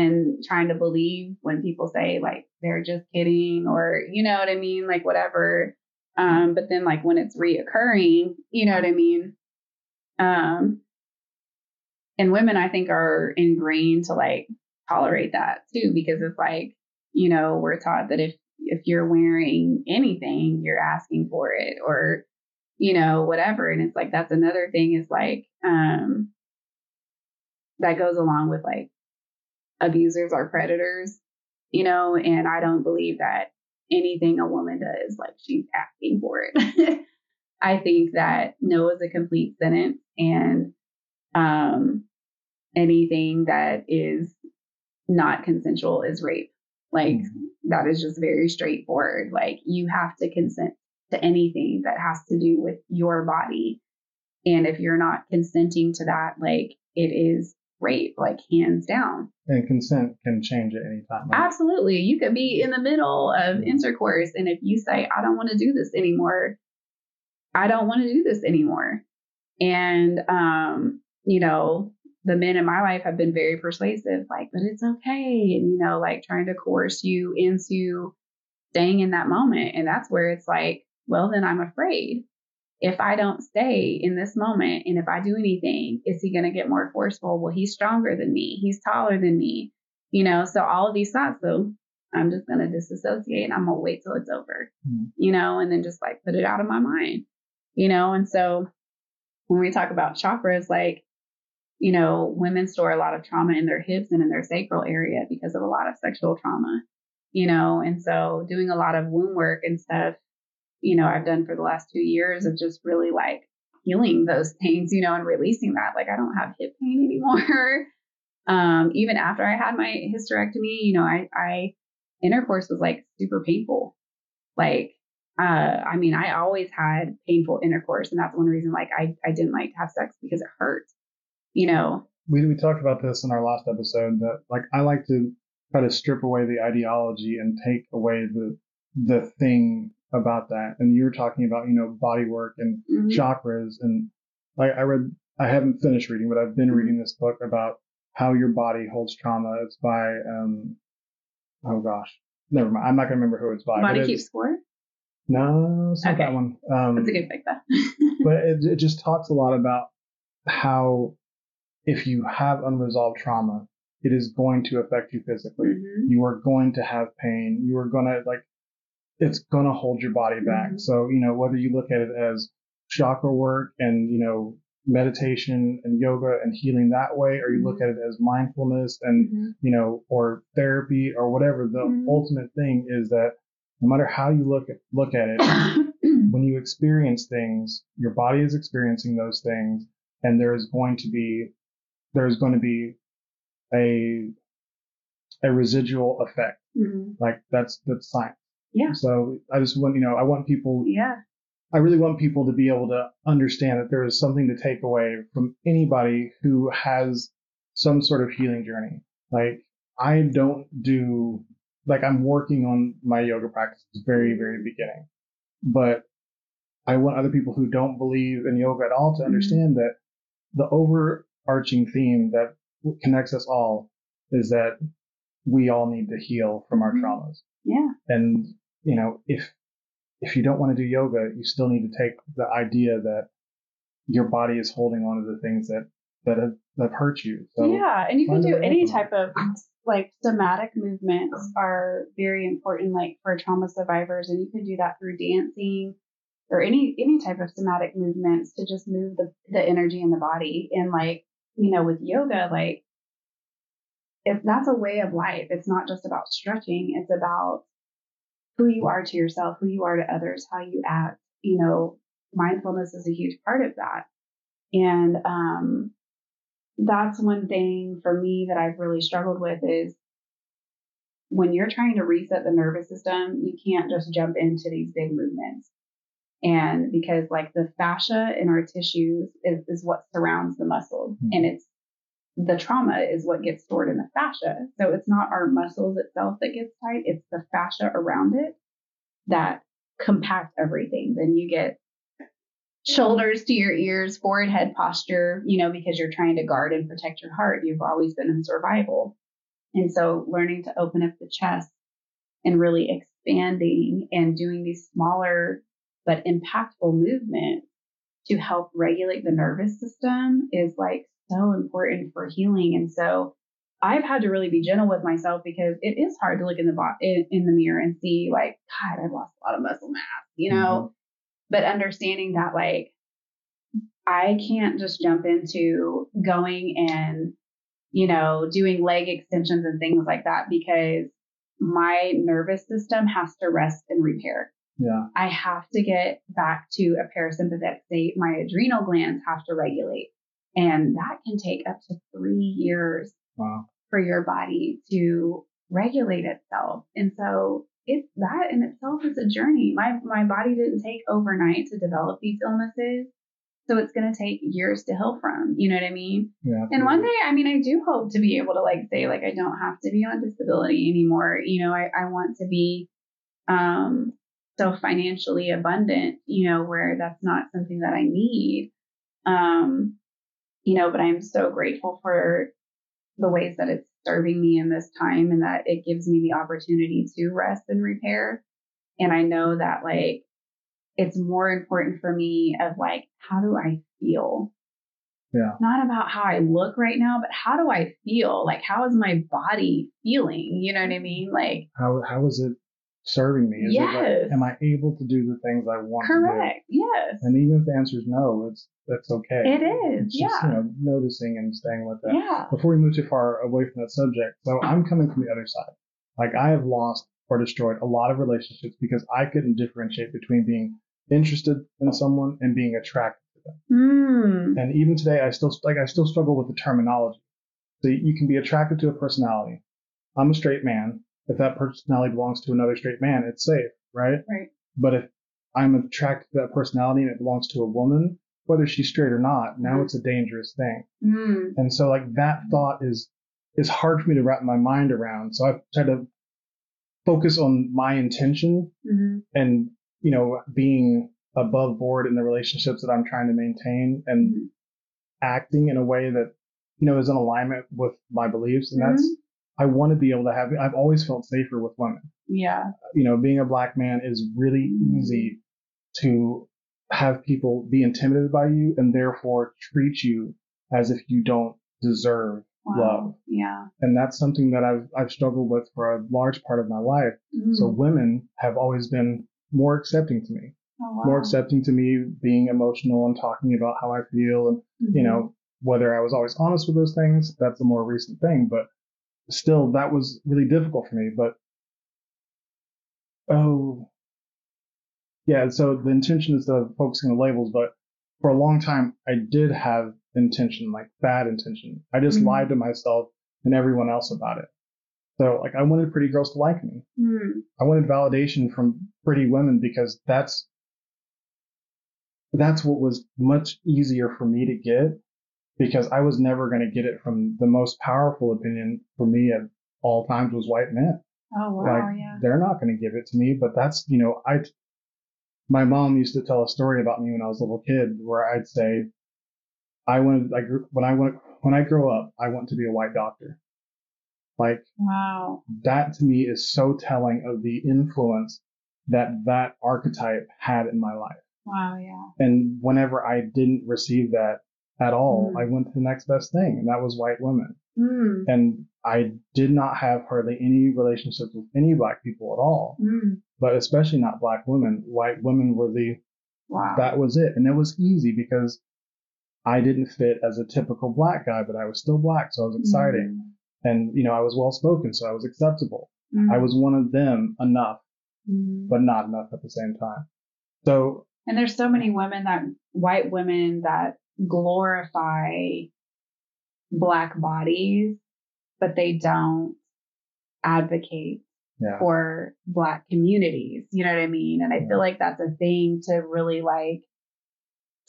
and trying to believe when people say like they're just kidding, or you know what I mean, like whatever. But then like when it's reoccurring, you know what I mean? And women, I think, are ingrained to like tolerate that too, because it's like, you know, we're taught that if you're wearing anything, you're asking for it, or, you know, whatever. And it's like, that's another thing is like, that goes along with like abusers are predators, you know, and I don't believe that anything a woman does, like she's asking for it. I think that no is a complete sentence, and anything that is not consensual is rape. Like mm-hmm. that is just very straightforward. Like you have to consent to anything that has to do with your body. And if you're not consenting to that, like it is rape, like hands down. And consent can change at any time. Right? Absolutely. You could be in the middle of mm-hmm. intercourse. And if you say, I don't want to do this anymore. And, you know, the men in my life have been very persuasive, like, but it's okay. And, you know, like trying to coerce you into staying in that moment. And that's where it's like, well, then I'm afraid if I don't stay in this moment. And if I do anything, is he going to get more forceful? Well, he's stronger than me. He's taller than me, you know? So all of these thoughts, so I'm just going to disassociate and I'm going to wait till it's over, mm-hmm. you know, and then just like put it out of my mind, you know? And so when we talk about chakras, like, you know, women store a lot of trauma in their hips and in their sacral area because of a lot of sexual trauma, you know, and so doing a lot of womb work and stuff, you know, I've done for the last 2 years of just really like healing those things, you know, and releasing that. Like I don't have hip pain anymore. Even after I had my hysterectomy, you know, I intercourse was like super painful. Like I mean, I always had painful intercourse, and that's one reason, like, I didn't like to have sex because it hurt, you know? We talked about this in our last episode that, like, I like to try to strip away the ideology and take away the thing about that. And you were talking about, you know, body work and mm-hmm. chakras. And like, I haven't finished reading, but I've been reading this book about how your body holds trauma. It's by, oh gosh, never mind. I'm not going to remember who it's by. Body Keeps Score? No, it's not okay. That one. That's a good pick, though. But it just talks a lot about how if you have unresolved trauma, it is going to affect you physically. Mm-hmm. You are going to have pain. You are going to, like, it's going to hold your body back. Mm-hmm. So, you know, whether you look at it as chakra work and, you know, meditation and yoga and healing that way, or you mm-hmm. look at it as mindfulness and, mm-hmm. you know, or therapy or whatever, the mm-hmm. ultimate thing is that no matter how you look at it, when you experience things, your body is experiencing those things, and there's going to be a residual effect. Mm-hmm. Like that's science. Yeah. So I just want, you know, I really want people to be able to understand that there is something to take away from anybody who has some sort of healing journey. Like I don't do. Like I'm working on my yoga practice at the very, very beginning, but I want other people who don't believe in yoga at all to understand mm-hmm. that the overarching theme that connects us all is that we all need to heal from our traumas. Yeah. And, you know, if you don't want to do yoga, you still need to take the idea that your body is holding on to the things that hurt you. So yeah, and you can do any type of like somatic movements are very important, like for trauma survivors, and you can do that through dancing or any type of somatic movements to just move the energy in the body. And like, you know, with yoga, like if that's a way of life, it's not just about stretching, it's about who you are to yourself, who you are to others, how you act, you know, mindfulness is a huge part of that. And, that's one thing for me that I've really struggled with is when you're trying to reset the nervous system, you can't just jump into these big movements. And because like the fascia in our tissues is what surrounds the muscle, mm-hmm. and it's the trauma is what gets stored in the fascia. So it's not our muscles itself that gets tight. It's the fascia around it that compacts everything. Then you get shoulders to your ears, forward head posture, you know, because you're trying to guard and protect your heart. You've always been in survival. And so learning to open up the chest and really expanding and doing these smaller but impactful movements to help regulate the nervous system is like so important for healing. And so I've had to really be gentle with myself because it is hard to look in the mirror and see like, God, I've lost a lot of muscle mass, you know, mm-hmm. But understanding that, like, I can't just jump into going and, you know, doing leg extensions and things like that because my nervous system has to rest and repair. Yeah. I have to get back to a parasympathetic state. My adrenal glands have to regulate. And that can take up to 3 years wow. for your body to regulate itself. And so it's that in itself is a journey. My body didn't take overnight to develop these illnesses. So it's going to take years to heal from, you know what I mean? Yeah, and one day, I mean, I do hope to be able to like say, like, I don't have to be on disability anymore. You know, I want to be so financially abundant, you know, where that's not something that I need. You know, but I'm so grateful for the ways that it's serving me in this time and that it gives me the opportunity to rest and repair. And I know that like, it's more important for me of like, how do I feel? Yeah. Not about how I look right now, but how do I feel? Like, how is my body feeling? You know what I mean? Like, how is it serving me? Is yes. it like, am I able to do the things I want correct. To do? Yes. And even if the answer is no, that's okay. It is. It's yeah. just, you know, noticing and staying with that. Yeah. Before we move too far away from that subject, so I'm coming from the other side. Like I have lost or destroyed a lot of relationships because I couldn't differentiate between being interested in someone and being attracted to them. Mm. And even today, I still struggle with the terminology. So you can be attracted to a personality. I'm a straight man. If that personality belongs to another straight man, it's safe, right? Right. But if I'm attracted to that personality and it belongs to a woman, whether she's straight or not, now mm. it's a dangerous thing. Mm. And so like that thought is hard for me to wrap my mind around. So I've tried to focus on my intention mm-hmm. and, you know, being above board in the relationships that I'm trying to maintain and mm-hmm. acting in a way that, you know, is in alignment with my beliefs. And mm-hmm. that's, I want to be able to have, I've always felt safer with women. Yeah. You know, being a black man is really easy to have people be intimidated by you and therefore treat you as if you don't deserve wow. love. Yeah. And that's something that I've struggled with for a large part of my life. Mm. So women have always been more accepting to me, oh, wow. more accepting to me being emotional and talking about how I feel. And, mm-hmm. you know, whether I was always honest with those things, that's a more recent thing, but still, that was really difficult for me, but, oh, yeah, so the intention is of focusing on labels, but for a long time, I did have intention, like bad intention. I just mm-hmm. lied to myself and everyone else about it. So, like, I wanted pretty girls to like me. Mm-hmm. I wanted validation from pretty women because that's what was much easier for me to get. Because I was never going to get it from the most powerful opinion for me at all times was white men. Oh, wow. Like, yeah. They're not going to give it to me. But that's, you know, my mom used to tell a story about me when I was a little kid where I'd say, when I grow up, I want to be a white doctor. Like, wow. That to me is so telling of the influence that archetype had in my life. Wow, yeah. And whenever I didn't receive that at all, I went to the next best thing, and that was white women. Mm. And I did not have hardly any relationships with any black people at all, but especially not black women. White women were that was it. And it was easy because I didn't fit as a typical black guy, but I was still black. So I was exciting. And, you know, I was well-spoken, so I was acceptable. I was one of them enough, but not enough at the same time. So. And there's so many women white women that glorify black bodies, but they don't advocate for black communities. You know what I mean? And I feel like that's a thing to really like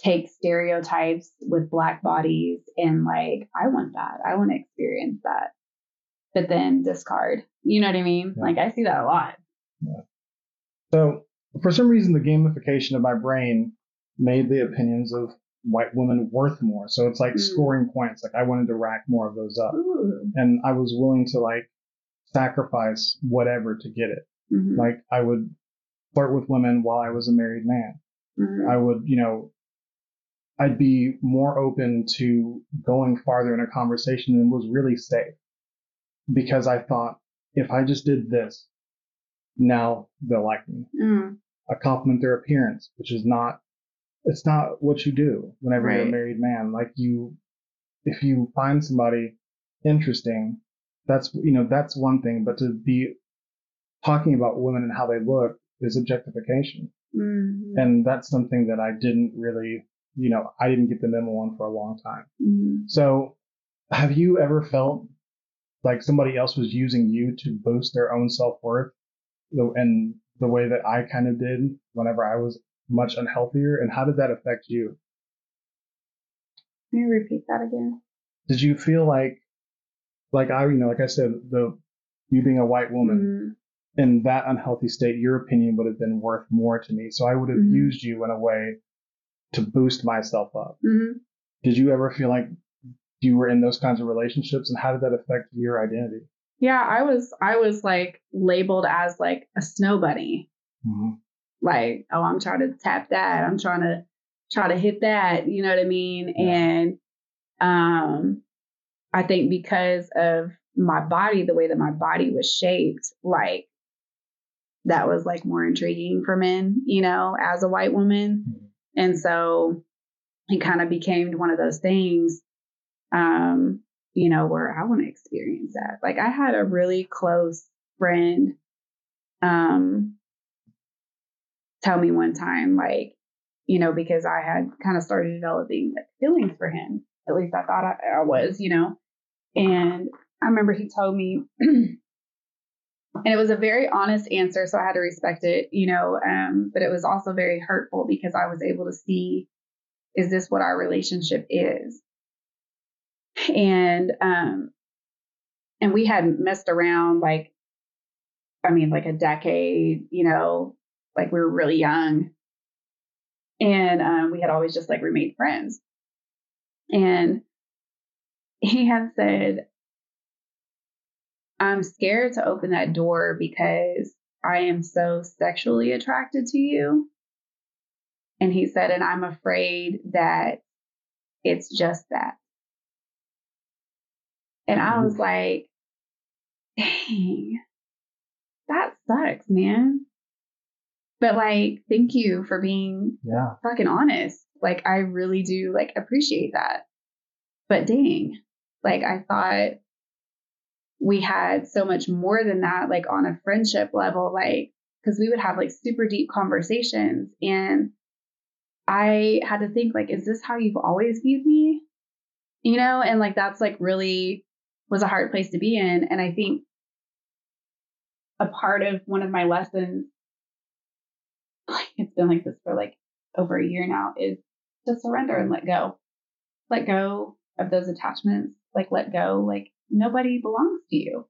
take stereotypes with black bodies and like, I want that. I want to experience that, but then discard. You know what I mean? Yeah. Like I see that a lot. Yeah. So for some reason, the gamification of my brain made the opinions of white women worth more. So it's like scoring points. Like I wanted to rack more of those up. Ooh. And I was willing to like sacrifice whatever to get it. Mm-hmm. Like I would flirt with women while I was a married man. Mm-hmm. I would, you know, I'd be more open to going farther in a conversation than was really safe, because I thought if I just did this, now they'll like me. Mm. I compliment their appearance, which is not, it's not what you do whenever you're a married man. Like you, if you find somebody interesting, that's, you know, that's one thing, but to be talking about women and how they look is objectification. Mm-hmm. And that's something that I didn't really, you know, I didn't get the memo on for a long time. Mm-hmm. So have you ever felt like somebody else was using you to boost their own self-worth? And the way that I kind of did whenever I was much unhealthier, and how did that affect you? Can you repeat that again? Did you feel like I, you know, like I said, you being a white woman in that unhealthy state, your opinion would have been worth more to me. So I would have used you in a way to boost myself up. Mm-hmm. Did you ever feel like you were in those kinds of relationships, and how did that affect your identity? Yeah, I was like labeled as like a snow bunny. Mm-hmm. Like, oh, I'm trying to tap that. I'm trying to hit that. You know what I mean? And I think because of my body, the way that my body was shaped, like that was like more intriguing for men, you know, as a white woman. Mm-hmm. And so it kind of became one of those things, you know, where I want to experience that. Like I had a really close friend tell me one time, like, you know, because I had kind of started developing like feelings for him. At least I thought I was, you know. And I remember he told me, and it was a very honest answer, so I had to respect it, you know. But it was also very hurtful because I was able to see, is this what our relationship is? And we had messed around like, I mean, like a decade, you know, like we were really young, and we had always just like remained friends. And he had said, I'm scared to open that door because I am so sexually attracted to you. And he said, and I'm afraid that it's just that. And I was like, dang, that sucks, man. But like, thank you for being fucking honest. Like, I really do like appreciate that. But dang, like I thought we had so much more than that, like on a friendship level, like, cause we would have like super deep conversations. And I had to think like, is this how you've always viewed me? You know? And like, that's like really was a hard place to be in. And I think a part of one of my lessons, like it's been like this for like over a year now, is to surrender and let go. Let go of those attachments. Like let go. Like nobody belongs to you.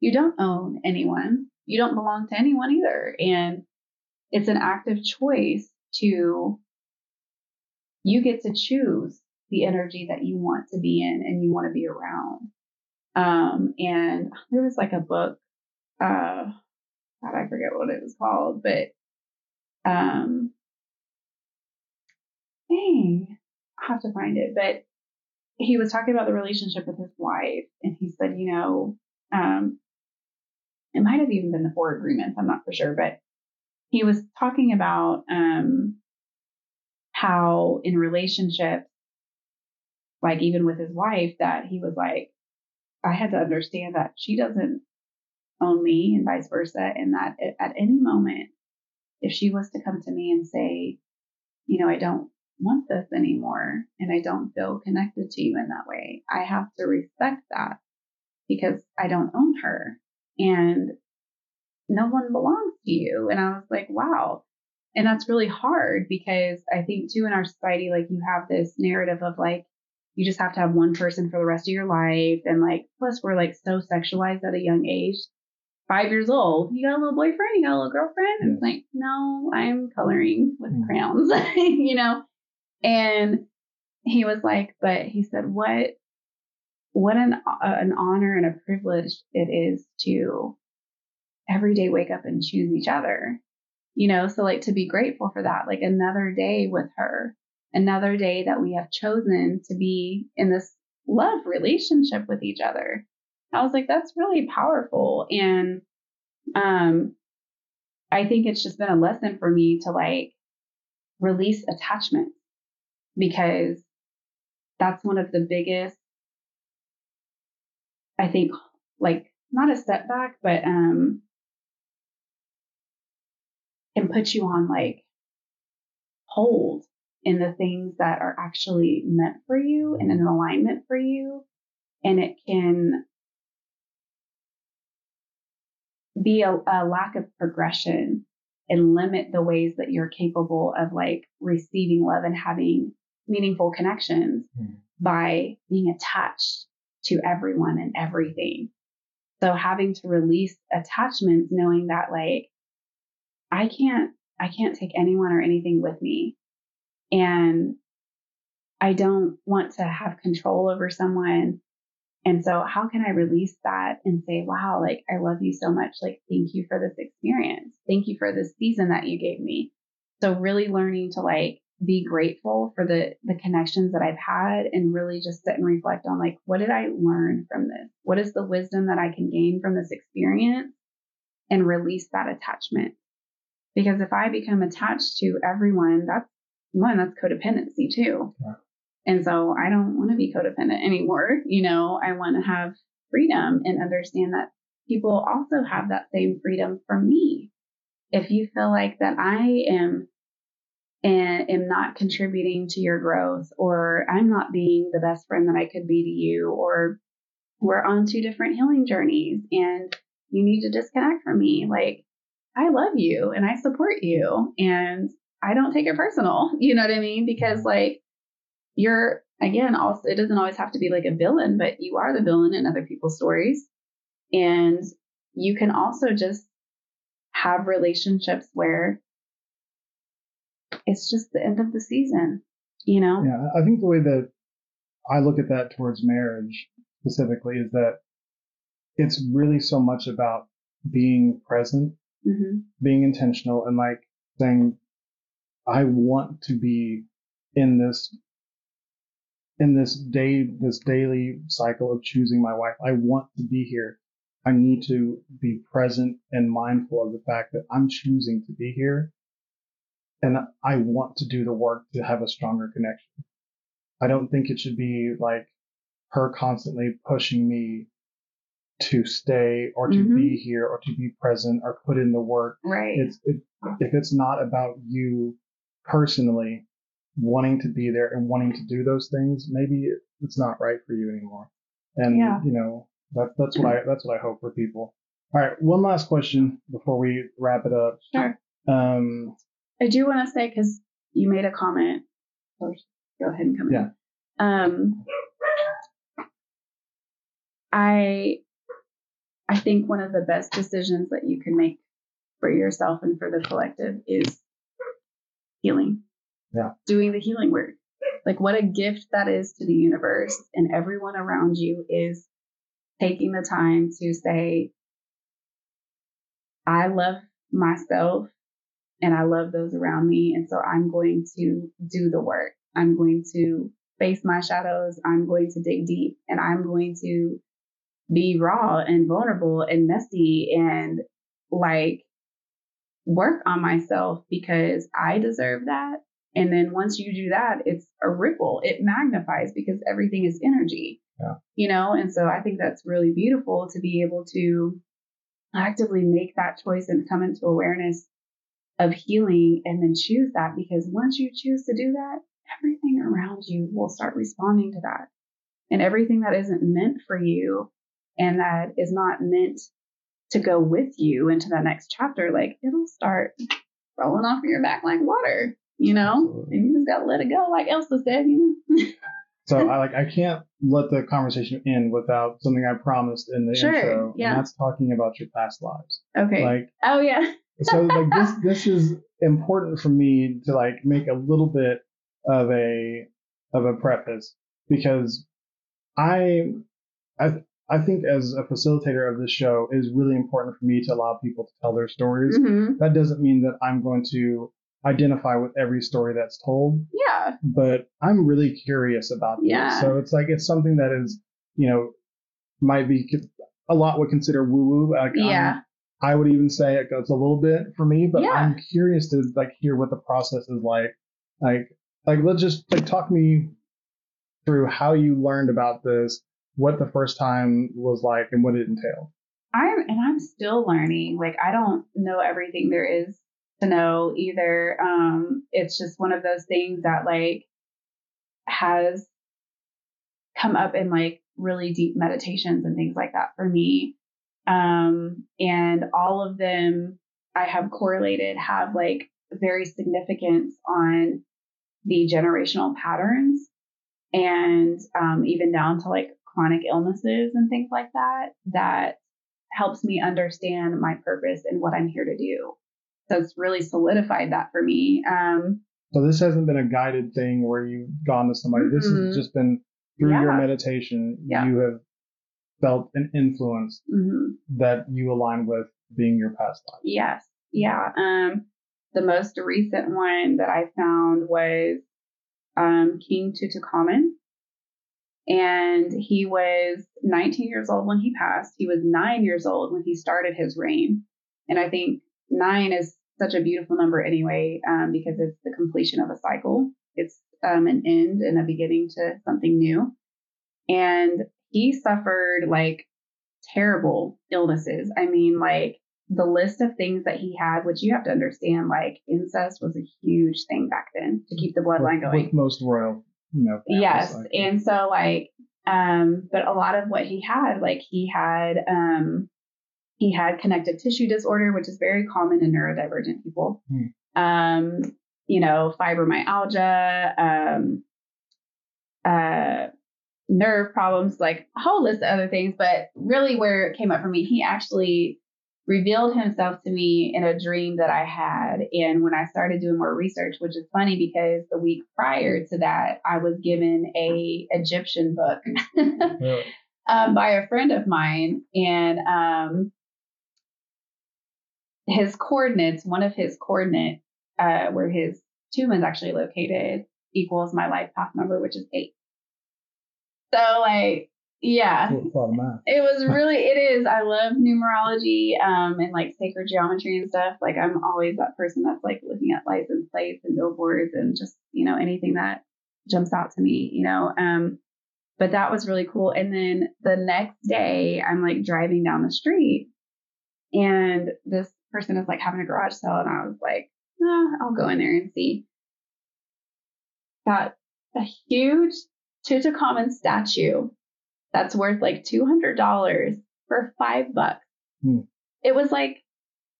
You don't own anyone. You don't belong to anyone either. And it's an active choice to, you get to choose the energy that you want to be in and you want to be around. And there was like a book, God, I forget what it was called, but thing. I have to find it. But he was talking about the relationship with his wife, and he said, you know, it might have even been the four agreements. I'm not for sure, but he was talking about how in relationships, like even with his wife, that he was like, I had to understand that she doesn't own me and vice versa. And that at any moment, if she was to come to me and say, you know, I don't want this anymore and I don't feel connected to you in that way, I have to respect that because I don't own her and no one belongs to you. And I was like, wow. And that's really hard because I think too in our society, like you have this narrative of like, you just have to have one person for the rest of your life. And like, plus we're like so sexualized at a young age, 5 years old, you got a little boyfriend, you got a little girlfriend. And it's like, no, I'm coloring with crayons, you know? And he was like, but he said, what an honor and a privilege it is to every day wake up and choose each other, you know? So like to be grateful for that, like another day with her, another day that we have chosen to be in this love relationship with each other. I was like, that's really powerful. And I think it's just been a lesson for me to like release attachment, because that's one of the biggest, I think, like not a setback, but can put you on like hold in the things that are actually meant for you and in alignment for you. And it can be a lack of progression and limit the ways that you're capable of like receiving love and having meaningful connections by being attached to everyone and everything. So having to release attachments, knowing that like, I can't take anyone or anything with me. And I don't want to have control over someone. And so how can I release that and say, wow, like, I love you so much. Like, thank you for this experience. Thank you for this season that you gave me. So really learning to like, be grateful for the connections that I've had and really just sit and reflect on like, what did I learn from this? What is the wisdom that I can gain from this experience and release that attachment? Because if I become attached to everyone, that's codependency too. Wow. And so I don't want to be codependent anymore. You know, I want to have freedom and understand that people also have that same freedom from me. If you feel like that I am not contributing to your growth, or I'm not being the best friend that I could be to you, or we're on two different healing journeys and you need to disconnect from me, like I love you and I support you and I don't take it personal. You know what I mean? Because like you're, again, also, it doesn't always have to be like a villain, but you are the villain in other people's stories. And you can also just have relationships where it's just the end of the season, you know? Yeah. I think the way that I look at that towards marriage specifically is that it's really so much about being present, being intentional, and like saying, I want to be in this daily cycle of choosing my wife. I want to be here. I need to be present and mindful of the fact that I'm choosing to be here. And I want to do the work to have a stronger connection. I don't think it should be like her constantly pushing me to stay or to be here or to be present or put in the work. Right. If it's not about you personally wanting to be there and wanting to do those things, maybe it's not right for you anymore. And you know, that's what I hope for people. All right, one last question before we wrap it up. Sure. I do want to say, because you made a comment. Go ahead and come in. Yeah. I think one of the best decisions that you can make for yourself and for the collective is healing. Yeah. Doing the healing work. Like what a gift that is to the universe and everyone around you, is taking the time to say, I love myself and I love those around me. And so I'm going to do the work. I'm going to face my shadows. I'm going to dig deep, and I'm going to be raw and vulnerable and messy and like work on myself because I deserve that. And then once you do that, it's a ripple. It magnifies because everything is energy, you know? And so I think that's really beautiful to be able to actively make that choice and come into awareness of healing and then choose that, because once you choose to do that, everything around you will start responding to that. And everything that isn't meant for you and that is not meant to go with you into the next chapter, like it'll start rolling off your back like water, you know. Absolutely. And you just gotta let it go, like Elsa said, you know. So I can't let the conversation end without something I promised in the intro. Yeah. And that's talking about your past lives. Okay. So this is important for me to make a little bit of a preface, because I think as a facilitator of this show, it is really important for me to allow people to tell their stories. Mm-hmm. That doesn't mean that I'm going to identify with every story that's told. Yeah. But I'm really curious about this. So it's something that is, might be a lot would consider woo-woo. I would even say it goes a little bit for me, but I'm curious to hear what the process is like. Let's just talk me through how you learned about this, what the first time was like, and what it entailed. I'm still learning. I don't know everything there is to know either. It's just one of those things that has come up in really deep meditations and things like that for me. And all of them I have correlated have very significance on the generational patterns and even down to chronic illnesses and things like that, that helps me understand my purpose and what I'm here to do. So it's really solidified that for me. So this hasn't been a guided thing where you've gone to somebody. Mm-hmm. This has just been through your meditation. Yeah. You have felt an influence that you align with being your past life. Yes. Yeah. The most recent one that I found was King Tutankhamun. And he was 19 years old when he passed. He was 9 years old when he started his reign. And I think 9 is such a beautiful number anyway, because it's the completion of a cycle. It's an end and a beginning to something new. And he suffered terrible illnesses. I mean, the list of things that he had, which you have to understand, incest was a huge thing back then to keep the bloodline going. With most royal, families, yes. And so but a lot of what he had, he had connective tissue disorder, which is very common in neurodivergent people. Fibromyalgia, nerve problems, a whole list of other things. But really where it came up for me, he actually revealed himself to me in a dream that I had. And when I started doing more research, which is funny because the week prior to that, I was given a Egyptian book by a friend of mine. And one of his coordinates, where his tomb is actually located, equals my life path number, which is 8. So yeah, it is. I love numerology, and sacred geometry and stuff. I'm always that person that's looking at license plates and billboards and just, anything that jumps out to me, but that was really cool. And then the next day I'm driving down the street and this person is having a garage sale. And I was I'll go in there and see. Got a huge Tutankhamun statue that's worth $200 for $5. Mm. It was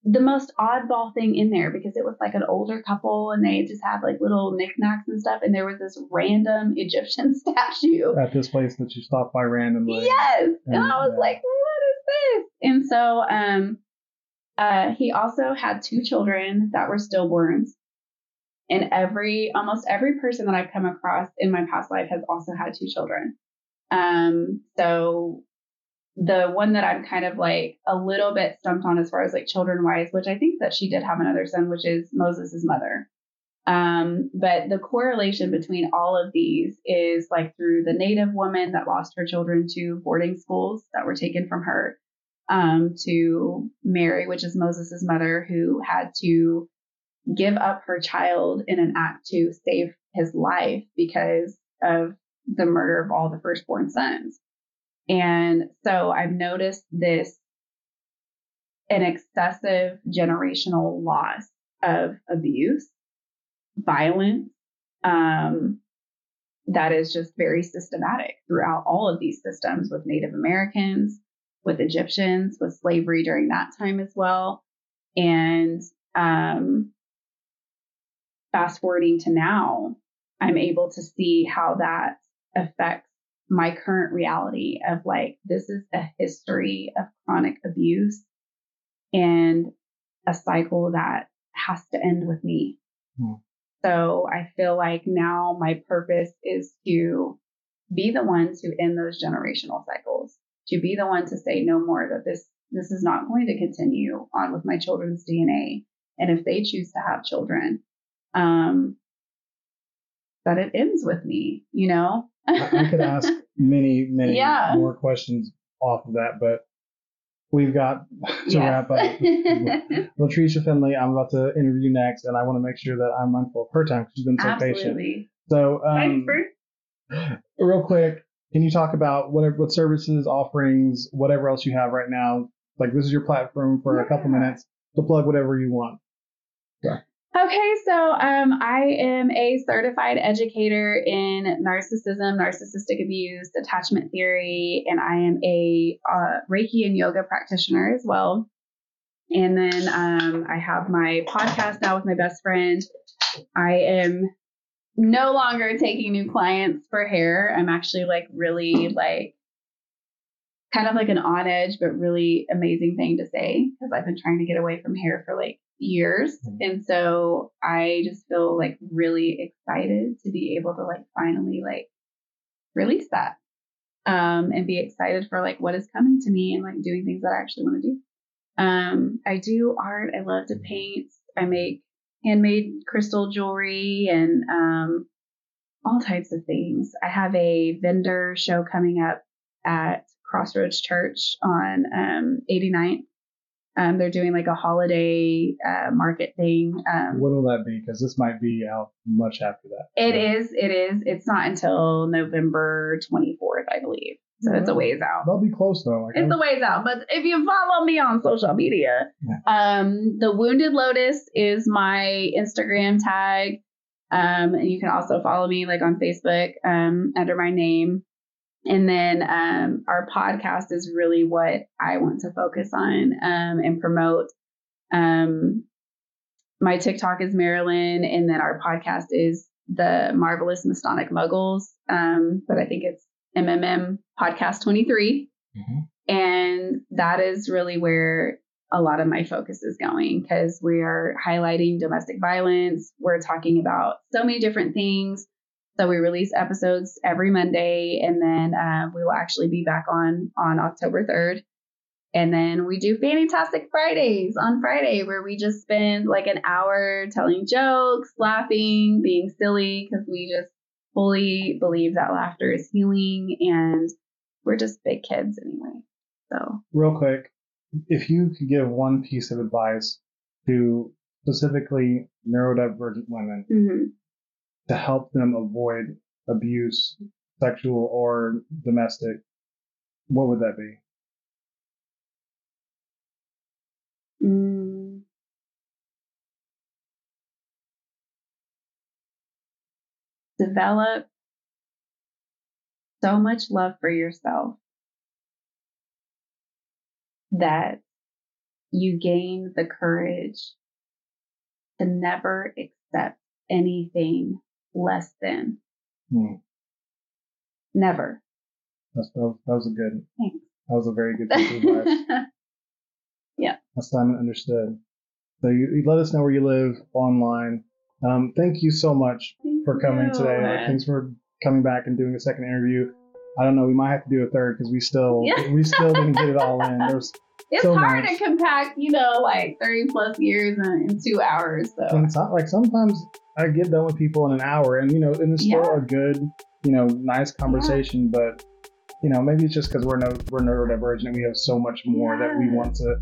the most oddball thing in there because it was an older couple and they just had little knickknacks and stuff. And there was this random Egyptian statue at this place that you stopped by randomly. Yes. And I was what is this? And so, he also had 2 children that were stillborns. And almost every person that I've come across in my past life has also had 2 children. So the one that I'm kind of a little bit stumped on as far as children wise, which I think that she did have another son, which is Moses' mother. But the correlation between all of these is like through the Native woman that lost her children to boarding schools that were taken from her, to Mary, which is Moses's mother, who had to give up her child in an act to save his life because of the murder of all the firstborn sons. And so I've noticed this, an excessive generational loss of abuse, violence, that is just very systematic throughout all of these systems, with Native Americans, with Egyptians, with slavery during that time as well. And fast forwarding to now, I'm able to see how that affects my current reality of like, this is a history of chronic abuse and a cycle that has to end with me. So I feel like now my purpose is to be the one to end those generational cycles, to be the one to say no more, that this is not going to continue on with my children's DNA. And if they choose to have children, that it ends with me, you know? I could ask many more questions off of that, but we've got to wrap up. Latricia Finley, I'm about to interview next, and I want to make sure that I'm mindful of her time because she's been so patient. So, real quick, can you talk about what services, offerings, whatever else you have right now? Like, this is your platform for a couple minutes to plug whatever you want. Yeah. Okay, so I am a certified educator in narcissism, narcissistic abuse, attachment theory, and I am a Reiki and yoga practitioner as well. And then I have my podcast now with my best friend. I am no longer taking new clients for hair. I'm actually like really like kind of like an on edge, but really amazing thing to say, because I've been trying to get away from hair for like years. And so I just feel like really excited to be able to like finally like release that and be excited for like what is coming to me and like doing things that I actually want to do. I do art. I love to paint. I make handmade crystal jewelry and all types of things. I have a vendor show coming up at Crossroads Church on 89th. They're doing like a holiday market thing. What will that be? Because this might be out much after that. It is. It's not until November 24th, I believe. So it's a ways out. They'll be close though. Like, it's a ways out. But if you follow me on social media, the Wounded Lotus is my Instagram tag. And you can also follow me like on Facebook under my name. And then our podcast is really what I want to focus on and promote. My TikTok is Maralen, and then our podcast is the Marvelous Mastonic Muggles, but I think it's MMM Podcast 23. And that is really where a lot of my focus is going, because we are highlighting domestic violence. We're talking about so many different things. So we release episodes every Monday, and then we will actually be back on October 3rd. And then we do Fantastic Fridays on Friday, where we just spend like an hour telling jokes, laughing, being silly, because we just fully believe that laughter is healing, and we're just big kids anyway. So real quick, if you could give one piece of advice to specifically neurodivergent women, to help them avoid abuse, sexual or domestic, what would that be? Develop so much love for yourself that you gain the courage to never accept anything less than. Never. That was a good. Thanks. That was a very good piece of advice. Simon understood. So you let us know where you live online. Thank you so much for coming today. Thanks for coming back and doing a second interview. I don't know. We might have to do a third because we still didn't get it all in. It's so hard to compact, like 30 plus years in 2 hours. So and sometimes I get done with people in an hour, and and it's still a good, nice conversation. Yeah. But maybe it's just because we're neurodivergent and we have so much more that we want to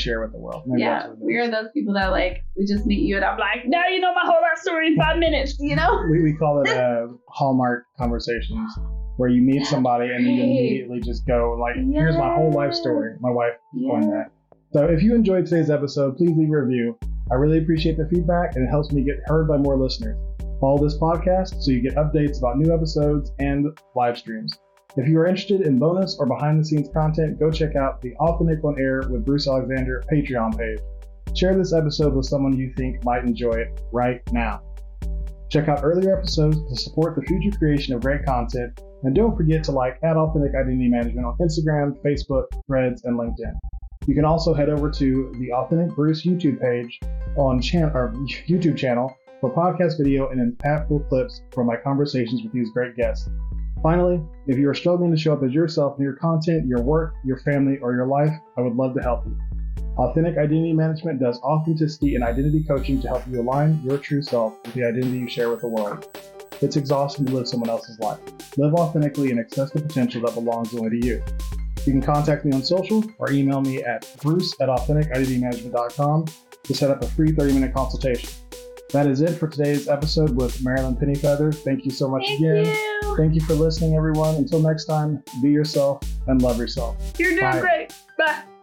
share with the world. Maybe we are those people that we just meet you and I'm like, now you know my whole life story in 5 minutes. We call it Hallmark conversations. Where you meet somebody and you immediately just go here's my whole life story. My wife doing that. So if you enjoyed today's episode, please leave a review. I really appreciate the feedback and it helps me get heard by more listeners. Follow this podcast so you get updates about new episodes and live streams. If you are interested in bonus or behind the scenes content, go check out the Authentic On Air with Bruce Alexander Patreon page. Share this episode with someone you think might enjoy it right now. Check out earlier episodes to support the future creation of great content. And don't forget to at Authentic Identity Management on Instagram, Facebook, Threads, and LinkedIn. You can also head over to the Authentic Bruce YouTube page YouTube channel for podcast video and impactful clips from my conversations with these great guests. Finally, if you are struggling to show up as yourself in your content, your work, your family, or your life, I would love to help you. Authentic Identity Management does authenticity and identity coaching to help you align your true self with the identity you share with the world. It's exhausting to live someone else's life. Live authentically and access the potential that belongs only to you. You can contact me on social or email me at bruce@authenticidentitymanagement.com to set up a free 30-minute consultation. That is it for today's episode with Maralen Pennyfeather. Thank you so much again. Thank you for listening, everyone. Until next time, be yourself and love yourself. You're doing great. Bye.